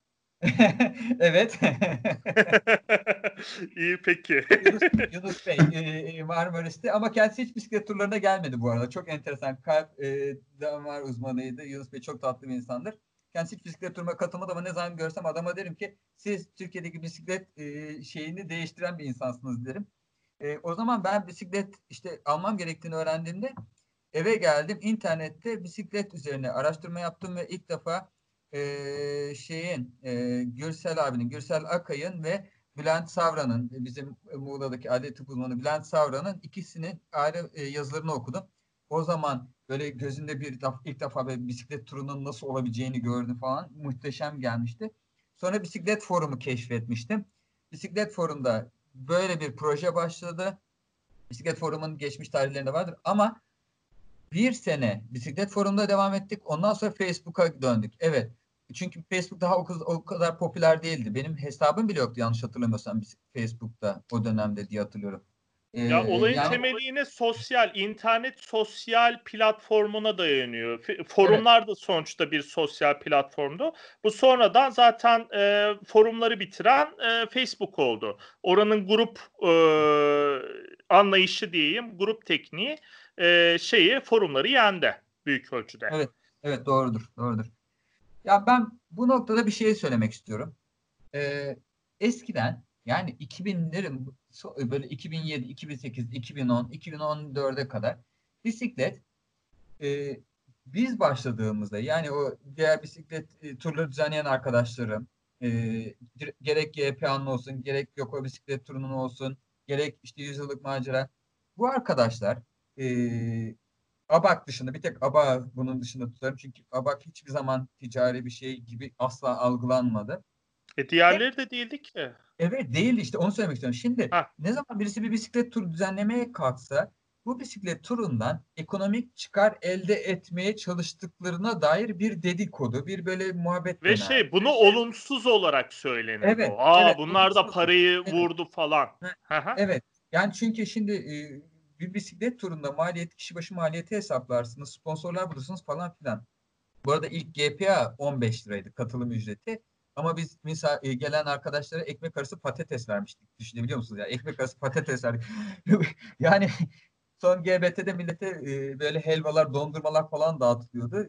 Evet. İyi peki. Yunus, Yunus Bey e, Marmaris'te, ama kendisi hiç bisiklet turlarına gelmedi bu arada. Çok enteresan. Kalp e, damar uzmanıydı. Yunus Bey çok tatlı bir insandır. Kendisi hiç bisiklet turuna katılmadı ama ne zaman görsem adama derim ki siz Türkiye'deki bisiklet e, şeyini değiştiren bir insansınız derim. E, o zaman ben bisiklet işte almam gerektiğini öğrendiğimde eve geldim. İnternette bisiklet üzerine araştırma yaptım ve ilk defa e, şeyin e, Gürsel abinin, Gürsel Akay'ın ve Bülent Savran'ın, bizim Muğla'daki adli tıp uzmanı Bülent Savran'ın ikisinin ayrı e, yazılarını okudum. O zaman böyle gözünde bir defa, ilk defa böyle bisiklet turunun nasıl olabileceğini gördüm falan. Muhteşem gelmişti. Sonra bisiklet forumu keşfetmiştim. Bisiklet forumda böyle bir proje başladı. Bisiklet forumun geçmiş tarihlerinde vardır ama bir sene bisiklet forumda devam ettik. Ondan sonra Facebook'a döndük. Evet. Çünkü Facebook daha o kadar popüler değildi. Benim hesabım bile yoktu yanlış hatırlamıyorsam Facebook'ta o dönemde diye hatırlıyorum. Ya ee, olayın yani, temeli yine sosyal, internet sosyal platformuna dayanıyor. Forumlar evet. Da sonuçta bir sosyal platformdu. Bu sonradan zaten e, forumları bitiren e, Facebook oldu. Oranın grup e, anlayışı diyeyim, grup tekniği e, şeyi forumları yendi büyük ölçüde. Evet, evet doğrudur, doğrudur. Ya ben bu noktada bir şey söylemek istiyorum. Ee, eskiden yani iki binlerin böyle iki bin yedi, iki bin sekiz, iki bin on, iki bin on dörde kadar bisiklet e, biz başladığımızda yani o diğer bisiklet e, turları düzenleyen arkadaşlarım e, gerek G P A'nın olsun, gerek Gökova Bisiklet Turu'nun olsun, gerek işte yüzyıllık macera, bu arkadaşlar e, A B A K dışında, bir tek A B A bunun dışında tutarım çünkü A B A K hiçbir zaman ticari bir şey gibi asla algılanmadı. E diğerleri de değildi ki. Evet değildi, işte onu söylemek istiyorum. Şimdi ha. Ne zaman birisi bir bisiklet turu düzenlemeye kalksa bu bisiklet turundan ekonomik çıkar elde etmeye çalıştıklarına dair bir dedikodu, bir böyle muhabbet. Ve şey abi. Bunu olumsuz olarak söylenir. Evet, o. Aa evet, bunlar da parayı evet. vurdu falan. Evet. Yani çünkü şimdi e, bir bisiklet turunda maliyet, kişi başı maliyeti hesaplarsınız, sponsorlar bulursunuz falan filan. Bu arada ilk G P A on beş liraydı katılım ücreti. Ama biz misal gelen arkadaşlara ekmek arası patates vermiştik. Düşünebiliyor musunuz? Yani ekmek arası patates verdik. Yani son G B T'de millete böyle helvalar, dondurmalar falan dağıtılıyordu.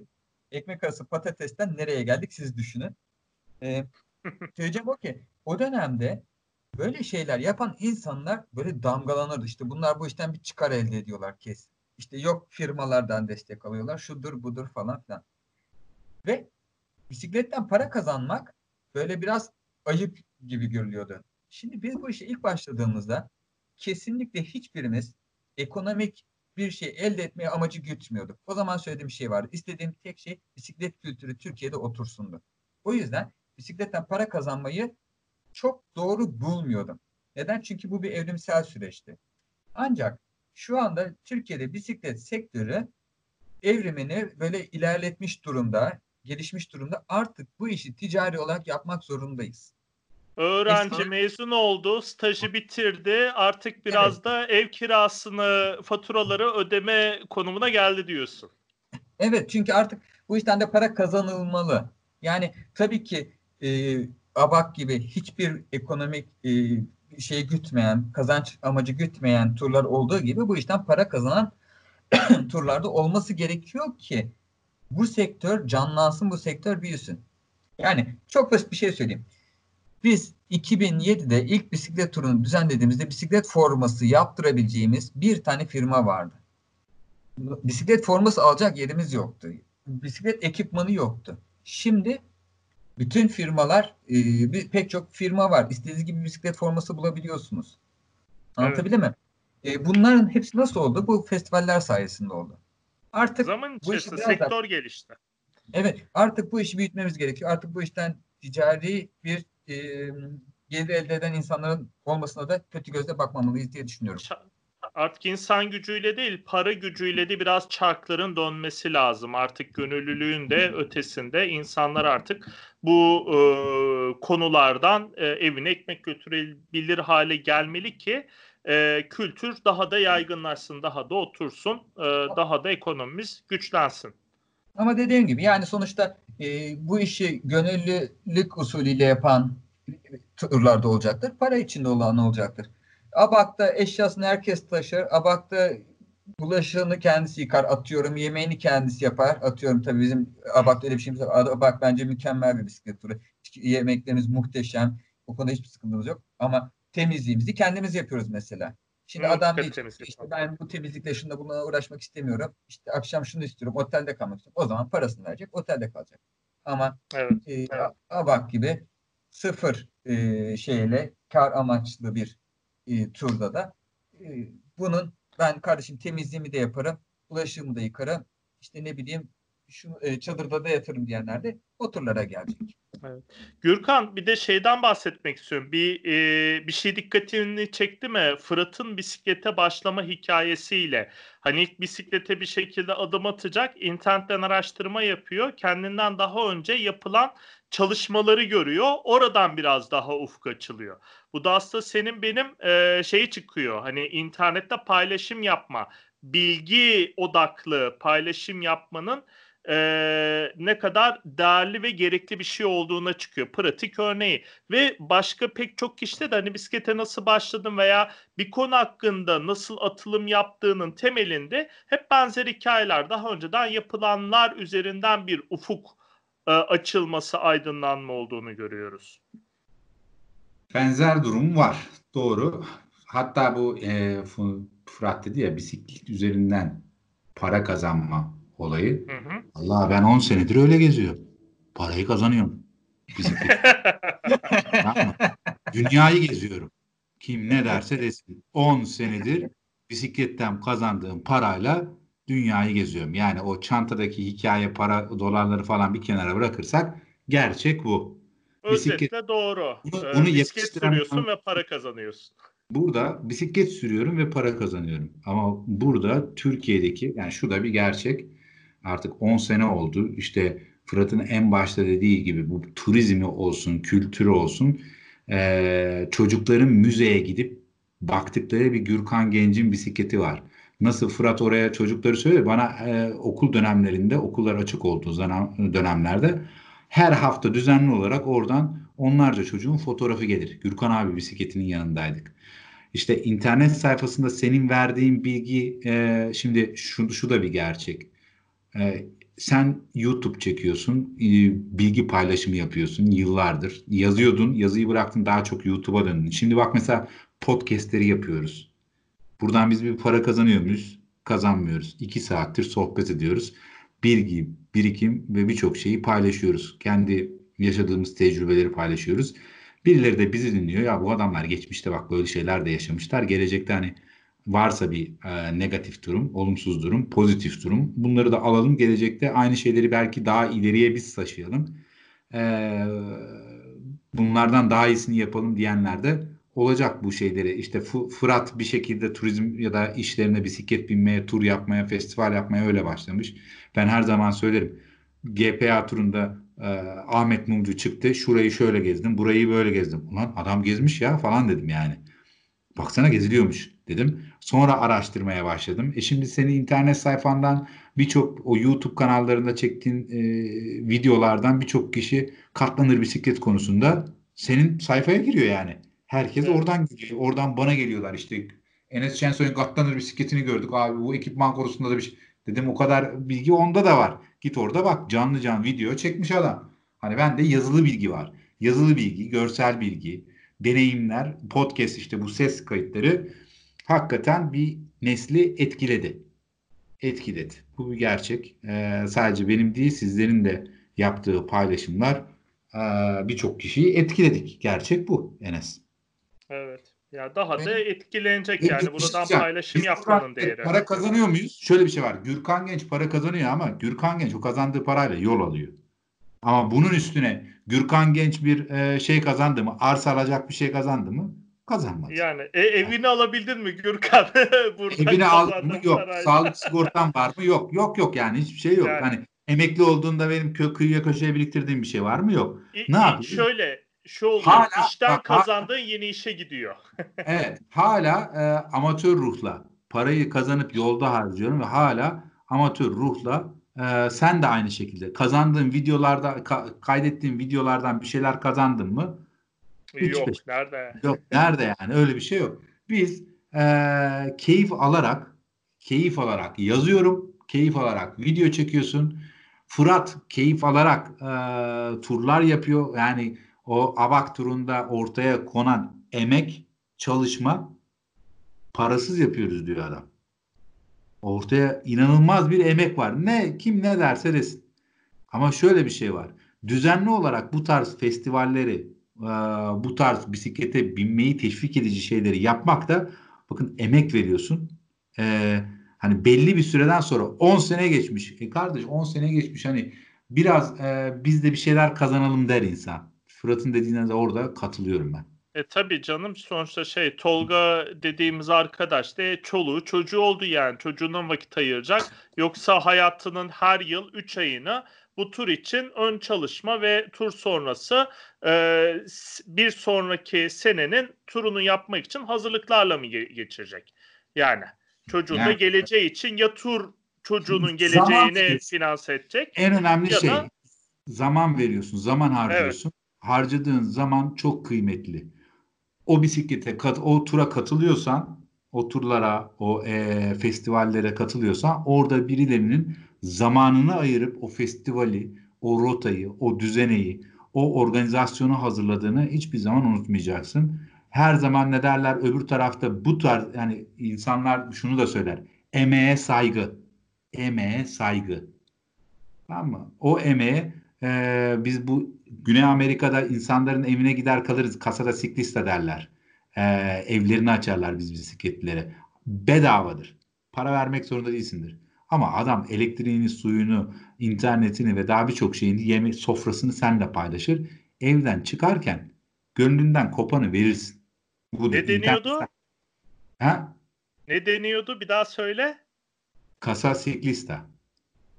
Ekmek arası patatesten nereye geldik siz düşünün. Ee, söyleyeceğim o ki o dönemde böyle şeyler yapan insanlar böyle damgalanırdı. İşte bunlar bu işten bir çıkar elde ediyorlar kesin. İşte yok firmalardan destek alıyorlar. Şudur budur falan filan. Ve bisikletten para kazanmak böyle biraz ayıp gibi görülüyordu. Şimdi biz bu işe ilk başladığımızda kesinlikle hiçbirimiz ekonomik bir şey elde etmeye amacı gütmüyorduk. O zaman söylediğim şey vardı. İstediğim tek şey bisiklet kültürü Türkiye'de otursundu. O yüzden bisikletten para kazanmayı çok doğru bulmuyordum. Neden? Çünkü bu bir evrimsel süreçti. Ancak şu anda Türkiye'de bisiklet sektörü evrimini böyle ilerletmiş durumda. Gelişmiş durumda, artık bu işi ticari olarak yapmak zorundayız. Öğrenci Esna... mezun oldu, stajı bitirdi, artık biraz evet. da ev kirasını, faturaları ödeme konumuna geldi diyorsun. Evet, çünkü artık bu işten de para kazanılmalı. Yani tabii ki e, ABAK gibi hiçbir ekonomik e, şey gütmeyen, kazanç amacı gütmeyen turlar olduğu gibi bu işten para kazanan turlarda olması gerekiyor ki bu sektör canlansın, bu sektör büyüsün. Yani çok basit bir şey söyleyeyim. Biz iki bin yedide ilk bisiklet turunu düzenlediğimizde bisiklet forması yaptırabileceğimiz bir tane firma vardı. Bisiklet forması alacak yerimiz yoktu. Bisiklet ekipmanı yoktu. Şimdi bütün firmalar, e, pek çok firma var. İstediğiniz gibi bisiklet forması bulabiliyorsunuz. Anlatabildim evet. mi? E, bunların hepsi nasıl oldu? Bu festivaller sayesinde oldu. Artık zaman içerisinde sektör da... gelişti. Evet, artık bu işi büyütmemiz gerekiyor. Artık bu işten ticari bir e, gelir elde eden insanların olmasına da kötü gözle bakmamalıyız diye düşünüyorum. Artık insan gücüyle değil, para gücüyle de biraz çarkların dönmesi lazım. Artık gönüllülüğün de ötesinde insanlar artık bu e, konulardan e, evine ekmek götürebilir hale gelmeli ki Ee, kültür daha da yaygınlaşsın, daha da otursun, e, daha da ekonomimiz güçlensin. Ama dediğim gibi yani sonuçta e, bu işi gönüllülük usulüyle yapan turlarda olacaktır. Para içinde olan olacaktır. ABAK'ta eşyasını herkes taşır. ABAK'ta bulaşığını kendisi yıkar, atıyorum. Yemeğini kendisi yapar, atıyorum. Tabii bizim ABAK'ta öyle bir şeyimiz var. ABAK bence mükemmel bir bisiklet turu. Yemeklerimiz muhteşem. O konuda hiçbir sıkıntımız yok. Ama temizliğimizi kendimiz yapıyoruz mesela. Şimdi Hı, adam diyor işte ben bu temizlikle şunda bununla uğraşmak istemiyorum. İşte akşam şunu istiyorum. Otelde kalmak istiyorum. O zaman parasını verecek. Otelde kalacak. Ama evet, e, evet. ABAK gibi sıfır e, şeyle kar amaçlı bir e, turda da e, bunun ben kardeşim temizliğimi de yaparım. Bulaşığımı da yıkarım. İşte ne bileyim şu e, çadırda da yatırım diyenler de o turlara gelecek. Evet. Gürkan, bir de şeyden bahsetmek istiyorum. Bir e, bir şey dikkatini çekti mi? Fırat'ın bisiklete başlama hikayesiyle. Hani ilk bisiklete bir şekilde adım atacak, internetten araştırma yapıyor. Kendinden daha önce yapılan çalışmaları görüyor. Oradan biraz daha ufku açılıyor. Bu da aslında senin benim e, şeyi çıkıyor. Hani internette paylaşım yapma, bilgi odaklı paylaşım yapmanın Ee, ne kadar değerli ve gerekli bir şey olduğuna çıkıyor. Pratik örneği. Ve başka pek çok kişide de hani bisiklete nasıl başladım veya bir konu hakkında nasıl atılım yaptığının temelinde hep benzer hikayeler, daha önceden yapılanlar üzerinden bir ufuk e, açılması, aydınlanma olduğunu görüyoruz. Benzer durum var. Doğru. Hatta bu e, Fırat dedi ya, bisiklet üzerinden para kazanma olayı. Hı hı. Allah, ben on senedir öyle geziyorum. Parayı kazanıyorum. Bisiklet. Dünyayı geziyorum. Kim ne derse desin. on senedir bisikletten kazandığım parayla dünyayı geziyorum. Yani o çantadaki hikaye, para, dolarları falan bir kenara bırakırsak gerçek bu. Özetle bisiklet, doğru. Bunu, bunu bisiklet sürüyorsun ve para kazanıyorsun. Burada bisiklet sürüyorum ve para kazanıyorum. Ama burada Türkiye'deki, yani şu da bir gerçek, artık on sene oldu. İşte Fırat'ın en başta dediği gibi bu turizmi olsun, kültürü olsun, ee, çocukların müzeye gidip baktıkları bir Gürkan Genç'in bisikleti var. Nasıl Fırat oraya çocukları söylüyor, bana e, okul dönemlerinde, okullar açık olduğu zaman, dönemlerde her hafta düzenli olarak oradan onlarca çocuğun fotoğrafı gelir. Gürkan abi bisikletinin yanındaydık. İşte internet sayfasında senin verdiğin bilgi, e, şimdi şu, şu da bir gerçek. E, sen YouTube çekiyorsun, e, bilgi paylaşımı yapıyorsun yıllardır. Yazıyordun, yazıyı bıraktın, daha çok YouTube'a döndün. Şimdi bak mesela podcastleri yapıyoruz. Buradan biz bir para kazanıyor muyuz? Kazanmıyoruz. İki saattir sohbet ediyoruz. Bilgi, birikim ve birçok şeyi paylaşıyoruz. Kendi yaşadığımız tecrübeleri paylaşıyoruz. Birileri de bizi dinliyor. Ya bu adamlar geçmişte bak böyle şeyler de yaşamışlar. Gelecekte hani varsa bir e, negatif durum, olumsuz durum, pozitif durum. Bunları da alalım. Gelecekte aynı şeyleri belki daha ileriye biz taşıyalım. E, bunlardan daha iyisini yapalım diyenler de olacak bu şeylere. İşte Fırat bir şekilde turizm ya da işlerine bisiklet binmeye, tur yapmaya, festival yapmaya öyle başlamış. Ben her zaman söylerim. G P A turunda e, Ahmet Mumcu çıktı. Şurayı şöyle gezdim, burayı böyle gezdim. Ulan adam gezmiş ya falan dedim yani. Baksana geziliyormuş dedim. Sonra araştırmaya başladım. E şimdi seni internet sayfandan, birçok o YouTube kanallarında çektiğin e, videolardan birçok kişi katlanır bisiklet konusunda senin sayfaya giriyor yani. Herkes oradan gidiyor. Oradan bana geliyorlar işte. Enes Şensoy'un katlanır bisikletini gördük. Abi bu ekipman konusunda da bir şey. Dedim o kadar bilgi onda da var. Git orada bak. Canlı canlı video çekmiş adam. Hani bende yazılı bilgi var. Yazılı bilgi, görsel bilgi, deneyimler, podcast işte bu ses kayıtları hakikaten bir nesli etkiledi. Etkiledi. Bu bir gerçek. Ee, sadece benim değil sizlerin de yaptığı paylaşımlar ee, birçok kişiyi etkiledik. Gerçek bu Enes. Evet. Ya daha evet. da etkilenecek evet. yani. Buradan ya, paylaşım yapmanın değeri. Para kazanıyor muyuz? Şöyle bir şey var. Gürkan Genç para kazanıyor ama Gürkan Genç o kazandığı parayla yol alıyor. Ama bunun üstüne Gürkan Genç bir e, şey kazandı mı? Arsa alacak bir şey kazandı mı? Kazanmadı. Yani e, evini yani. Alabildin mi Gürkan? Evini aldın mı? Yok. Sarayla. Sağlık sigortan var mı? Yok. Yok yok yani hiçbir şey yok. Yani. Hani emekli olduğunda benim kö- kıyıya köşeye biriktirdiğim bir şey var mı? Yok. E, ne yapayım? Şöyle şu oluyor, hala, işten bak, kazandığın hala, yeni işe gidiyor. Evet, hala e, amatör ruhla parayı kazanıp yolda harcıyorum ve hala amatör ruhla e, sen de aynı şekilde kazandığın videolarda, ka- kaydettiğin videolardan bir şeyler kazandın mı? Üç yok, beş. Nerede? Yok, nerede yani? Öyle bir şey yok. Biz e, keyif alarak, keyif alarak yazıyorum, keyif alarak video çekiyorsun. Fırat keyif alarak e, turlar yapıyor. Yani o ABAK turunda ortaya konan emek, çalışma parasız yapıyoruz diyor adam. Ortaya inanılmaz bir emek var. Ne kim ne derse desin. Ama şöyle bir şey var. Düzenli olarak bu tarz festivalleri, bu tarz bisiklete binmeyi teşvik edici şeyleri yapmak da bakın emek veriyorsun. Hani belli bir süreden sonra on sene geçmiş. E kardeş on sene geçmiş hani biraz biz de bir şeyler kazanalım der insan. Fırat'ın dediğine de orada katılıyorum ben. E tabii canım sonuçta şey Tolga dediğimiz arkadaş da çoluğu çocuğu oldu yani çocuğundan vakit ayıracak. Yoksa hayatının her yıl üç ayını bu tur için ön çalışma ve tur sonrası e, bir sonraki senenin turunu yapmak için hazırlıklarla mı geçirecek? Yani çocuğun yani, da geleceği için ya tur çocuğunun geleceğini finanse edecek. En önemli şey da, zaman veriyorsun, zaman harcıyorsun. Evet. Harcadığın zaman çok kıymetli. O bisiklete, o tura katılıyorsan, o turlara, o e, festivallere katılıyorsan orada birilerinin zamanını ayırıp o festivali, o rotayı, o düzeneyi, o organizasyonu hazırladığını hiçbir zaman unutmayacaksın. Her zaman ne derler öbür tarafta bu tarz yani insanlar şunu da söyler. Emeğe saygı. Emeğe saygı. Tamam mı? O emeğe e, biz bu Güney Amerika'da insanların evine gider kalırız. Kasada siklista derler. Ee, evlerini açarlar biz bisikletlere. Bedavadır. Para vermek zorunda değilsindir. Ama adam elektriğini, suyunu, internetini ve daha birçok şeyini, yeme sofrasını seninle paylaşır. Evden çıkarken gönlünden kopanı verirsin. Bu ne deniyordu? Ha? Ne deniyordu? Bir daha söyle. Kasa siklista.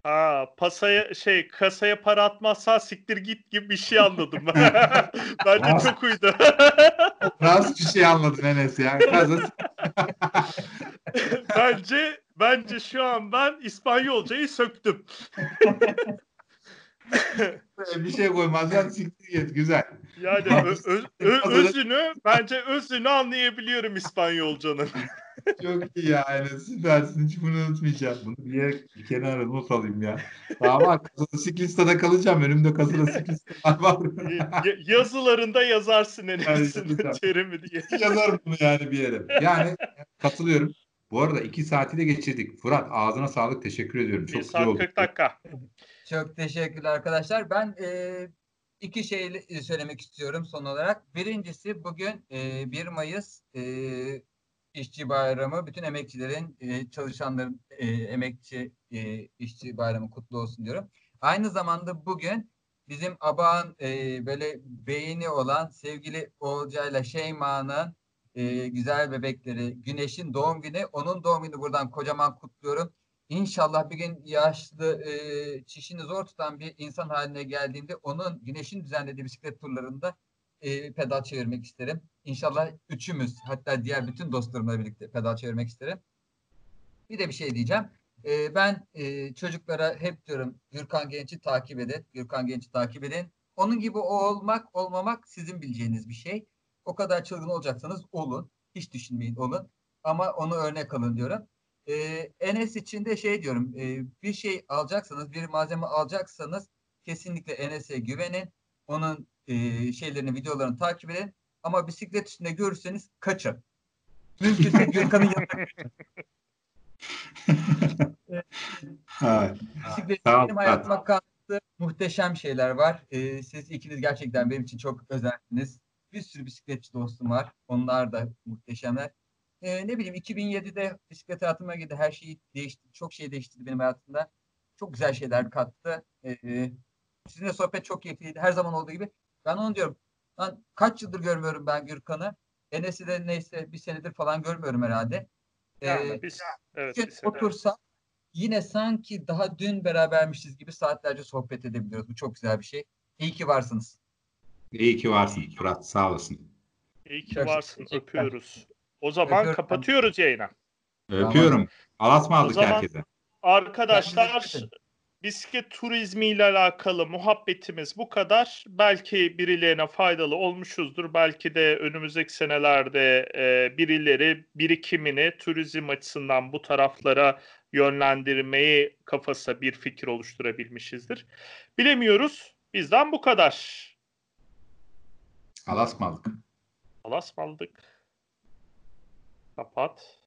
Ha, pasaya şey kasaya para atmazsan siktir git gibi bir şey anladım ben. Bence çok uydu. Nasıl bir şey anladın Enes ya? bence bence şu an ben İspanyolcayı söktüm. Bir şey koymazsan siktir git, güzel. Yani ö- ö- ö- özünü bence özünü anlayabiliyorum İspanyolcanın. Çok iyi ya Enes, süpersin, hiç bunu unutmayacağım. Bunu bir yere bir kenara not alayım ya. Tamam, Kasada Siklista'da kalacağım, önümde Kasada Siklista'lar var. Yazılarında yazarsın Enes'in terimi diye. Yazarım bunu yani bir yere. Yani katılıyorum. Bu arada iki saati de geçirdik. Fırat, ağzına sağlık, teşekkür ediyorum. Çok güzel oldu. kırk dakika. Çok teşekkürler arkadaşlar. Ben e, iki şey söylemek istiyorum son olarak. Birincisi, bugün e, bir Mayıs e, İşçi Bayramı. Bütün emekçilerin, e, çalışanların e, emekçi e, işçi bayramı kutlu olsun diyorum. Aynı zamanda bugün bizim Abağ'ın e, böyle beyni olan sevgili Olcay'la Şeyma'nın e, güzel bebekleri Güneş'in doğum günü. Onun doğum günü buradan kocaman kutluyorum. İnşallah bir gün yaşlı, e, çişini zor tutan bir insan haline geldiğinde onun Güneş'in düzenlediği bisiklet turlarında e, pedal çevirmek isterim. İnşallah üçümüz, hatta diğer bütün dostlarımla birlikte pedal çevirmek isterim. Bir de bir şey diyeceğim. E, ben e, çocuklara hep diyorum, Gürkan Genç'i takip edin. Gürkan Genç'i takip edin. Onun gibi o olmak, olmamak sizin bileceğiniz bir şey. O kadar çılgın olacaksanız olun. Hiç düşünmeyin, olun. Ama onu örnek alın diyorum. Ee, Enes için de şey diyorum, e, bir şey alacaksanız, bir malzeme alacaksanız kesinlikle Enes'e güvenin, onun e, şeylerini, videolarını takip edin, ama bisiklet üstünde görürseniz kaçın. Mümkünse Gürkan'ın yanına. Evet. Bisiklet benim hayatıma kattı, muhteşem şeyler var. E, siz ikiniz gerçekten benim için çok özelsiniz. Bir sürü bisikletçi dostum var, onlar da muhteşemler. Ee, ne bileyim, iki bin yedide bisiklet hayatıma girdi. Her şeyi değişti. Çok şey değiştirdi benim hayatımda. Çok güzel şeyler kattı. Ee, sizinle sohbet çok keyifliydi. Her zaman olduğu gibi. Ben onu diyorum. Lan kaç yıldır görmüyorum ben Gürkan'ı. Enes'i de neyse bir senedir falan görmüyorum herhalde. Ee, yani biz, evet, bir sene otursa yine sanki daha dün berabermişiz gibi saatlerce sohbet edebiliyoruz. Bu çok güzel bir şey. İyi ki varsınız. İyi ki varsın Fırat. Sağ olasın. İyi ki çok varsın. Öpüyoruz. O zaman öpüyorum, kapatıyoruz yayını. Öpüyorum. Alatma aldık herkese. Arkadaşlar, bisiklet turizmi ile alakalı muhabbetimiz bu kadar. Belki birilerine faydalı olmuşuzdur. Belki de önümüzdeki senelerde e, birileri birikimini turizm açısından bu taraflara yönlendirmeyi kafasına bir fikir oluşturabilmişizdir. Bilemiyoruz. Bizden bu kadar. Alatma aldık. Alatma aldık. Kapat.